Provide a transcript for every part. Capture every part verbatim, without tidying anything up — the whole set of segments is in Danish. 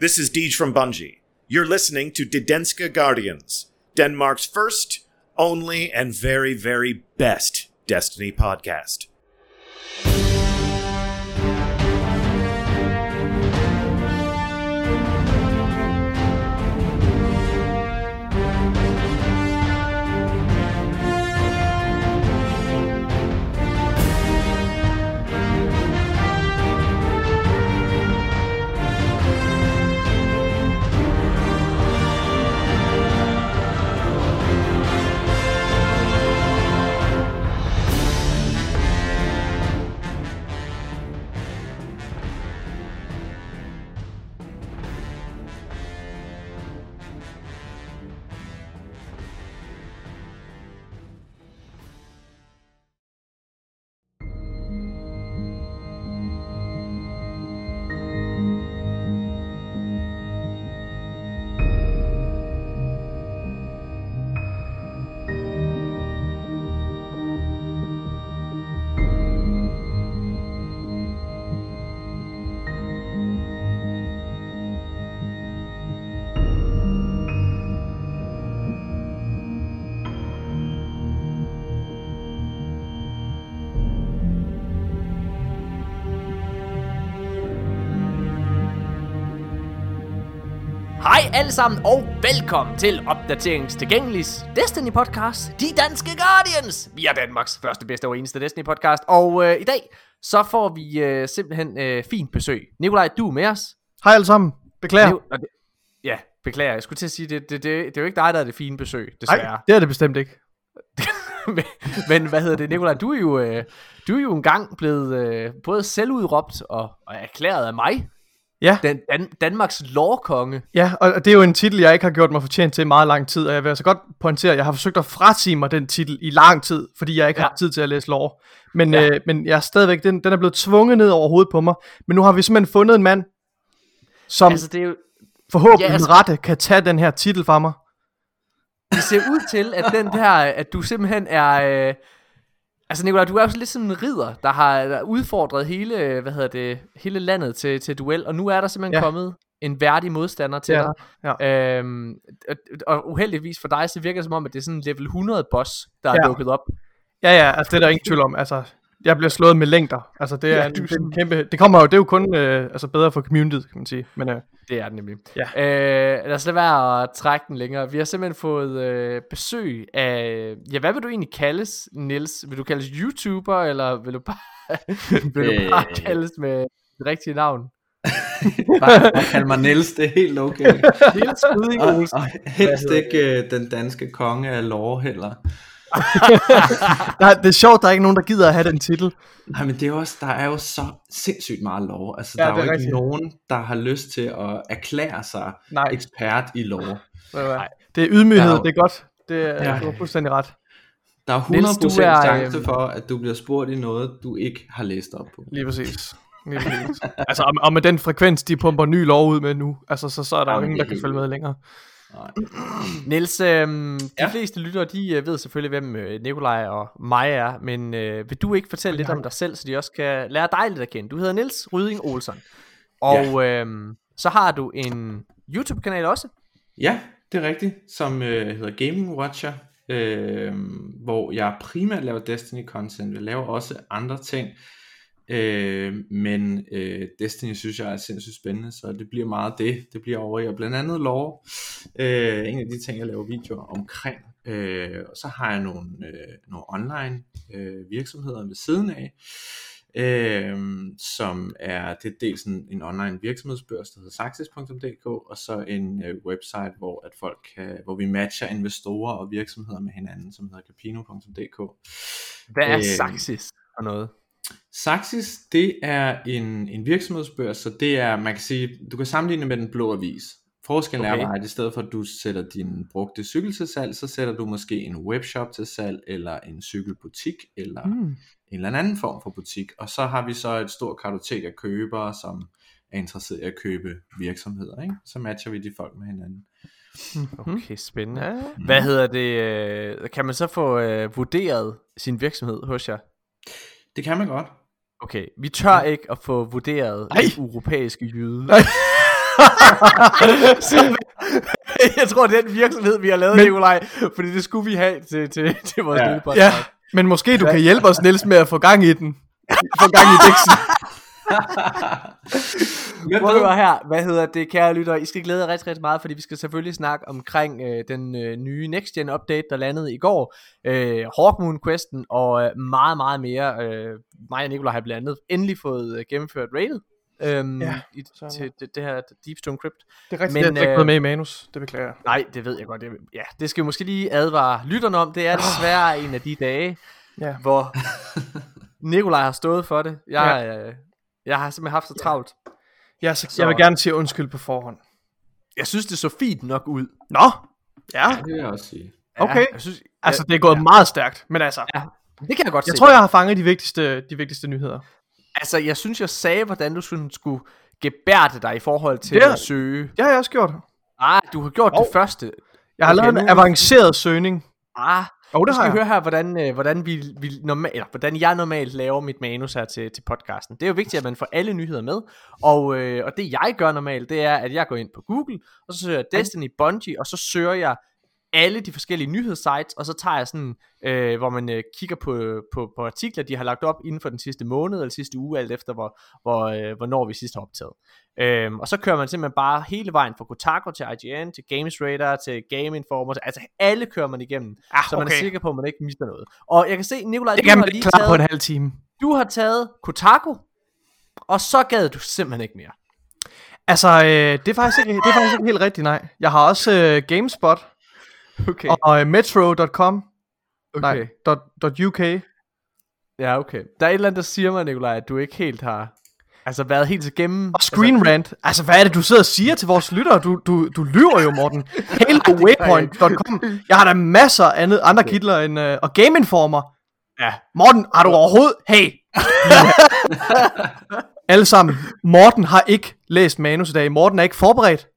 This is Deej from Bungie. You're listening to De Danske Guardians, Denmark's first, only, and very, very best Destiny podcast. Hej allesammen og velkommen til opdateringstilgængeliges Destiny podcast, De Danske Guardians. Vi er Danmarks første, bedste og eneste Destiny podcast, og øh, i dag så får vi øh, simpelthen øh, fint besøg. Nikolaj, du er med os. Hej allesammen, beklager. Niv- ja, beklager. Jeg skulle til at sige, det, det, det, det er jo ikke dig, der er det fine besøg, desværre. Nej, det er det bestemt ikke. men, men hvad hedder det, Nikolaj, du er jo, øh, du er jo engang blevet øh, både selvudråbt og, og erklæret af mig. Ja. Dan- Dan- Danmarks lovkonge. Ja, og det er jo en titel, jeg ikke har gjort mig fortjent til i meget lang tid. Og jeg vil altså godt pointere, at jeg har forsøgt at frasige mig den titel i lang tid, fordi jeg ikke ja. har tid til at læse lov. Men, ja. øh, men jeg er stadigvæk, den, den er blevet tvunget ned over hovedet på mig. Men nu har vi simpelthen fundet en mand, som altså, det er jo... forhåbentlig ja, altså... rette kan tage den her titel fra mig. Det ser ud til, at, den der, at du simpelthen er... Øh... Altså Nikolaj, du er jo lidt sådan en ridder, der har udfordret hele, hvad hedder det, hele landet til, til duel, og nu er der simpelthen ja. kommet en værdig modstander til ja. dig. Ja. Øhm, og, og uheldigvis for dig, så virker det som om, at det er sådan en level hundrede boss, der ja. er dukket op. Ja, ja, altså det er der ingen tvivl om. Altså, jeg bliver slået med længder. Altså det er, ja, du... det er en kæmpe, det kommer jo, det er jo kun øh, altså bedre for communityet, kan man sige. Men, øh... det er det nemlig. Ja. Øh, lad os lade være at trække den længere. Vi har simpelthen fået øh, besøg af, ja, hvad vil du egentlig kaldes, Niels? Vil du kaldes YouTuber, eller vil du bare, vil øh... du bare kaldes med et rigtigt navn? bare, bare kalde mig Niels, det er helt okay. Niels Ryding Olsen. Og, og helst ikke øh, den danske konge af lore heller. Nej, det er sjovt, der er ikke nogen, der gider at have den titel. Nej, men det er også, der er jo så sindssygt meget lov. Altså ja, der er jo ikke rigtigt. Nogen, der har lyst til at erklære sig Nej. ekspert i lov. Nej, det er ydmyghed, er, det er godt. Det er ja. fuldstændig ret. Der er hundrede procent Niels, er, chance for, at du bliver spurgt i noget, du ikke har læst op på. Lige præcis. Lige præcis. Altså, og, og med den frekvens, de pumper ny lov ud med nu, altså så, så er der jo ingen, der kan følge med længere. Niels, øh, de ja. fleste lyttere, de øh, ved selvfølgelig, hvem øh, Nikolaj og mig er. Men øh, vil du ikke fortælle ja. lidt om dig selv, så de også kan lære dig lidt at kende? Du hedder Niels Ryding Olsen. Og ja. øh, så har du en YouTube-kanal også. Ja, det er rigtigt. Som øh, hedder Gaming Watcher, øh, hvor jeg primært laver Destiny-content. Jeg laver også andre ting, øh, men øh, Destiny synes jeg er sindssygt spændende, så det bliver meget det. Det bliver over i, og blandt andet lore, øh, en af de ting jeg laver videoer omkring, øh, og så har jeg nogle, øh, nogle online øh, virksomheder ved siden af, øh, som er, det er dels en, en online virksomhedsbørs, der hedder Saxis punktum d k, og så en øh, website, hvor, at folk kan, hvor vi matcher investorer og virksomheder med hinanden, som hedder capino punktum d k. Hvad er øh, Saxis for noget? Saxis, det er en, en virksomhedsbørs, så det er, man kan sige, du kan sammenligne med Den Blå Avis. Forskellen okay. er bare, at i stedet for at du sætter din brugte cykel til salg, så sætter du måske en webshop til salg, eller en cykelbutik, eller mm. en eller anden form for butik. Og så har vi så et stort kartotek af købere, som er interesseret i at købe virksomheder, ikke? Så matcher vi de folk med hinanden. Okay, spændende. Mm. Hvad hedder det? Kan man så få øh, vurderet sin virksomhed hos jer? Det kan man godt. Okay, vi tør ikke at få vurderet europæiske jyde. Jeg tror, det er den virksomhed, vi har lavet, men... Nikolaj, fordi det skulle vi have til, til, til vores ja. lille podcast. Ja, men måske du kan hjælpe os, Niels, med at få gang i den. Få gang i diksen. Prøv her, hvad hedder det, kære lytter? I skal glæde jer rigtig, rigtig meget, fordi vi skal selvfølgelig snakke omkring øh, den øh, nye Next Gen update, der landede i går, øh, Hawkmoon questen og øh, meget, meget mere. øh, Mig og Nikolaj har blandt andet endelig fået øh, gennemført rated øhm, ja, i, til det, det her Deep Stone Crypt. Det er rigtigt, men, det er ikke øh, med i manus, det beklager jeg. Nej, det ved jeg godt, det, ja, det skal vi måske lige advare lytterne om. Det er desværre en af de dage, ja. hvor Nikolaj har stået for det. Jeg er ja. øh, Jeg har simpelthen haft så travlt. Ja, så, så jeg vil gerne sige undskyld på forhånd. Jeg synes, det så fint nok ud. Nå, ja. ja det vil jeg også sige. Okay, ja, jeg synes, jeg, altså det er gået ja. meget stærkt, men altså. Ja, det kan jeg godt jeg se. Jeg tror, jeg har fanget de vigtigste, de vigtigste nyheder. Altså, jeg synes, jeg sagde, hvordan du skulle, skulle gebærde dig i forhold til det, at søge. Det har jeg også gjort. Ah, du har gjort oh. det første. Jeg har okay, lavet en nu... avanceret søgning. Ah, oh, det nu skal vi høre her, hvordan, øh, hvordan, vi, vi normal, eller, hvordan jeg normalt laver mit manus her til, til podcasten. Det er jo vigtigt, at man får alle nyheder med, og, øh, og det jeg gør normalt, det er, at jeg går ind på Google, og så søger jeg Destiny Bungie, og så søger jeg alle de forskellige nyhedssites, og så tager jeg sådan, øh, hvor man øh, kigger på, på, på artikler, de har lagt op inden for den sidste måned, eller sidste uge, alt efter, hvor, hvor, øh, hvornår vi sidst har optaget. Øhm, og så kører man simpelthen bare hele vejen fra Kotaku til I G N, til Games Radar, til Game Informer, altså alle kører man igennem, ah, så man okay. er sikker på, at man ikke mister noget. Og jeg kan se, Nikolaj, du har lige taget, på en halv time. Du har taget Kotaku, og så gad du simpelthen ikke mere. Altså, øh, det, er faktisk ikke, det er faktisk ikke helt rigtigt, nej. Jeg har også øh, GameSpot. Okay. Og uh, metro punktum com okay. Nej, .uk. Ja, okay. Der er et eller andet, der siger mig, Nikolaj, at du ikke helt har altså været helt til gennem. Og ScreenRant. Altså, hvad er det, du sidder og siger til vores lyttere? Du, du, du lyver jo, Morten. Halo Waypoint punktum com. Jeg har da masser af andet, andre kitler end, uh, og Game Informer. Ja. Morten, har du overhovedet? Hey. Alle sammen. Morten har ikke læst manus i dag. Morten er ikke forberedt.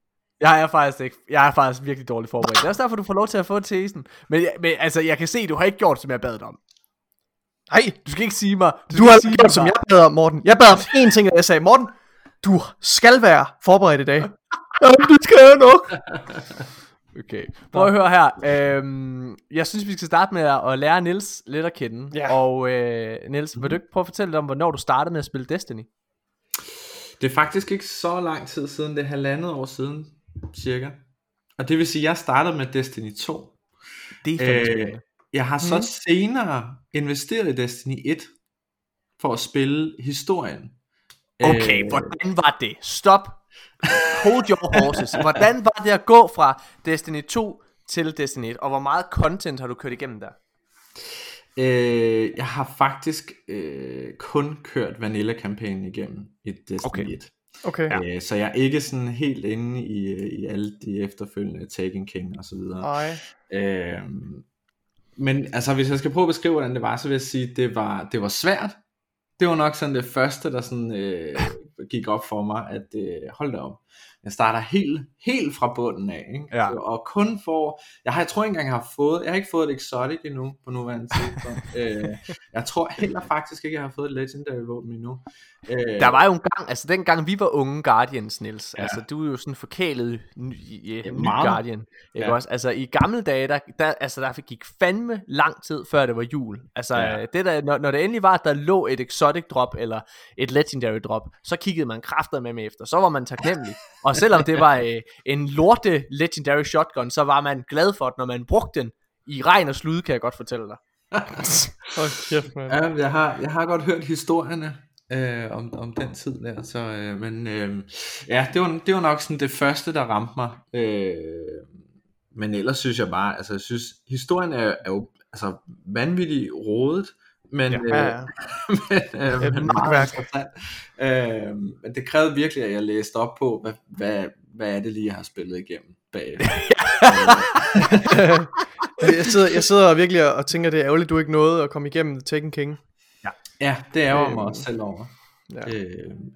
Jeg er faktisk ikke, jeg er faktisk virkelig dårligt forberedt. Det er også derfor, du får lov til at få tesen. Men, men altså, jeg kan se, du har ikke gjort, som jeg bad dig om. Nej, du skal ikke sige mig. Du, du har ikke gjort, som jeg bad om, Morten. Jeg bad om én ting, og jeg sagde, Morten, du skal være forberedt i dag. Jamen, det skal jeg nok. Okay, prøv at høre her. Øhm, jeg synes, vi skal starte med at lære Niels lidt at kende. Yeah. Og øh, Niels, vil du ikke prøve at fortælle dig om, hvornår du startede med at spille Destiny? Det er faktisk ikke så lang tid siden. Det er halvandet år siden. Cirka. Og det vil sige, at jeg startede med Destiny to. Det er øh, jeg har så mm. senere investeret i Destiny et for at spille historien. Okay, øh, hvordan var det? Stop. Hold your horses. Hvordan var det at gå fra Destiny to til Destiny et? Og hvor meget content har du kørt igennem der? Øh, jeg har faktisk øh, kun kørt Vanilla-kampagnen igennem i Destiny okay. et. Okay. Øh, så jeg er ikke sådan helt inde i, i alle de efterfølgende Taken King og så videre. Øh, men altså, hvis jeg skal prøve at beskrive, hvordan det var, så vil jeg sige, det var, det var svært. Det var nok sådan det første, der sådan, øh, gik op for mig, at øh, hold da op. Jeg starter helt, helt fra bunden af, ikke? Ja. Og kun får, jeg, har, jeg tror ikke engang, jeg har fået, jeg har ikke fået et exotic endnu, på nuværende tidspunkt. øh, jeg tror heller faktisk ikke, jeg har fået et legendary våben endnu. Øh, der var jo en gang, altså den gang vi var unge Guardians, Niels, ja. altså du er jo sådan forkælet ny, ja, ja, ny Guardian, ikke ja. også? Altså i gamle dage, der, der, altså, der gik fandme lang tid, før det var jul. Altså ja. det der, når, når det endelig var, at der lå et exotic drop, eller et legendary drop, så kiggede man kræfter med med efter, så var man taknemmelig. Og selvom det var øh, en lorte legendary shotgun, så var man glad for det, når man brugte den i regn og slud, kan jeg godt fortælle dig. Oh, kæft, man. Ja, jeg har, jeg har godt hørt historierne øh, om, om den tid der, så, øh, men øh, ja, det var, det var nok sådan det første, der ramte mig. Øh, men ellers synes jeg bare, altså jeg synes, historien er, er jo altså, vanvittigt rodet. Men, ja, ja. Øh, men, øh, det men meget øh, men det krævede virkelig, at jeg læste op på, hvad, hvad, hvad er det lige, jeg har spillet igennem bagefter. jeg, sidder, jeg sidder virkelig og tænker, det er ærgerligt, du ikke nåede at komme igennem Tekken King. Ja, ja det ærger øh, mig også selv over. Ja. Øh,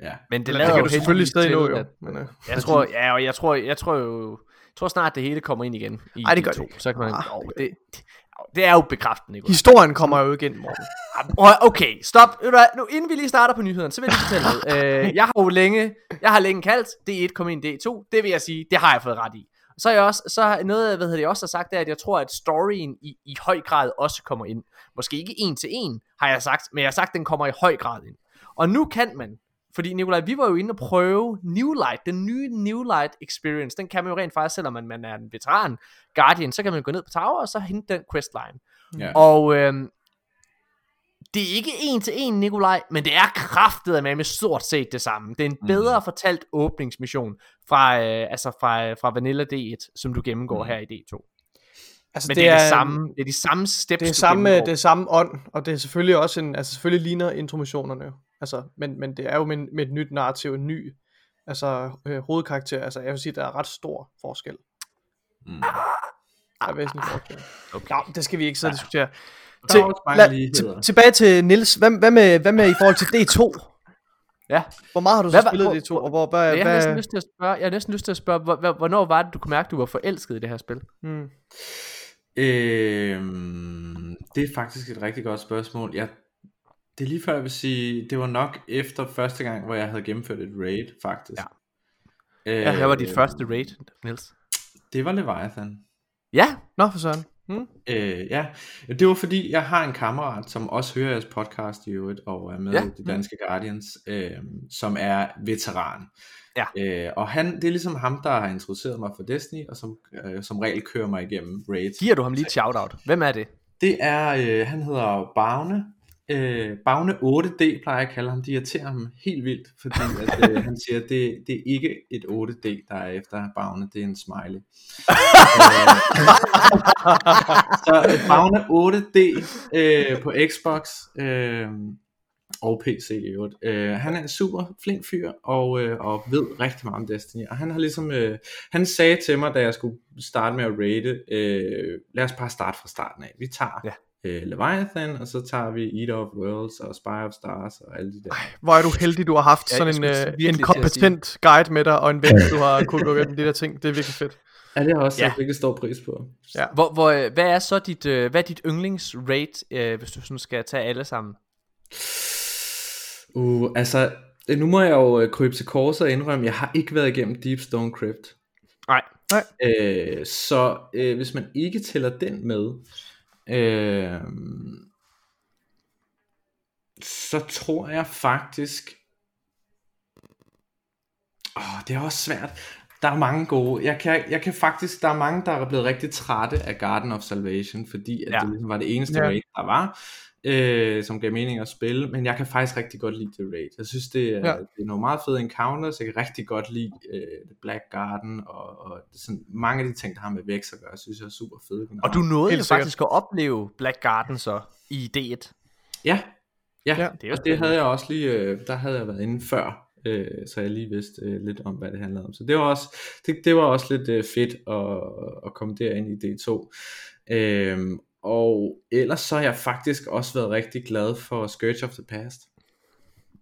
ja. Men det lader det jo selvfølgelig stadig nå, jo. At, men, øh. jeg, tror, ja, og jeg tror, jeg tror jo, jeg tror snart, det hele kommer ind igen i Ej, det gør to. Det. Så kan man, ah, åh, det, Det er jo bekræftet, Nikolaj. Historien kommer jo igen, Morten. Okay, stop. Nu, inden vi lige starter på nyhederne, så vil jeg lige fortælle noget. Øh, jeg har jo længe, jeg har længe kaldt D et, D to. Det vil jeg sige, det har jeg fået ret i. Så er jeg også, så noget, hvad hedder det, også har sagt, det er, at jeg tror, at storyen i, i høj grad også kommer ind. Måske ikke en til en, har jeg sagt, men jeg har sagt, den kommer i høj grad ind. Og nu kan man, fordi Nikolaj, vi var jo inde og prøve New Light, den nye New Light Experience, den kan man jo rent faktisk, selvom man, man er en veteran Guardian, så kan man gå ned på Tower, og så hente den questline. Yeah. Og øhm, det er ikke en til en, Nikolaj, men det er kraftet af med stort set det samme. Det er en bedre mm. fortalt åbningsmission fra, øh, altså fra, fra Vanilla D et, som du gennemgår mm. her i D to. Altså, men det, det, er det, samme, det er de samme steps, det er samme, det er samme ånd, og det er selvfølgelig også en, altså selvfølgelig ligner intromissionerne jo. Altså, men, men det er jo med, med et nyt narrativ, en ny altså, øh, hovedkarakter. Altså, jeg vil sige, der er ret stor forskel. Mm. Der er væsentlig forskel. Okay. Nå, det skal vi ikke sidde og diskutere. Til, la, til, tilbage til Niels. Hvad, hvad, med, hvad med i forhold til D to? Ja. Hvor meget har du så hvad, spillet D to? Og hvor, hvad, jeg, har næsten lyst til at spørge, jeg har næsten lyst til at spørge, hvor, hvornår var det, du kunne mærke, du var forelsket i det her spil? Hmm. Øhm, det er faktisk et rigtig godt spørgsmål. Jeg Det er lige før jeg vil sige, det var nok efter første gang, hvor jeg havde gennemført et raid, faktisk. Ja, øh, ja her var dit øh, første raid, Niels. Det var Leviathan. Ja, nå for sådan. Hmm. Øh, ja, det var fordi, jeg har en kammerat, som også hører jeres podcast i øvrigt, og er med ja. i De Danske Guardians, øh, som er veteran. Ja. Øh, og han, det er ligesom ham, der har introduceret mig for Destiny, og som, øh, som regel kører mig igennem raids. Giver du ham lige et shoutout? Hvem er det? Det er, øh, han hedder Bavne. Øh, Bagne otte D plejer jeg at kalde ham. De irriterer ham helt vildt, fordi at, øh, han siger, at det, det er ikke et otte D der er efter Bagne, det er en smiley. øh, så øh, Bagne otte D øh, på Xbox øh, og P C i øvrigt. øh, Han er en super flink fyr og, øh, og ved rigtig meget om Destiny. Og han har ligesom øh, han sagde til mig, da jeg skulle starte med at raide, øh, lad os bare starte fra starten af. Vi tager ja. Leviathan, og så tager vi Eater of Worlds og Spire of Stars og alle de der. Ej, hvor er du heldig, du har haft ja, sådan en, en kompetent guide med dig, og en ven, du har kunnet gå gennem de der ting. Det er virkelig fedt. Ja, det har også ja. virkelig stor pris på. Ja. Hvor, hvor, hvad er så dit, hvad er dit yndlingsrate, hvis du sådan skal tage alle sammen? Uh, altså, nu må jeg jo krybe til korset og indrømme, jeg har ikke været igennem Deep Stone Crypt. Nej. Nej. Øh, så øh, hvis man ikke tæller den med, Øh, så tror jeg faktisk åh, det er også svært. Der er mange gode. Jeg kan, jeg kan faktisk, der er mange, der er blevet rigtig trætte af Garden of Salvation, fordi at ja. det ligesom var det eneste ja. raid, der var, øh, som gav mening at spille. Men jeg kan faktisk rigtig godt lide det raid. Jeg synes, det er, ja. det er nogle meget fede encounters. Jeg kan rigtig godt lide øh, Black Garden, og, og sådan, mange af de ting, der har med vækst at gøre, synes jeg er super fede. Og du nåede jo faktisk at opleve Black Garden så i D et. Ja, ja. ja. Det, og det havde jeg også lige, øh, der havde jeg været inde før. Øh, så jeg lige vidste øh, lidt om, hvad det handlede om. Så det var også, det, det var også lidt øh, fedt at, at komme derind i D to. Øhm, og ellers så har jeg faktisk også været rigtig glad for Scourge of the Past.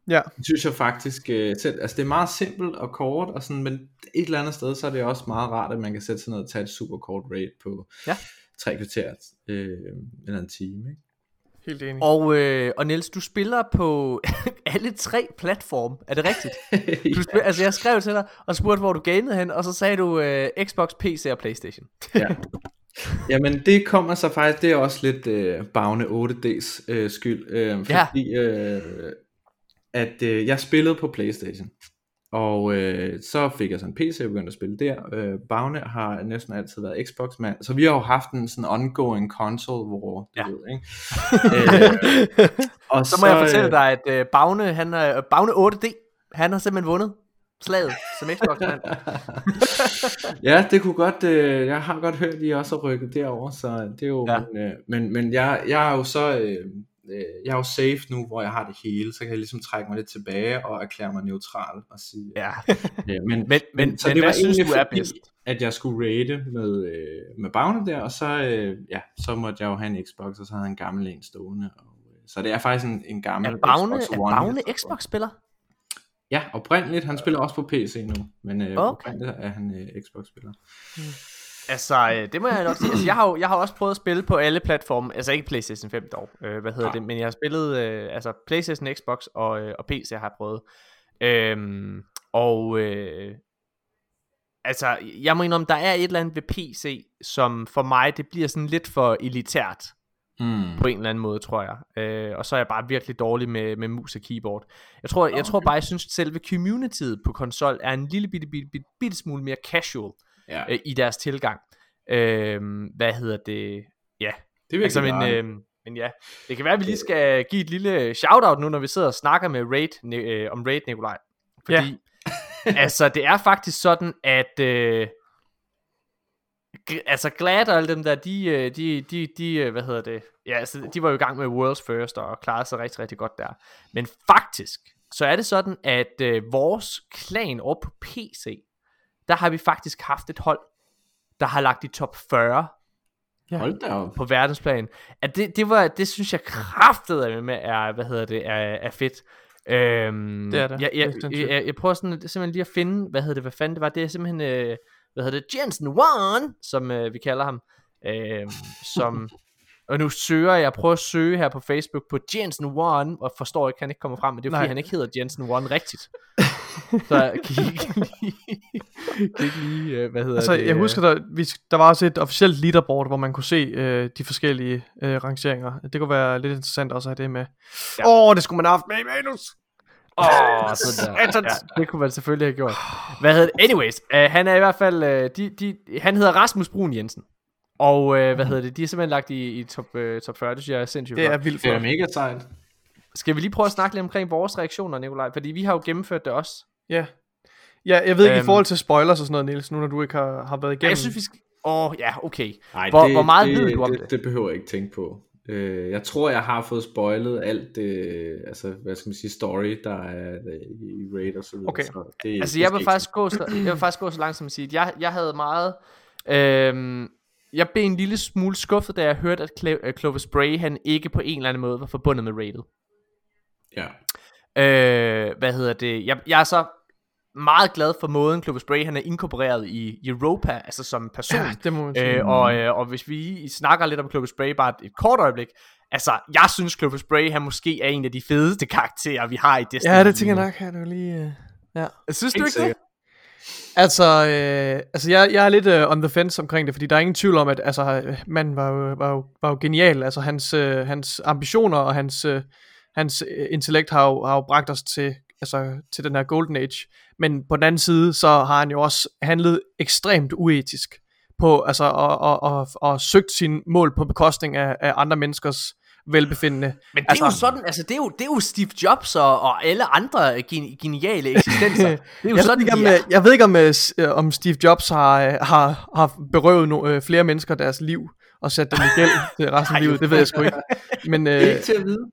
Ja. Det synes jeg faktisk, øh, selv, altså det er meget simpelt og kort, og sådan, men et eller andet sted, så er det også meget rart, at man kan sætte sig ned og tage et super kort raid på ja. tre kvarter øh, eller en time, ikke? Helt enig. Og, øh, og Niels, du spiller på alle tre platforme, er det rigtigt? Du spiller, ja. Altså jeg skrev til dig og spurgte, hvor du gamede hen, og så sagde du øh, Xbox, P C og Playstation. Ja. Jamen det kommer så faktisk, det er også lidt øh, Bagne otte D's øh, skyld, øh, fordi ja. øh, at øh, jeg spillede på Playstation. Og øh, så fik jeg sådan en P C og begyndte at spille der. Øh, Bagne har næsten altid været Xbox-mand. Så vi har jo haft en sådan ongoing console war, ja. ved, ikke? øh, og så, så må jeg fortælle dig, at øh, Bagne, han, øh, Bagne otte D, han har simpelthen vundet slaget som Xbox-mand. Ja, det kunne godt, øh, jeg har godt hørt, at I også har rykket derover, så det er jo, ja. men, øh, men, men jeg, jeg er jo så... Øh, jeg er jo safe nu, hvor jeg har det hele, så kan jeg ligesom trække mig lidt tilbage og erklære mig neutral og sige ja. ja men, men, men, men så men, det var egentlig du er bedst, at jeg skulle rate med, med Bagne der, og så, ja, så måtte jeg jo have en Xbox, og så havde jeg en gammel en stående, og så det er faktisk en, en gammel er Bagne, Xbox One. Er Bagne Xbox-spiller? Ja, oprindeligt, han spiller også på P C nu, men okay. oprindeligt er han uh, Xbox-spiller. Hmm. Altså, det må jeg nok sige. Altså, jeg, har, jeg har også prøvet at spille på alle platforme. Altså ikke PlayStation fem dog, øh, hvad hedder ja. det. Men jeg har spillet øh, altså PlayStation, Xbox og, øh, og P C har jeg prøvet. Øhm, og øh, altså, jeg må indrømme, der er et eller andet ved P C, som for mig, det bliver sådan lidt for elitært. Mm. På en eller anden måde, tror jeg. Øh, og så er jeg bare virkelig dårlig med, med mus og keyboard. Jeg tror, okay. jeg tror bare, jeg synes, at selve communityet på konsol er en lille bitte, bitte, bitte, bitte smule mere casual ja. øh, i deres tilgang. Øh, hvad hedder det? Ja. Det er altså, men, øh, men ja, det kan være, at vi lige skal give et lille shoutout nu, når vi sidder og snakker med Raid, øh, om Raid, Nikolaj. Fordi, ja. altså, det er faktisk sådan, at... Øh, altså Glad og alle dem der, de, de, de, de, hvad hedder det, ja, altså, de var jo i gang med World's First og klarede sig rigtig, rigtig godt der. Men faktisk, så er det sådan, at øh, vores klan over på P C, der har vi faktisk haft et hold, der har lagt i top fyrre ja, hold da op. På verdensplan. At det, det, var, det synes jeg kraftede med, er, hvad hedder det, er, er fedt. Øhm, det er det. Jeg, jeg, jeg, jeg, jeg prøver sådan, simpelthen lige at finde, hvad hedder det, hvad fanden det var, det er simpelthen... Øh, hvad hedder det, Jensen One, som øh, vi kalder ham, øh, som, og nu søger jeg, prøver at søge her på Facebook på Jensen One, og forstår ikke, han ikke kommer frem, men det er Nej. Fordi, han ikke hedder Jensen One rigtigt. Så kan I ikke lige, kan I ikke lige øh, hvad hedder altså, det? Altså, jeg husker, der, vi, der var også et officielt leaderboard, hvor man kunne se øh, de forskellige øh, rangeringer. Det kunne være lidt interessant også at have det med. Åh, ja. oh, det skulle man have haft med i manus. Åh, oh, sådan der. Ja, det kunne man selvfølgelig have gjort. Hvad hedder det? Anyways, øh, han er i hvert fald, øh, de, de, han hedder Rasmus Brun Jensen. Og øh, hvad hedder det? De er simpelthen lagt i, i top, øh, top fyrre, det synes jeg er sindssygt. Det er vildt for. Det er mega sejt. Skal vi lige prøve at snakke lidt omkring vores reaktioner, Nikolaj? Fordi vi har jo gennemført det også. Ja. Ja, jeg ved ikke øhm, i forhold til spoilers og sådan noget, Niels, nu når du ikke har, har været igennem. Jeg synes, vi skal... Åh, oh, ja, okay. Ej, hvor, det, hvor meget det, ved du om det, det? Det behøver jeg ikke tænke på. Jeg tror jeg har fået spoilet alt det, altså hvad skal man sige, story der er i Raid og så videre. Okay. Så det, altså jeg vil faktisk gå så, jeg vil faktisk gå så langt som at sige, at jeg jeg havde meget, øhm, jeg blev en lille smule skuffet, da jeg hørte at Cl- Clovis Bray han ikke på en eller anden måde var forbundet med Raidet. Ja. Øh, hvad hedder det? Jeg jeg er så meget glad for måden Clovis Bray han er inkorporeret i Europa, altså som person. Ja, det må man sige. Øh, og, øh, og hvis vi snakker lidt om Clovis Bray bare et, et kort øjeblik, altså jeg synes Clovis Bray han måske er en af de fedeste karakterer vi har i Destiny. Ja, det tænker jeg nok her nu lige. Ja. Synes du ikke det? Altså, øh, altså jeg, jeg er lidt øh, on the fence omkring det, fordi der er ingen tvivl om, at altså, manden var jo, var jo, var jo genial, altså hans, øh, hans ambitioner og hans, øh, hans intellekt har jo, har jo bragt os til altså til den her Golden Age, men på den anden side, så har han jo også handlet ekstremt uetisk på, altså, og, og, og, og søgt sine mål på bekostning af, af andre menneskers velbefindende. Men det altså, er jo sådan, altså det er jo, det er jo Steve Jobs og, og alle andre gen, geniale eksistenser. Det er jo jeg sådan, ved ikke, om, jeg ved ikke, om, øh, om Steve Jobs har, har, har berøvet no, øh, flere mennesker deres liv, og sat dem i gæld til resten af livet, det ved jeg sgu ikke. Men, øh, det er ikke til at vide.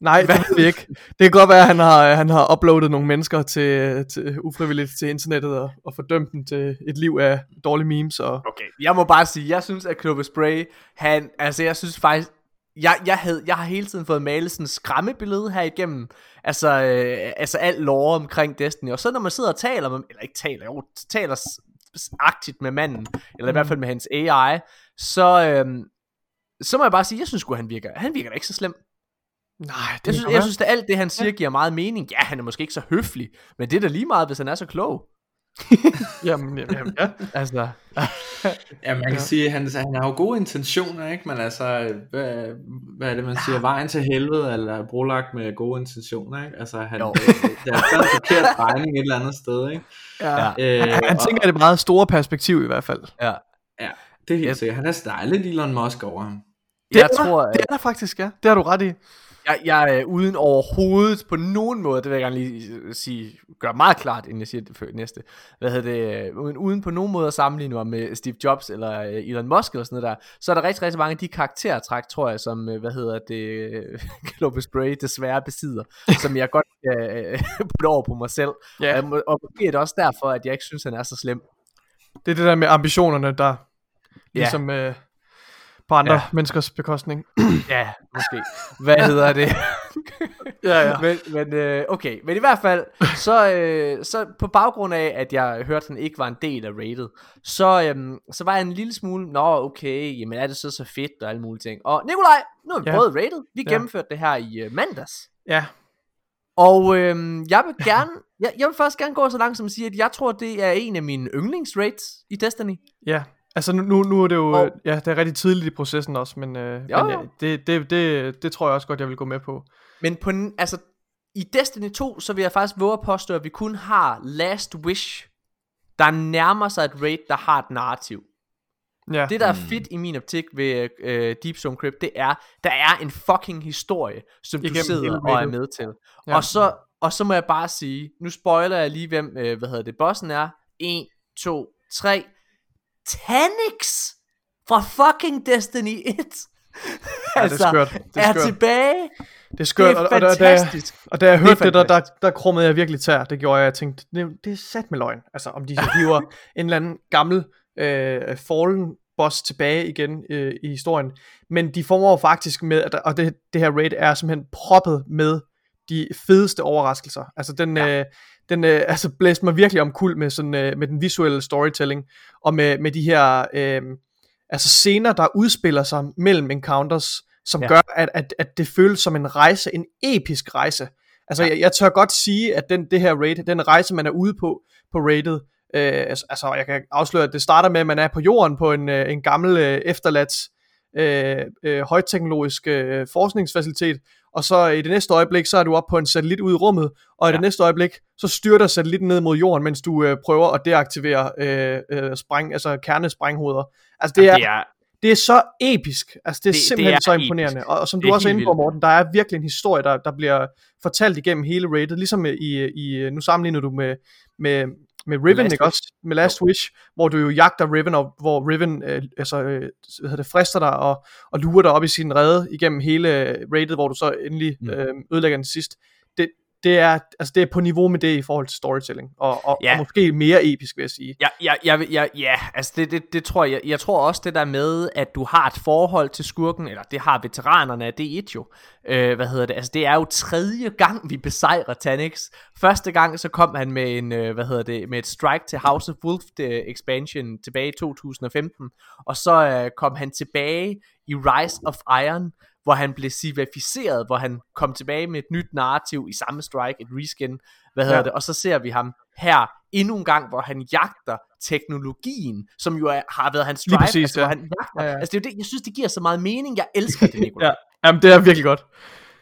Nej, det ved vi ikke. Det kan godt være, at han har, han har uploadet nogle mennesker til, til, ufrivilligt til internettet og, og fordømt dem til et liv af dårlige memes. Og... Okay, jeg må bare sige, jeg synes, at Clovis Bray, han, altså jeg synes faktisk, jeg, jeg, havde, jeg har hele tiden fået malet sådan et skræmmebillede her igennem, altså, øh, altså alt lore omkring Destiny. Og så når man sidder og taler, med, eller ikke taler, jo, taler aktivt med manden, eller i hvert fald med hans A I, så, øh, så må jeg bare sige, jeg synes sgu, han virker, han virker da ikke så slem. Nej, det jeg, synes, jeg synes, at alt det, han siger, giver meget mening. Ja, han er måske ikke så høflig, men det er da lige meget, hvis han er så klog. jamen, jamen, ja. Altså. ja, man kan ja. sige, at han, han har jo gode intentioner, ikke? Men altså, hvad, hvad er det, man siger? Vejen til helvede, eller brolagt med gode intentioner, ikke? Altså, han, øh, der er stadig forkert regning et eller andet sted, ikke? Ja. Øh, han, han tænker, og, det er meget store perspektiv i hvert fald. Ja, ja det er helt yep. sikkert. Han er stejlet Elon Musk over ham. Det, jeg er, tror, det er der faktisk, ja. Det har du ret i. Jeg, jeg er uden overhovedet på nogen måde, det vil jeg gerne lige sige, gør meget klart, inden jeg siger det næste, hvad hedder det, uden, uden på nogen måde at sammenligne mig med Steve Jobs eller Elon Musk eller sådan noget der, så er der rigtig, rigtig mange af de karaktertræk, tror jeg, som, hvad hedder det, Clovis Bray desværre besidder, som jeg godt kan putte over på mig selv, yeah. og, og det er også derfor, at jeg ikke synes, han er så slem. Det er det der med ambitionerne, der ligesom... Yeah. Øh... på andre ja. Menneskers bekostning. Ja, måske. Hvad hedder det? ja, ja. Men, men øh, okay, men i hvert fald så, øh, så på baggrund af at jeg hørte at han ikke var en del af rated, så, øh, så var jeg en lille smule, nå okay, jamen er det så så fedt og alle mulige ting. Og Nikolaj, nu har vi ja. prøvet rated. Vi ja. gennemførte det her i øh, mandags. Ja. Og øh, jeg vil gerne jeg, jeg vil faktisk gerne gå så langt som at sige at jeg tror det er en af mine yndlingsrates i Destiny. Ja. Altså nu, nu er det jo, oh. ja, det er rigtig tidligt i processen også, men, øh, men ja, det, det, det, det tror jeg også godt, jeg vil gå med på. Men på, altså, i Destiny to, så vil jeg faktisk våge at påstå, at vi kun har Last Wish, der nærmer sig et raid, der har et narrativ. Ja. Det, der er fedt i min optik ved øh, Deep Stone Crypt, det er, der er en fucking historie, som du sidder og er med til. Ja. Og, så, og så må jeg bare sige, nu spoiler jeg lige, hvem øh, hvad hedder det, bossen er. en, to, tre... Tanix fra fucking Destiny et. Altså, ja, det er, det er, er tilbage. Det er skørt, det er fantastisk. Og, og, og, og da jeg hørte det, det der, der, der krummede jeg virkelig tær. Det gjorde jeg, jeg tænkte, det er sat med løgn. Altså om de hiver en eller anden gammel øh, fallen boss tilbage igen øh, i historien. Men de formår faktisk med, at, og det, det her raid er simpelthen proppet med de fedeste overraskelser. Altså den... Ja. Øh, Den øh, altså blæste mig virkelig omkuld med, sådan, øh, med den visuelle storytelling, og med, med de her øh, altså scener, der udspiller sig mellem encounters, som ja. gør, at, at, at det føles som en rejse, en episk rejse. Altså ja. jeg, jeg tør godt sige, at den, det her raid, den rejse, man er ude på på raidet, øh, altså jeg kan afsløre, at det starter med, at man er på jorden på en, øh, en gammel øh, efterladt øh, øh, højteknologisk øh, forskningsfacilitet, og så i det næste øjeblik, så er du oppe på en satellit ude i rummet, og i ja. det næste øjeblik, så styrter satellitten ned mod jorden, mens du øh, prøver at deaktivere øh, øh, spræng, altså kernesprænghoveder. Altså det, Jamen, er, det, er, det er så episk, altså det er det, simpelthen det er så imponerende, og, og som du også er inde på, Morten, der er virkelig en historie, der, der bliver fortalt igennem hele raidet, ligesom i, i nu sammenligner du med, med, med Riven, ikke også? Med Last jo. Wish, hvor du jo jagter Riven, og hvor Riven øh, altså, øh, hvad hedder det, frister dig og, og lurer dig op i sin rede igennem hele raidet, hvor du så endelig øh, ødelægger den sidst. Det, det er, altså det er på niveau med det i forhold til storytelling, og, og, ja. og måske mere episk, vil jeg sige. Ja, ja, ja, ja, ja. altså det, det, det tror jeg, jeg tror også det der med, at du har et forhold til skurken, eller det har veteranerne af D et jo, øh, hvad hedder det, altså det er jo tredje gang, vi besejrer Tanix. Første gang, så kom han med en, øh, hvad hedder det, med et strike til House of Wolf expansion tilbage i to tusind og femten, og så øh, kom han tilbage i Rise of Iron, hvor han blev civificeret, hvor han kom tilbage med et nyt narrativ i samme strike, et reskin, hvad hedder ja. det, og så ser vi ham her endnu en gang, hvor han jagter teknologien, som jo er, har været hans drive, præcis, altså, ja. hvor han jagter, ja, ja. altså det er jo det, jeg synes, det giver så meget mening, jeg elsker det, Nikolaj. ja. Jamen, det er virkelig godt.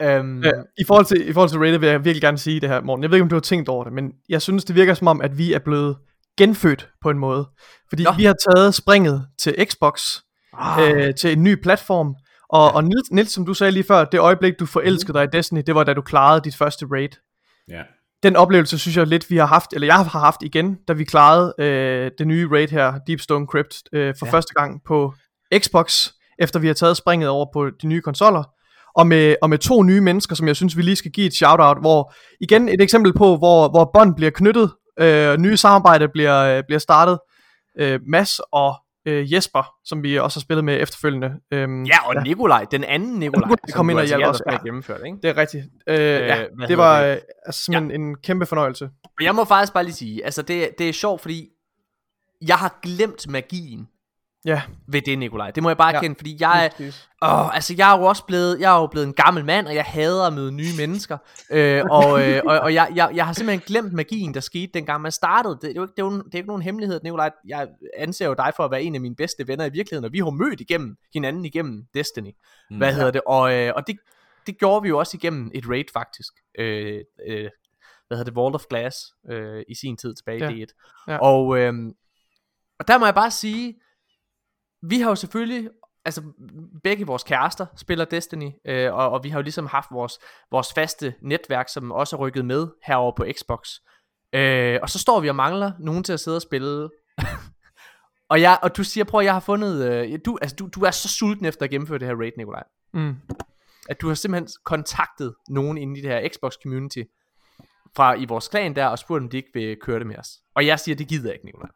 Øhm... Ja, i forhold til, i forhold til rated vil jeg virkelig gerne sige det her, Morten, jeg ved ikke, om du har tænkt over det, men jeg synes, det virker som om, at vi er blevet genfødt på en måde, fordi Nå. vi har taget springet til Xbox, oh. øh, til en ny platform. Og, og Niels, Niels, som du sagde lige før, det øjeblik, du forelskede dig i Destiny, det var da du klarede dit første raid. Ja. Den oplevelse, synes jeg lidt, vi har haft, eller jeg har haft igen, da vi klarede øh, det nye raid her, Deep Stone Crypt, øh, for ja. første gang på Xbox, efter vi har taget springet over på de nye konsoller. Og med, og med to nye mennesker, som jeg synes, vi lige skal give et shout-out, hvor igen et eksempel på, hvor, hvor bånd bliver knyttet, øh, nye samarbejder bliver, bliver startet. Øh, Mads og... Øh, Jesper, som vi også har spillet med efterfølgende. Øhm, ja, og ja. Nikolaj, den anden Nikolaj, ja, kom ind og hjalp os med at gennemføre det, ikke? Det er rigtigt. Øh, ja, det var det? Altså, ja. en, en kæmpe fornøjelse. Jeg må faktisk bare lige sige, altså det, det er sjovt, fordi jeg har glemt magien ja. ved det, Nikolaj. Det må jeg bare ja. erkende, fordi jeg åh, altså jeg er jo også blevet, jeg er jo blevet en gammel mand, og jeg hader at møde nye mennesker. Øh, og øh, og, og jeg, jeg, jeg har simpelthen glemt magien, der skete dengang man startede. Det er jo ikke, det er jo, det er ikke nogen hemmelighed, Nikolaj. Jeg anser jo dig for at være en af mine bedste venner i virkeligheden, og vi har mødt igennem hinanden igennem Destiny. Hvad mm. hedder det? Og, øh, og det, det gjorde vi jo også igennem et raid faktisk. Øh, øh, hvad hedder det? Vault of Glass øh, i sin tid tilbage ja. i D et. Ja. Og, øh, og der må jeg bare sige, vi har jo selvfølgelig, altså begge vores kærester spiller Destiny, øh, og, og vi har jo ligesom haft vores, vores faste netværk, som også er rykket med herover på Xbox. Øh, og så står vi og mangler nogen til at sidde og spille. og, jeg, og du siger, prøv at jeg har fundet, øh, du, altså, du, du er så sulten efter at gennemføre det her raid, Nikolaj. Mm. At du har simpelthen kontaktet nogen inde i det her Xbox community, fra i vores klan der, og spurgt om de ikke vil køre det med os. Og jeg siger, det gider jeg ikke, Nikolaj.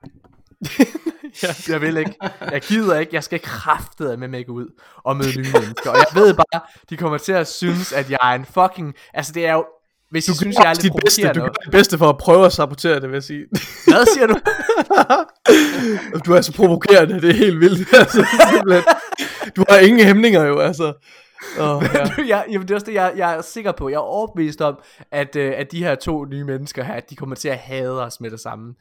Jeg vil ikke. Jeg gider ikke. Jeg skal kraftede med mig ud og møde nye mennesker. Og jeg ved bare, de kommer til at synes, at jeg er en fucking... Altså, det er jo... Hvis du synes, jeg er lidt provokerende. Du gør det bedste for at prøve at sabotere det, vil jeg sige. Hvad siger du? Du er så provokerende, det er helt vildt. Altså, du har ingen hæmninger jo, altså. Oh, ja. jeg, jamen, det er også det, jeg, jeg er sikker på. Jeg er overbevist om, at, øh, at de her to nye mennesker her, at de kommer til at hade os med det samme.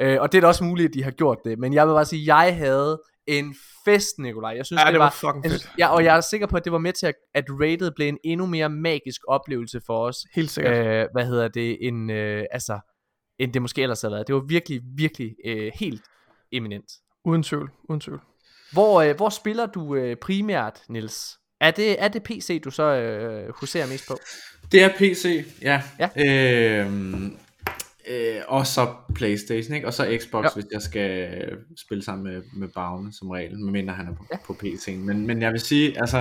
Øh, og det er da også muligt, at de har gjort det. Men jeg vil bare sige, at jeg havde en fest, Nikolaj. Jeg synes, ja, det, det var, var fucking fedt. Ja, og jeg er sikker på, at det var med til, at, at rated blev en endnu mere magisk oplevelse for os. Helt sikkert. Øh, hvad hedder det? En, øh, altså, end det måske ellers havde været. Det var virkelig, virkelig øh, helt eminent. Uden tvivl, uden tvivl. Hvor, øh, hvor spiller du øh, primært, Niels? Er det, er det P C, du så øh, huserer mest på? Det er P C, ja. ja. Øhm, øh, og så PlayStation, ikke? Og så Xbox, jo. Hvis jeg skal spille sammen med, med Bavne, som regel, medmindre han er på, ja. på P C'en. Men, men jeg vil sige, altså,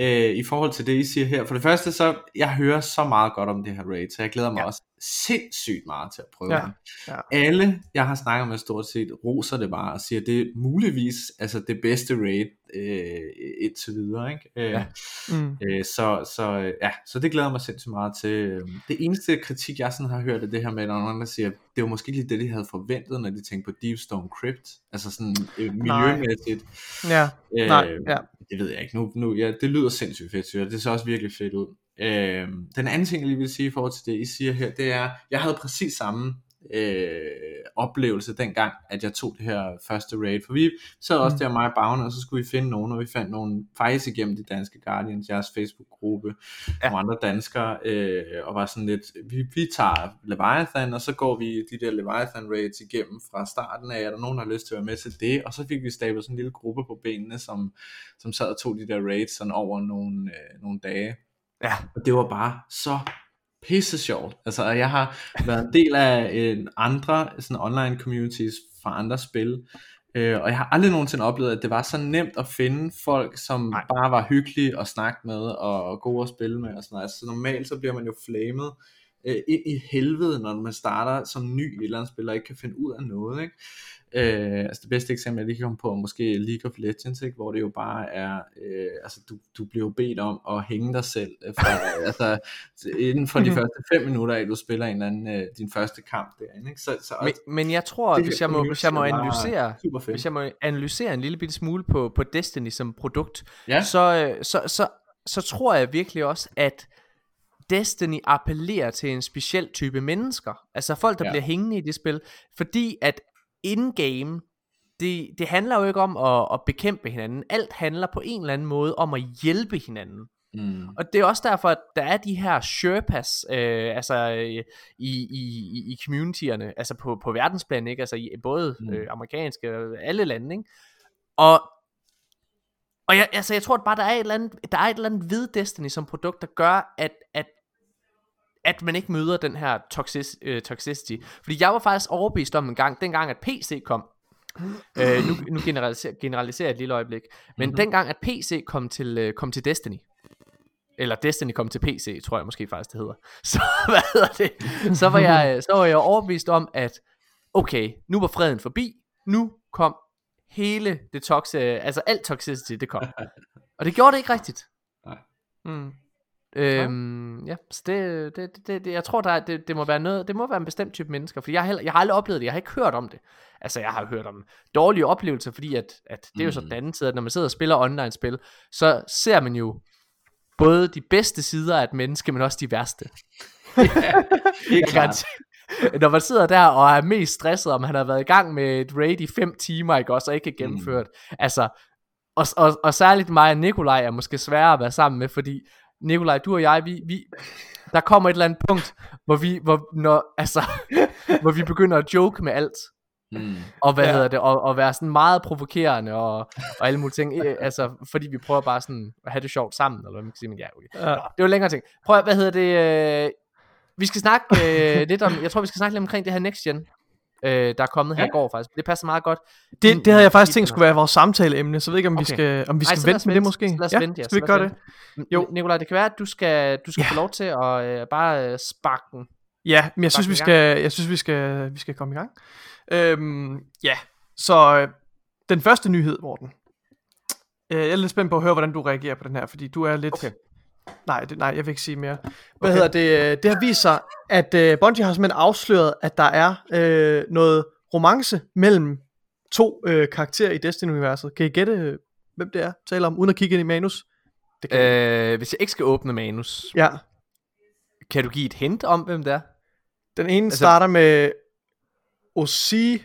øh, i forhold til det, I siger her, for det første, så jeg hører så meget godt om det her raid, så jeg glæder mig ja. også sindssygt meget til at prøve ja. det. Ja. Alle, jeg har snakket med stort set, roser det bare og siger, det er muligvis altså, det bedste raid, Øh, indtil videre, ikke? Øh, ja. Mm. øh, så, så, ja, så det glæder mig sindssygt meget til. Det eneste kritik jeg sådan har hørt er det her med, når nogen siger, det var måske ikke lige det de havde forventet, når de tænkte på Deep Stone Crypt, altså sådan øh, miljømæssigt. Ja. Øh, Nej. Ja. Det ved jeg ikke nu, nu ja, det lyder sindssygt fedt, så det ser også virkelig fedt ud. øh, Den anden ting jeg lige vil sige i forhold til det I siger her, det er, jeg havde præcis samme Øh, oplevelse dengang, at jeg tog det her første raid, for vi sad også mm. der, mig og Bavne, og så skulle vi finde nogen, og vi fandt nogen faktisk igennem De Danske Guardians, jeres Facebook-gruppe, ja. nogle andre danskere, øh, og var sådan lidt, vi, vi tager Leviathan, og så går vi de der Leviathan raids igennem fra starten af, er der nogen, der har lyst til at være med til det, og så fik vi stablet sådan en lille gruppe på benene, som, som sad og tog de der raids sådan over nogle, øh, nogle dage, ja. og det var bare så pisse sjovt. Altså, jeg har været en del af en andre sådan online communities fra andre spil, øh, og jeg har aldrig nogensinde oplevet, at det var så nemt at finde folk, som Nej. bare var hyggelige at snakke med, og, og gode at spille med, og sådan noget. Altså, normalt så bliver man jo flamet øh, ind i helvede, når man starter som ny et eller andet spil, og ikke kan finde ud af noget, ikke? Øh, altså det bedste eksempel jeg lige kan komme på er måske League of Legends, ikke? Hvor det jo bare er øh, altså du, du bliver bedt om at hænge dig selv for, altså, inden for de mm-hmm. første fem minutter at du spiller en eller anden, øh, din første kamp derinde, ikke? Så, så, men, men jeg tror det, hvis, jeg må, hvis jeg må analysere hvis jeg må analysere en lille bitte smule på, på Destiny som produkt, ja. så, så, så, så tror jeg virkelig også at Destiny appellerer til en speciel type mennesker, altså folk der ja. bliver hængende i det spil, fordi at in-game, det, det handler jo ikke om at, at bekæmpe hinanden. Alt handler på en eller anden måde om at hjælpe hinanden. Mm. Og det er også derfor, at der er de her Sherpas, øh, altså øh, i, i, i communityerne, altså på, på verdensplan, ikke? Altså i både øh, amerikanske og alle lande, ikke? Og, og jeg, altså, jeg tror, at bare der er et eller andet, der er et eller andet ved Destiny som produkt, der gør, at, at at man ikke møder den her toxis, øh, toxicity. Fordi jeg var faktisk overbevist om en gang, dengang at P C kom, øh, nu, nu generaliserer, generaliserer jeg et lille øjeblik, men mm-hmm. dengang at P C kom til, øh, kom til Destiny, eller Destiny kom til P C, tror jeg måske faktisk det hedder, så, hvad hedder det? Så, var jeg, så var jeg overbevist om, at okay, nu var freden forbi, nu kom hele det toxi, altså alt toxicity, det kom. Og det gjorde det ikke rigtigt. Nej. Mm. Øhm, ja. ja, så det, det, det, det jeg tror der er, det, det må være noget, det må være en bestemt type mennesker, fordi jeg har jeg har aldrig oplevet det, jeg har ikke hørt om det. Altså jeg har hørt om dårlige oplevelser, fordi at at det er jo sådan den anden side, at når man sidder og spiller online spil, så ser man jo både de bedste sider af et menneske, men også de værste. Ja, det er klart. Når man sidder der og er mest stresset, om han har været i gang med et raid i fem timer, ikke også, og ikke gennemført. Mm. Altså og, og og særligt mig og Nikolaj er måske sværere at være sammen med, fordi Nikolaj, du og jeg, vi, vi, der kommer et eller andet punkt, hvor vi, hvor, når, altså, hvor vi begynder at joke med alt, mm. og hvad ja. hedder det, og, og være sådan meget provokerende, og, og alle mulige ting, altså, fordi vi prøver bare sådan, at have det sjovt sammen, eller hvad man kan sige, men ja, okay. Nå, det var længere ting, prøv hvad hedder det, øh, vi skal snakke øh, lidt om, jeg tror vi skal snakke lidt omkring det her Next Gen, Øh, der er kommet her i ja. går faktisk. Det passer meget godt. Det, det havde jeg faktisk tænkt skulle være vores samtaleemne, så jeg ved ikke om okay. vi skal om vi skal Ej, vente med det måske. Så lad os ja, vente, ja. Skal vi gøre det? Jo, Nikolaj, det kan være at du skal du skal ja. få lov til at øh, bare øh, sparke den. Ja, men jeg sparken synes vi skal jeg synes vi skal vi skal komme i gang. Øhm, ja. Så øh, den første nyhed, Morten. Jeg er lidt spændt på at høre, hvordan du reagerer på den her, fordi du er lidt... Okay. Nej, det, nej, jeg vil ikke sige mere. Hvad okay. hedder det? Det har vist sig, at uh, Bungie har simpelthen afsløret, at der er uh, noget romance mellem to uh, karakterer i Destiny-universet. Kan I gætte, hvem det er, taler om, uden at kigge ind i manus? Det kan øh, hvis jeg ikke skal åbne manus, ja. Kan du give et hint om, hvem det er? Den ene altså... starter med Osi,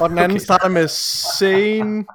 og den anden okay. starter med Saint...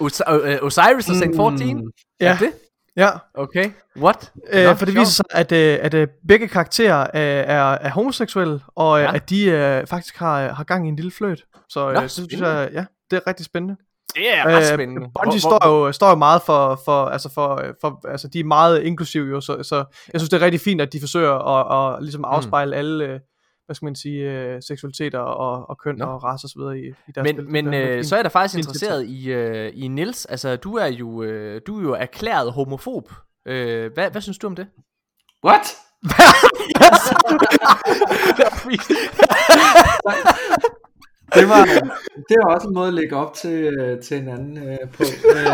Os- Osiris og Saint fourteen? Mm, ja. Er det? Ja. Okay. What? Æ, for det viser sig, at, at, at begge karakterer er, er homoseksuelle, og ja. At de uh, faktisk har, har gang i en lille fløjt. Så Nå, det synes jeg, ja, det er rigtig spændende. Det er ret spændende. Bungie hvor, hvor... står jo står jo meget for for altså for for altså de er meget inklusive jo, så så jeg synes det er rigtig fint at de forsøger at, at, at ligesom afspejle mm. alle hvad skal man sige seksualiteter og, og køn no. og race og så videre i, i deres Men spil, men der. øh, så er der faktisk interesseret i øh, i Niels. Altså du er jo øh, du er jo erklæret homofob. Øh, hvad hvad synes du om det? What? Det var, det var også en måde at lægge op til, til en anden øh, på. Øh,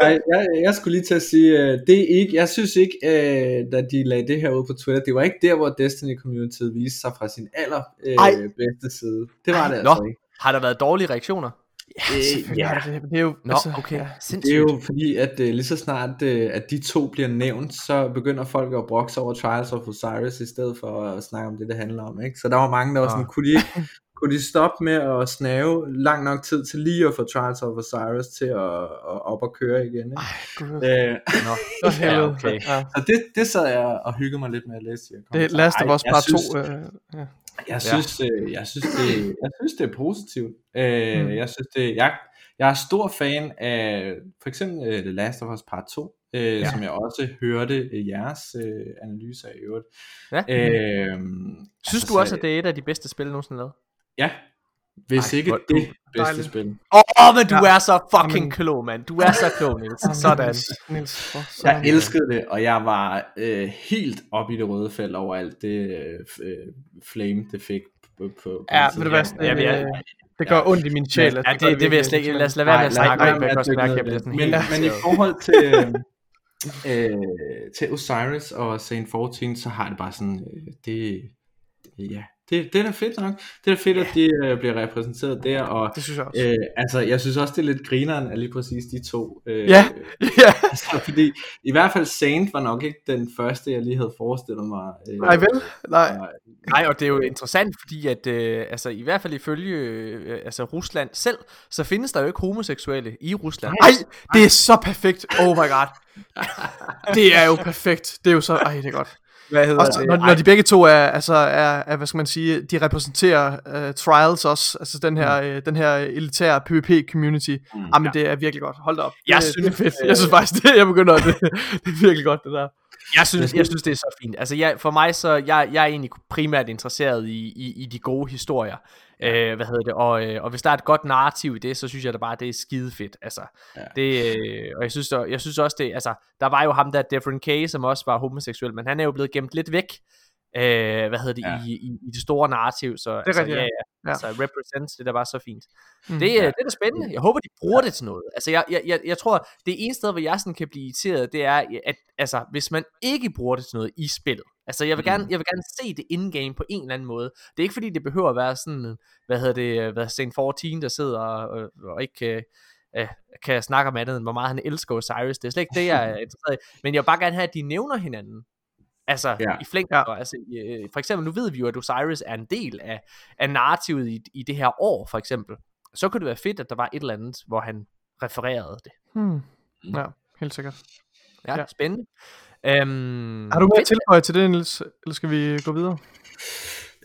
jeg, jeg, jeg skulle lige til at sige, øh, det er ikke, jeg synes ikke, øh, da de lagde det her ud på Twitter, det var ikke der, hvor Destiny Community viste sig fra sin allerbedste øh, side. Det var Ej, det altså nå. Ikke. Har der været dårlige reaktioner? Ja, øh, ja. Det, det er jo, Nå, altså, okay. ja, det er jo fordi at uh, lige så snart uh, at de to bliver nævnt, så begynder folk at brokse over Trials of Osiris i stedet for at snakke om det det handler om, ikke? Så der var mange der var sådan, kunne de, kunne de stoppe med at snave lang nok tid til lige at få Trials of Osiris til at, at op og køre igen, ikke? Ej, Gud. Æh, Nå, ja, okay. ja. Så det, det sad jeg og hyggede mig lidt med at læse. Det laster vores bare to øh, ja. Jeg synes, ja. øh, jeg synes det, jeg synes det er positivt. Øh, mm. Jeg synes det, jeg, jeg er stor fan af for eksempel uh, The Last of Us Part to, øh, ja. Som jeg også hørte uh, jeres øh, analyser i øvrigt. Ja. Øh, synes altså, du også at det er et af de bedste spil nogensinde lavet? Ja. Hvis Ej, ikke det du... bedste Dejligt. Spil. Åh, oh, men du ja. Er så fucking klog, mand. Du er så klog, Niels. Sådan. Niels, jeg elskede det, og jeg var øh, helt op i det røde felt over alt det øh, flame, det fik på... på ja, men det var sådan, ja, ja, ja. Det gør ondt i min sjæl. Ja, det, det, det vil jeg slet ikke. Lad os lade være med at snakke. Men i forhold til... Øh, til Osiris og Saint fourteen, så har det bare sådan... Det... Ja... Det, det er da fedt nok. Det er da fedt, yeah. at de øh, bliver repræsenteret der. Og, det synes jeg også. Øh, altså, jeg synes også, det er lidt grineren af lige præcis de to. Ja. Øh, yeah. yeah. altså, fordi i hvert fald Saint var nok ikke den første, jeg lige havde forestillet mig. Øh, Nej, vel? Nej. Og, Nej, og det er jo interessant, fordi at, øh, altså, i hvert fald ifølge øh, altså, Rusland selv, så findes der jo ikke homoseksuelle i Rusland. Nej, det er så perfekt. Oh my god. Det er jo perfekt. Det er jo så... Ej, det er godt. Også, når, når de begge to er, altså er, er, hvad skal man sige, de repræsenterer uh, Trials også, altså den her, mm. øh, den her elitære PvP community. Mm, Jamen ja. Det er virkelig godt. Hold da op. Jeg det, synes det er fedt. Øh... Jeg synes faktisk det. Jeg begynder at det. Det er virkelig godt det der. Jeg synes, jeg synes det er så fint. Altså jeg, for mig så jeg, jeg er egentlig primært interesseret i, i, i de gode historier. Øh, hvad hedder det? Og, og hvis der er et godt narrativ i det, så synes jeg da bare det er skide fedt. Altså ja. det øh, og jeg synes og, jeg synes også det. Altså der var jo ham der Different K, som også var homoseksuel, men han er jo blevet gemt lidt væk. Øh, hvad hedder det ja. i, i, i det store narrativ, så det altså, rigtig, ja, ja. Ja. Altså represents det der var så fint. Mm, det, ja. det er da spændende. Jeg håber de bruger ja. det til noget. Altså jeg jeg jeg, jeg tror det ene sted hvor jeg sådan kan blive irriteret, det er at altså hvis man ikke bruger det til noget i spillet. Altså jeg vil gerne jeg vil gerne se det in-game på en eller anden måde. Det er ikke fordi det behøver at være sådan hvad hedder det, hvad Saint fourteen der sidder og, og ikke øh, kan snakke om andet end hvor meget han elsker Osiris. Det er slet ikke det jeg er interesseret i. Men jeg vil bare gerne have at de nævner hinanden. Altså ja. i flæng, ja. altså øh, for eksempel nu ved vi jo at Osiris er en del af, af narrativet i, i det her år for eksempel. Så kunne det være fedt at der var et eller andet hvor han refererede det. Hmm. Ja, helt sikkert. Ja, ja. Spændende. Øhm, Har du mere tilføje til det, Niels? Eller skal vi gå videre?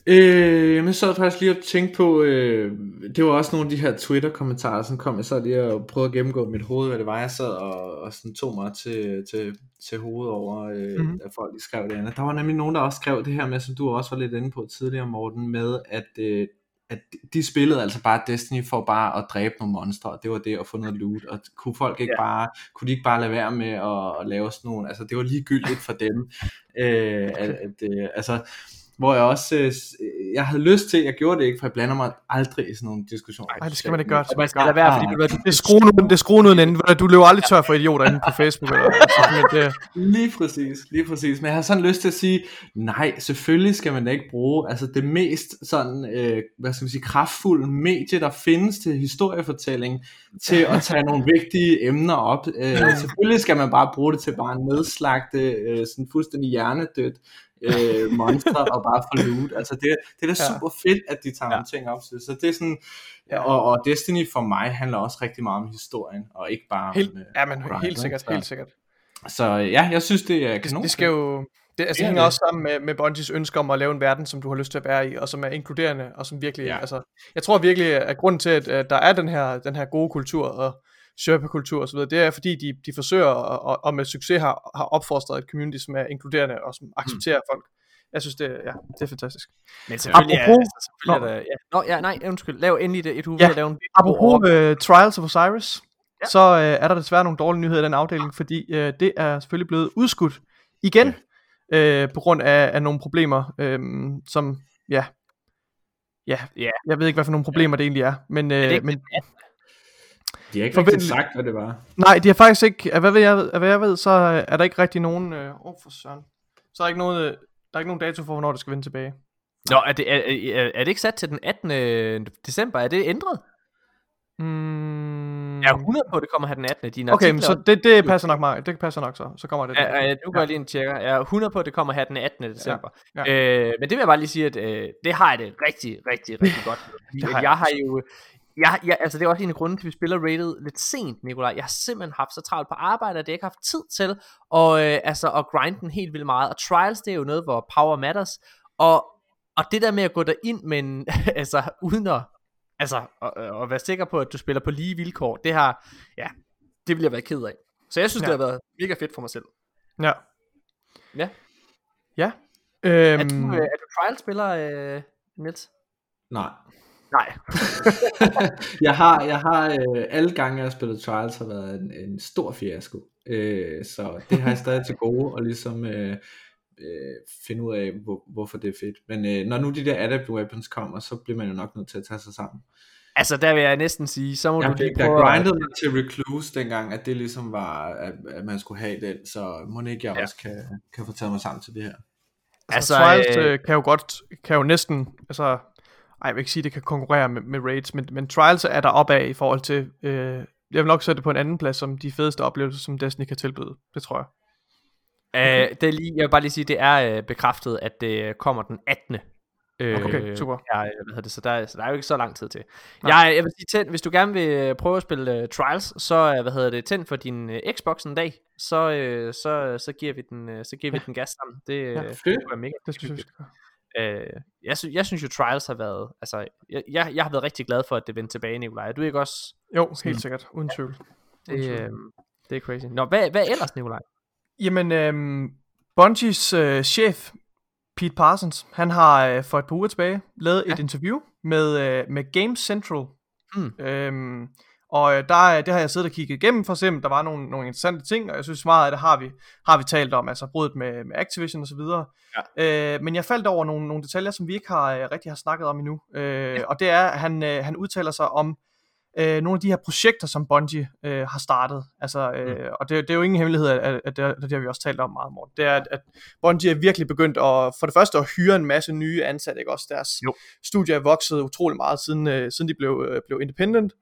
Øh, jeg sad faktisk lige og tænkte på, øh, det var også nogle af de her Twitter-kommentarer, som kom jeg så lige og prøvede at gennemgå mit hoved, hvad det var, jeg sad og, og sådan tog mig til, til, til hovedet over, øh, mm-hmm. at folk lige skrev det andet. Der var nemlig nogen, der også skrev det her med, som du også var lidt inde på tidligere, Morten, med at... Øh, at de spillede altså bare Destiny for bare at dræbe nogle monstre, og det var det at få noget loot, og kunne folk ikke ja. bare, kunne de ikke bare lade være med at, at lave sådan nogle, altså det var ligegyldigt for dem, øh, at, at, øh, altså Hvor jeg også, øh, jeg havde lyst til, jeg gjorde det ikke, for jeg blander mig aldrig i sådan nogle diskussioner. Nej, det skal man ikke gøre. Det, man skal være, fordi det, det er skruen uden, det er skruen uden inden. Du løber aldrig tør for idioter inde på Facebook. Eller, men det... Lige præcis, lige præcis. Men jeg har sådan lyst til at sige, nej, selvfølgelig skal man da ikke bruge, altså det mest sådan, øh, hvad skal man sige, kraftfulde medie, der findes til historiefortælling, til at tage nogle vigtige emner op. Øh, selvfølgelig skal man bare bruge det til bare en nedslagte, øh, sådan fuldstændig hjernedødt, øh, monster og bare for loot. Altså det, det er da super fedt, at de tager nogle ja. ting op til. Så det er sådan, og, og Destiny for mig handler også rigtig meget om historien og ikke bare helt, om, øh, ja, men Brian, helt sikkert, så. helt sikkert. Så ja, jeg synes det er kanon. Det skal jo det, altså, det hænger også sammen med, med Bungies ønske om at lave en verden, som du har lyst til at være i, og som er inkluderende, og som virkelig, ja. altså, jeg tror virkelig, at grunden til, at, at der er den her, den her gode kultur og sherpa-kultur og så videre, det er fordi de, de forsøger og, og med succes har, har opfostret et community, som er inkluderende og som accepterer mm. folk. Jeg synes, det, ja, det er fantastisk. Men selvfølgelig apropos, er, altså, selvfølgelig nå, er det... Ja. Nå, ja, nej, undskyld, lav endelig det, et uge, ja. lave en... Apropos uh, Trials of Osiris, ja. så uh, er der desværre nogle dårlige nyheder i den afdeling, fordi uh, det er selvfølgelig blevet udskudt igen, ja. uh, på grund af, af nogle problemer, uh, som, ja, ja, yeah. jeg ved ikke, hvad for nogle problemer ja. det egentlig er, men... Uh, er det ikke, men ja. De har ikke Forvent... rigtig sagt, hvad det var. Nej, de har faktisk ikke, hvad ved jeg, hvad jeg ved, så er der ikke rigtig nogen, åh øh, oh, for søren, så er der ikke nogen, der er ikke nogen dato for, hvornår det skal vende tilbage. Nå, er det, er, er det ikke sat til den attende december, er det ændret? Mm... Jeg er hundrede på, at det kommer her den attende. Dine okay, men så det, det passer nok meget, det passer nok så, så kommer det. Ja, ja, nu går jeg lige en tjekker, jeg er hundrede på, at det kommer her den attende december. Ja, ja. Øh, men det vil jeg bare lige sige, at øh, det har jeg det rigtig, rigtig, rigtig godt. Jeg har, jeg har jo... Jeg, jeg, altså det er også en af grunden til, at vi spiller rated lidt sent, Nikolaj. Jeg har simpelthen haft så travlt på arbejde, at jeg ikke har haft tid til og, øh, altså, at grinde den helt vildt meget. Og Trials, det er jo noget, hvor power matters. Og, og det der med at gå derind, men altså uden at, altså, og, og være sikker på, at du spiller på lige vilkår, det har, ja, det ville jeg være ked af. Så jeg synes, ja. det har været mega fedt for mig selv. Ja. Ja. Ja. Øhm... Er, du, er du Trials-spiller, øh, Niels? Nej. Nej. jeg har, jeg har øh, alle gange jeg har spillet Trials har været en, en stor fiasko, øh, så det har jeg stadig til gode og ligesom øh, øh, finde ud af hvor, hvorfor det er fedt. Men øh, når nu de der Adapt Weapons kommer, så bliver man jo nok nødt til at tage sig sammen. Altså der vil jeg næsten sige, så må Jamen, du lige prøve. Jeg grindede mig til Recluse dengang, at det ligesom var, at, at man skulle have den, så må ikke jeg ja. også kan, kan få taget mig sammen til det her. Altså, altså Trials øh, kan jo godt, kan jo næsten, altså. Ej, jeg vil ikke sige, at det kan konkurrere med, med raids, men, men Trials er der opad i forhold til, øh, jeg vil nok sætte det på en anden plads, som de fedeste oplevelser, som Destiny kan tilbyde, det tror jeg. Okay. Æh, det er lige, jeg vil bare lige sige, at det er øh, bekræftet, at det kommer den attende. Øh, okay, super. Ja, jeg ved det, så der, så der er jo ikke så lang tid til. Jeg, jeg vil sige, tænd, hvis du gerne vil prøve at spille uh, Trials, så hvad hedder det, tænd for din uh, Xbox en dag, så, uh, så, så giver vi den, uh, så giver vi ja. den gas sammen. Det, ja, det er mega det skal vi Øh, jeg, sy- jeg synes jo Trials har været altså, jeg, jeg, jeg har været rigtig glad for at det vendte tilbage, Nikolaj. Er du ikke også? Jo, helt sikkert, uden tvivl. Ja. Det, øh, det er crazy. Nå, hvad, hvad ellers, Nikolaj? Jamen, øh, Bungies øh, chef Pete Parsons, han har øh, for et par uger tilbage lavet ja. et interview med, øh, med Game Central. mm. øh, Og der, det har jeg siddet og kigget igennem for eksempel. Der var nogle, nogle interessante ting, og jeg synes meget af det har vi, har vi talt om, altså bruddet med, med Activision og så videre. Ja. Øh, men jeg faldt over nogle, nogle detaljer, som vi ikke har, rigtig har snakket om endnu. Øh, ja. Og det er, at han, han udtaler sig om øh, nogle af de her projekter, som Bungie øh, har startet. Altså, øh, mm. Og det, det er jo ingen hemmelighed, at, at, det, at det har vi også talt om meget, Morten. Det er, at, at Bungie er virkelig begyndt at, for det første at hyre en masse nye ansatte, ikke? Også deres jo. studier er vokset utrolig meget, siden, øh, siden de blev, øh, blev independent.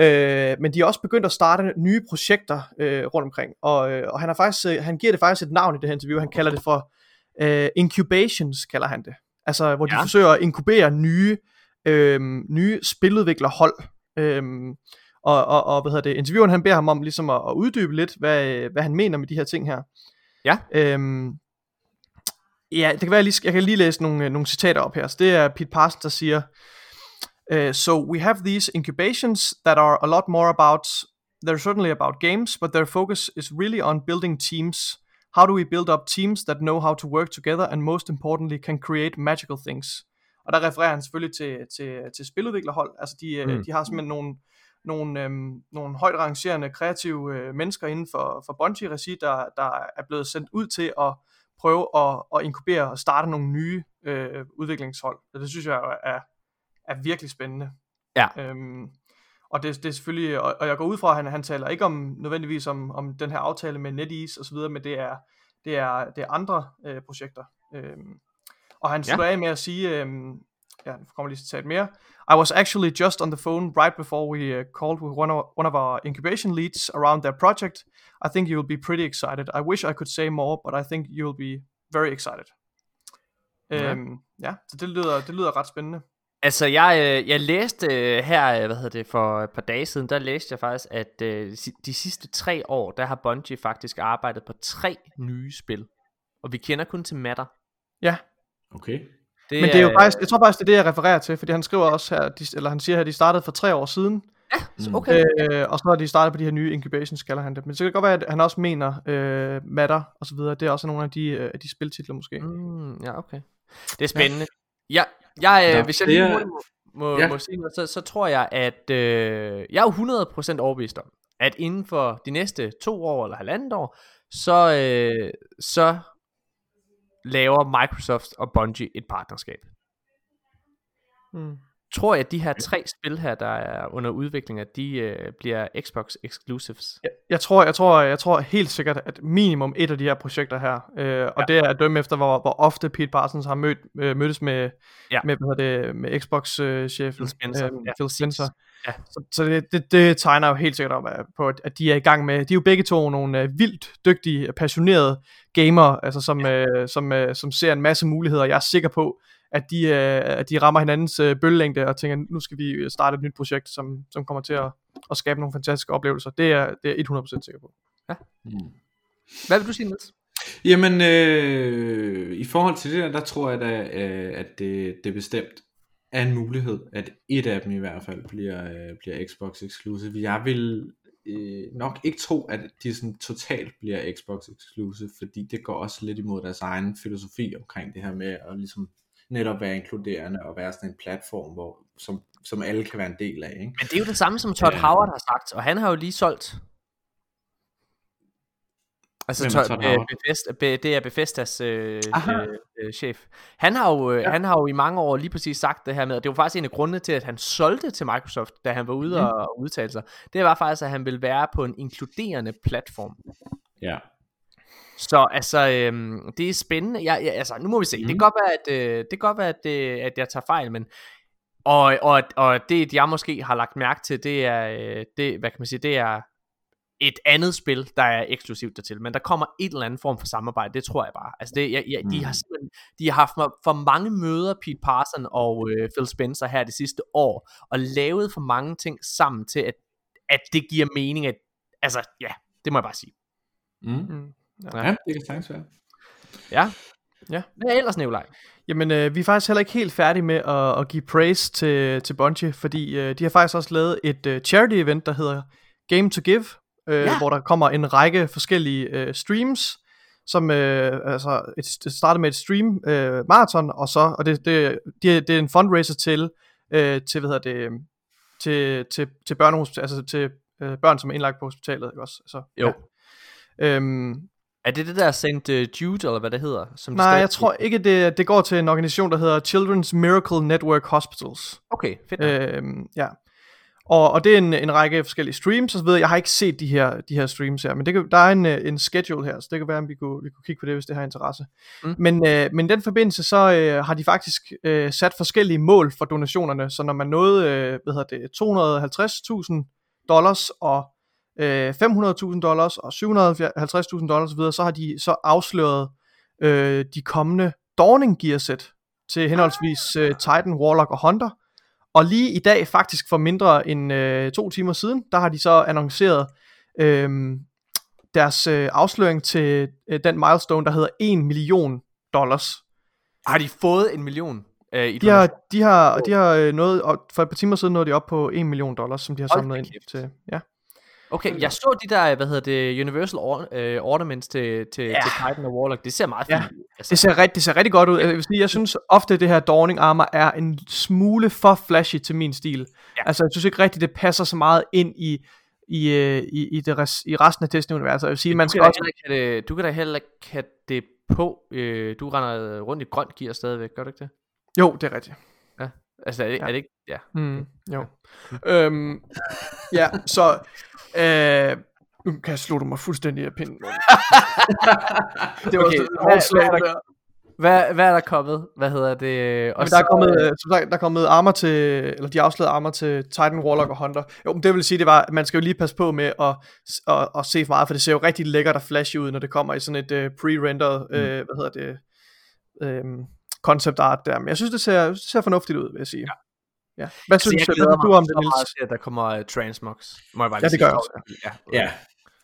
Øh, men de er også begyndt at starte nye projekter øh, rundt omkring, og, øh, og han, har faktisk, øh, han giver det faktisk et navn i det her interview. Han kalder det for øh, incubations, kalder han det. Altså hvor de ja. forsøger at inkubere nye, øh, nye spiludviklerhold. øh, og, og, og hvad hedder det, intervieweren han beder ham om ligesom at, at uddybe lidt hvad, hvad han mener med de her ting her. Ja øh, Ja, det kan være, jeg, lige, jeg kan lige læse nogle, nogle citater op her. Så det er Pete Parsons, der siger: Uh, so we have these incubations that are a lot more about, they're certainly about games, but their focus is really on building teams. How do we build up teams that know how to work together and most importantly can create magical things? Og der refererer han selvfølgelig til, til, til spiludviklerhold. Altså de, mm. de har simpelthen nogle, nogle, øhm, nogle højt rangerende kreative øh, mennesker inden for, for Bungie-regi, der, der er blevet sendt ud til at prøve at, at inkubere og starte nogle nye øh, udviklingshold. Så det synes jeg er, er virkelig spændende. Ja. Øhm, og det, det er selvfølgelig, og, og jeg går ud fra, at han, han taler ikke om nødvendigvis om, om den her aftale med NetEase og så videre, men det er, det er, det er andre øh, projekter. Øhm, og han slutter ja. af med at sige, øhm, ja, nu kommer lige til at tage et mere. I was actually just on the phone right before we uh, called with one of, one of our incubation leads around their project. I think you will be pretty excited. I wish I could say more, but I think you will be very excited. Ja, øhm, ja så det lyder, det lyder ret spændende. Altså, jeg, jeg læste her, hvad hedder det, for et par dage siden, der læste jeg faktisk, at de sidste tre år, der har Bungie faktisk arbejdet på tre nye spil. Og vi kender kun til Matter. Ja. Okay. Det Men det er jo faktisk, jeg tror faktisk, det er det, jeg refererer til, fordi han skriver også her, de, eller han siger her, de startede for tre år siden. Ja, okay. Øh, og så har de startet på de her nye incubations, kalder han det. Men så kan det godt være, at han også mener øh, Matter og så videre. Det er også nogle af de, øh, de spiltitler måske. Mm, ja, okay. Det er spændende. Ja. ja. Jeg, øh, ja, hvis jeg lige er... må, må, ja. må sige noget, så, så tror jeg, at øh, jeg er hundrede procent overbevist om, at inden for de næste to år eller halvandet år, så, øh, så laver Microsoft og Bungie et partnerskab. Hmm. Tror jeg, at de her tre spil her, der er under udvikling, at de øh, bliver Xbox exclusives? Jeg, jeg, tror, jeg, tror, jeg tror helt sikkert, at minimum et af de her projekter her, øh, og ja. det er at dømme efter, hvor, hvor ofte Pete Parsons har mødt, øh, mødtes med, ja. med, hvad det, med Xbox-chefen, Phil Spencer. Øh, ja. Phil Spencer. Ja. Så, så det, det, det tegner jo helt sikkert op, på, at de er i gang med, de er jo begge to nogle øh, vildt dygtige, passionerede gamere, altså som, ja. øh, som, øh, som ser en masse muligheder, jeg er sikker på, at de, øh, at de rammer hinandens øh, bølgelængde og tænker, nu skal vi starte et nyt projekt, som, som kommer til at, at skabe nogle fantastiske oplevelser. Det er, det er hundrede procent sikker på. Ja. Mm. Hvad vil du sige, Niels? Jamen, øh, i forhold til det der, der tror jeg da, øh, at det, det bestemt er en mulighed, at et af dem i hvert fald bliver, øh, bliver Xbox exclusive. Jeg vil øh, nok ikke tro, at de sådan totalt bliver Xbox exclusive, fordi det går også lidt imod deres egen filosofi omkring det her med at ligesom netop være inkluderende og være sådan en platform, hvor, som, som alle kan være en del af, ikke? Men det er jo det samme som Todd Howard har sagt, og han har jo lige solgt. Altså Todd, Todd øh, Bethesda, det er Bethesdas øh, øh, chef. Han har, jo, ja. han har jo i mange år lige præcis sagt det her med, og det var faktisk en af grundene til, at han solgte til Microsoft, da han var ude mm. og udtale sig. Det var faktisk, at han ville være på en inkluderende platform. Ja. Så altså, øhm, det er spændende. Jeg, jeg, altså, nu må vi se. Mm. Det kan godt være, at, øh, det kan godt være, at, øh, at jeg tager fejl, men og, og, og det, jeg måske har lagt mærke til, det er, øh, det, hvad kan man sige, det er et andet spil, der er eksklusivt dertil. Men der kommer et eller andet form for samarbejde, det tror jeg bare. Altså, det, jeg, jeg, mm. de har simpelthen, de har haft for mange møder, Pete Parson og øh, Phil Spencer her det sidste år, og lavet for mange ting sammen til, at, at det giver mening. At, altså, ja, det må jeg bare sige. Mm. Mm. Ja. ja, det kan sagtens være. Ja, ja. Hvad er ellers, Nikolaj? Jamen, øh, vi er faktisk heller ikke helt færdige med at, at give praise til, til Bungie, fordi øh, de har faktisk også lavet et øh, charity-event, der hedder Game to Give, øh, ja. hvor der kommer en række forskellige øh, streams, som øh, altså et, starter med et stream-marathon, øh, og så og det, det, det, det er en fundraiser til, øh, til hvad hedder det, til, til, til, børnehus, altså til øh, børn, som er indlagt på hospitalet, ikke også? Så, jo. Ja. Øhm, Er det det der Saint Jude, eller hvad det hedder? Som Nej, jeg tror ikke, det, det går til en organisation, der hedder Children's Miracle Network Hospitals. Okay, fedt. Øhm, ja. Og, og det er en, en række forskellige streams, og så videre. Jeg har ikke set de her, de her streams her, men det kan, der er en, en schedule her, så det kan være, om vi kunne, vi kunne kigge på det, hvis det har interesse. Mm. Men, øh, men i den forbindelse, så øh, har de faktisk øh, sat forskellige mål for donationerne, så når man nåede øh, hvad hedder det, to hundrede og halvtreds tusind dollars og fem hundrede tusind dollars og syv hundrede og halvtreds tusind dollars videre, så har de så afsløret øh, de kommende Dawning gearsæt til henholdsvis øh, Titan, Warlock og Hunter. Og lige i dag, faktisk for mindre end øh, to timer siden, der har de så annonceret øh, deres øh, afsløring til øh, den milestone, der hedder en million dollars. Har de fået en million? Øh, de, har, de har, de har noget, og for et par timer siden nåede de op på en million dollars, som de har samlet ind til. Ja. Okay, jeg så de der, hvad hedder det, Universal Ornaments til, til, ja. til Titan og Warlock. Det ser meget fint ud. Ja. Det, ser rigtig, det ser rigtig godt ud. Jeg vil sige, jeg synes ofte, at det her Dawning armor er en smule for flashy til min stil. Ja. Altså, jeg synes ikke rigtigt, det passer så meget ind i, i, i, i, det res, i resten af Destiny-universet. Jeg vil sige, man skal også... Du kan da heller ikke have det på. Øh, du render rundt i grønt gear stadigvæk, gør du ikke det? Jo, det er rigtigt. Ja, altså er det, ja. Er det ikke? Ja. Mm, jo. Ja. Øhm, ja, så... Øh, nu kan jeg slå mig fuldstændig af pinden. Det var okay. Sådan et der. Hvad, hvad er der kommet? Hvad hedder det? Og men der er kommet, så der, der er kommet armor til, eller de afslørede armor til Titan, Warlock og Hunter. Jo, men det vil sige, det var, at man skal jo lige passe på med at, at, at se for meget, for det ser jo rigtig lækkert og flashy ud, når det kommer i sådan et uh, pre-rendered, mm. uh, hvad hedder det, uh, concept art der. Men jeg synes, det ser, det ser fornuftigt ud, vil jeg sige. Ja. Ja. Hvad synes jeg, jeg hvad du om det, Niels? At der kommer uh, Transmogs. Må jeg bare ja, det gør jeg også. Ja, ja. ja.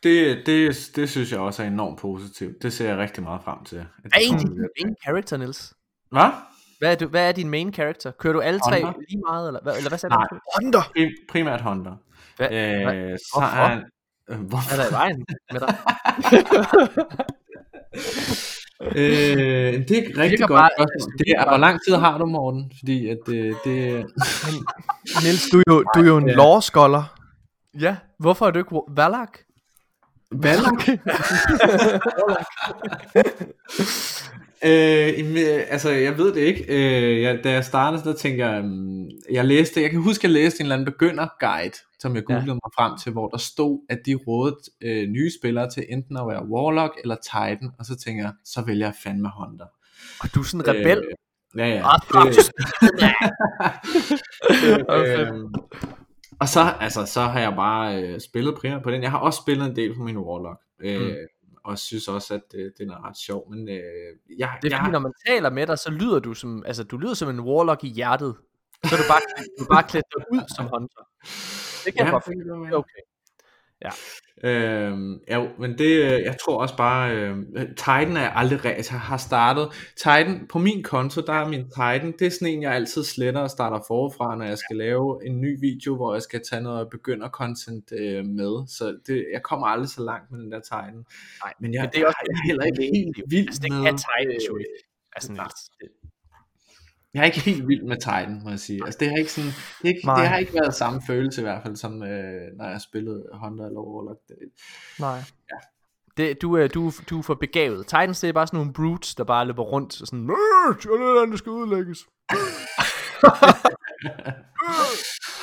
Det, det, det synes jeg også er enormt positivt. Det ser jeg rigtig meget frem til. Hvad er din main character, Niels? Hvad? Hvad er, du, hvad er din main character? Kører du alle tre Hunter? Lige meget? Eller, eller hvad sagde du? Hunter! Prim- primært Hunter. Hva? Æh, Hvorfor? Så er, øh, hvorfor? Er der i vejen med dig? øh, det er ikke rigtig det godt. Bare, det er, hvor lang tid har du, Morten? Fordi at det... det... Niels, du er jo, du er jo en ja. lore-scholar. Ja. Hvorfor er du ikke Valak? Valak? øh, altså, jeg ved det ikke. Øh, jeg, da jeg startede, så tænkte jeg, jeg læste, jeg kan huske, jeg læste en eller anden begynderguide, som jeg googlede ja. mig frem til, hvor der stod, at de rådede øh, nye spillere til enten at være Warlock eller Titan, og så tænker jeg, så vælger jeg fandme Hunter. Og du er sådan en rebel? Øh, ja, ja. øh, øh, Og så, altså, så har jeg bare øh, spillet primært på den. Jeg har også spillet en del på min Warlock. Øh, mm. Og synes også, at øh, den er ret sjov. Men, øh, jeg, det er fordi, jeg... når man taler med dig, så lyder du som, altså, du lyder som en Warlock i hjertet. Så er du bare, du bare klædt dig ud som Hunter. Det kan ja, jeg godt. Okay. Ja. Øhm, ja, men det, jeg tror også bare, øh, Titan er aldrig ret, jeg har startet, Titan, på min konto, der er min Titan, det er sådan en, jeg altid sletter og starter forfra, når jeg skal lave en ny video, hvor jeg skal tage noget beginner-content øh, med, så det, jeg kommer aldrig så langt med den der Titan. Nej, men jeg, men det er også, jeg er heller ikke helt vild altså, det med, Titan, jo ikke. Altså, det, jeg er ikke helt vild med Titan, må jeg sige. Altså det har ikke sådan, det, ikke, det har ikke været samme følelse i hvert fald som øh, når jeg spillede Hunter eller Warlock. Nej. Ja. Det du du du er for begavet. Titans det er bare sådan nogle brutes der bare løber rundt og sådan, øh, det skal udlægges.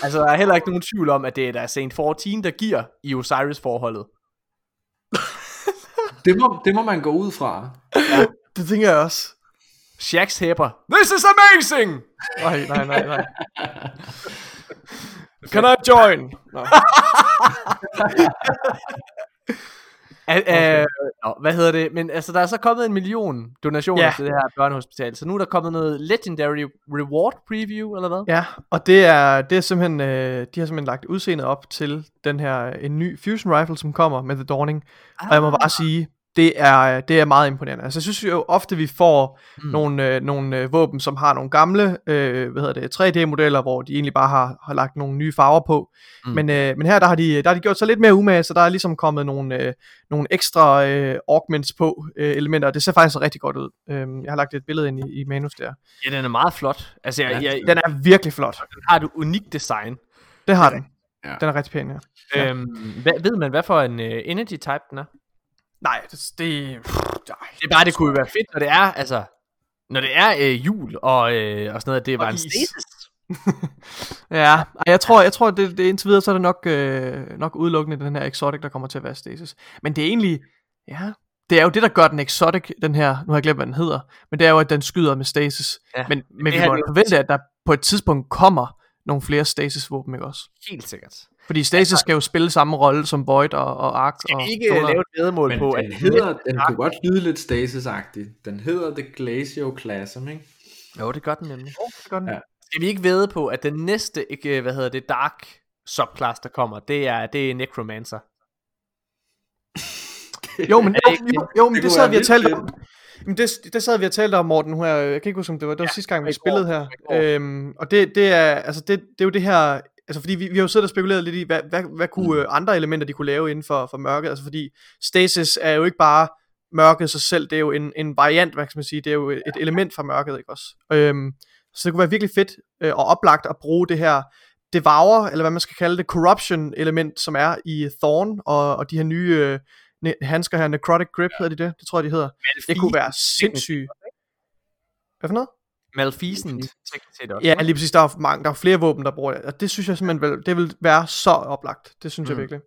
Altså der er heller ikke nogen tvivl om at det er der Saint fjorten der giver i Osiris forholdet. det må det må man gå ud fra. Ja. Det tænker jeg også. Shaqs hæpper. This is amazing! Nej, nej, nej, nej. Can I join? No. Al, øh, nå, hvad hedder det? Men altså, der er så kommet en million donationer ja. til det her børnehospital. Så nu er der kommet noget Legendary Reward Preview, eller hvad? Ja, og det er, det er simpelthen, øh, de har simpelthen lagt udseendet op til den her, en ny Fusion Rifle, som kommer med The Dawning. Ah. Og jeg må bare sige... Det er, det er meget imponerende. Altså jeg synes jo ofte vi får mm. nogle, øh, nogle øh, våben som har nogle gamle øh, hvad hedder det, tre D modeller hvor de egentlig bare har, har lagt nogle nye farver på mm. men, øh, men her der har, de, der har de gjort så lidt mere umage. Så der er ligesom kommet nogle, øh, nogle ekstra øh, augments på øh, elementer. Og det ser faktisk rigtig godt ud. øhm, Jeg har lagt et billede ind i, i manus der. Ja, den er meget flot altså, jeg, jeg, den er virkelig flot. Den har et unikt design. Det har den ja. Den er rigtig pæn ja. øhm, ja. Ved man hvad for en uh, energy type den er? Nej, det, det, pff, nej, det er bare, det kunne være fedt, når det er, altså, når det er øh, jul og, øh, og sådan noget, det var en stasis. Ja, jeg tror, jeg tror det, det indtil videre, så er det nok, øh, nok udelukkende den her exotic, der kommer til at være stasis. Men det er egentlig, ja, det er jo det, der gør den exotic, den her, nu har jeg glemt, hvad den hedder, men det er jo, at den skyder med stasis. Ja, men men det vi må forvente, at der på et tidspunkt kommer nogle flere stasis-våben, ikke også? Helt sikkert. Fordi Stasis skal jo spille samme rolle som Void og, og Ark. Skal ikke og lave et vedmål på, at den hedder, den kunne godt lyde lidt Stasis-agtig. Den hedder The Glacio Classum, ikke? Jo, det gør den nemlig. Jo, det gør den. Ja. Skal vi ikke vide på, at den næste, ikke, hvad hedder det, Dark subclass, der kommer, det er, det er Necromancer? Jo, men, jo, jo, jo, men det, det sad vi og talte om. Jamen det, det sad vi og talte om, Morten, her. Jeg kan ikke huske, om det var, det var ja, sidste gang, vi spillede her. Øhm, og det, det, er, altså det, det er jo det her... Altså fordi vi, vi har jo siddet og spekuleret lidt i, hvad, hvad, hvad kunne mm. andre elementer, de kunne lave inden for, for mørket. Altså fordi stasis er jo ikke bare mørket sig selv, det er jo en, en variant, hvad kan man sige. Det er jo et ja. element fra mørket, ikke også? Øhm, så det kunne være virkelig fedt øh, og oplagt at bruge det her devour, eller hvad man skal kalde det, corruption element, som er i Thorn, og, og de her nye... Øh, ne- handsker her, Necrotic Grip, ja. Hedder de det? Det tror jeg, de hedder. Malfisen. Det kunne være sindssygt. Hvad for noget? Malfisent. Ja, lige præcis. Der er mange, der er flere våben, der bruger det. Og det synes jeg simpelthen, vel, det vil være så oplagt. Det synes mm. jeg virkelig.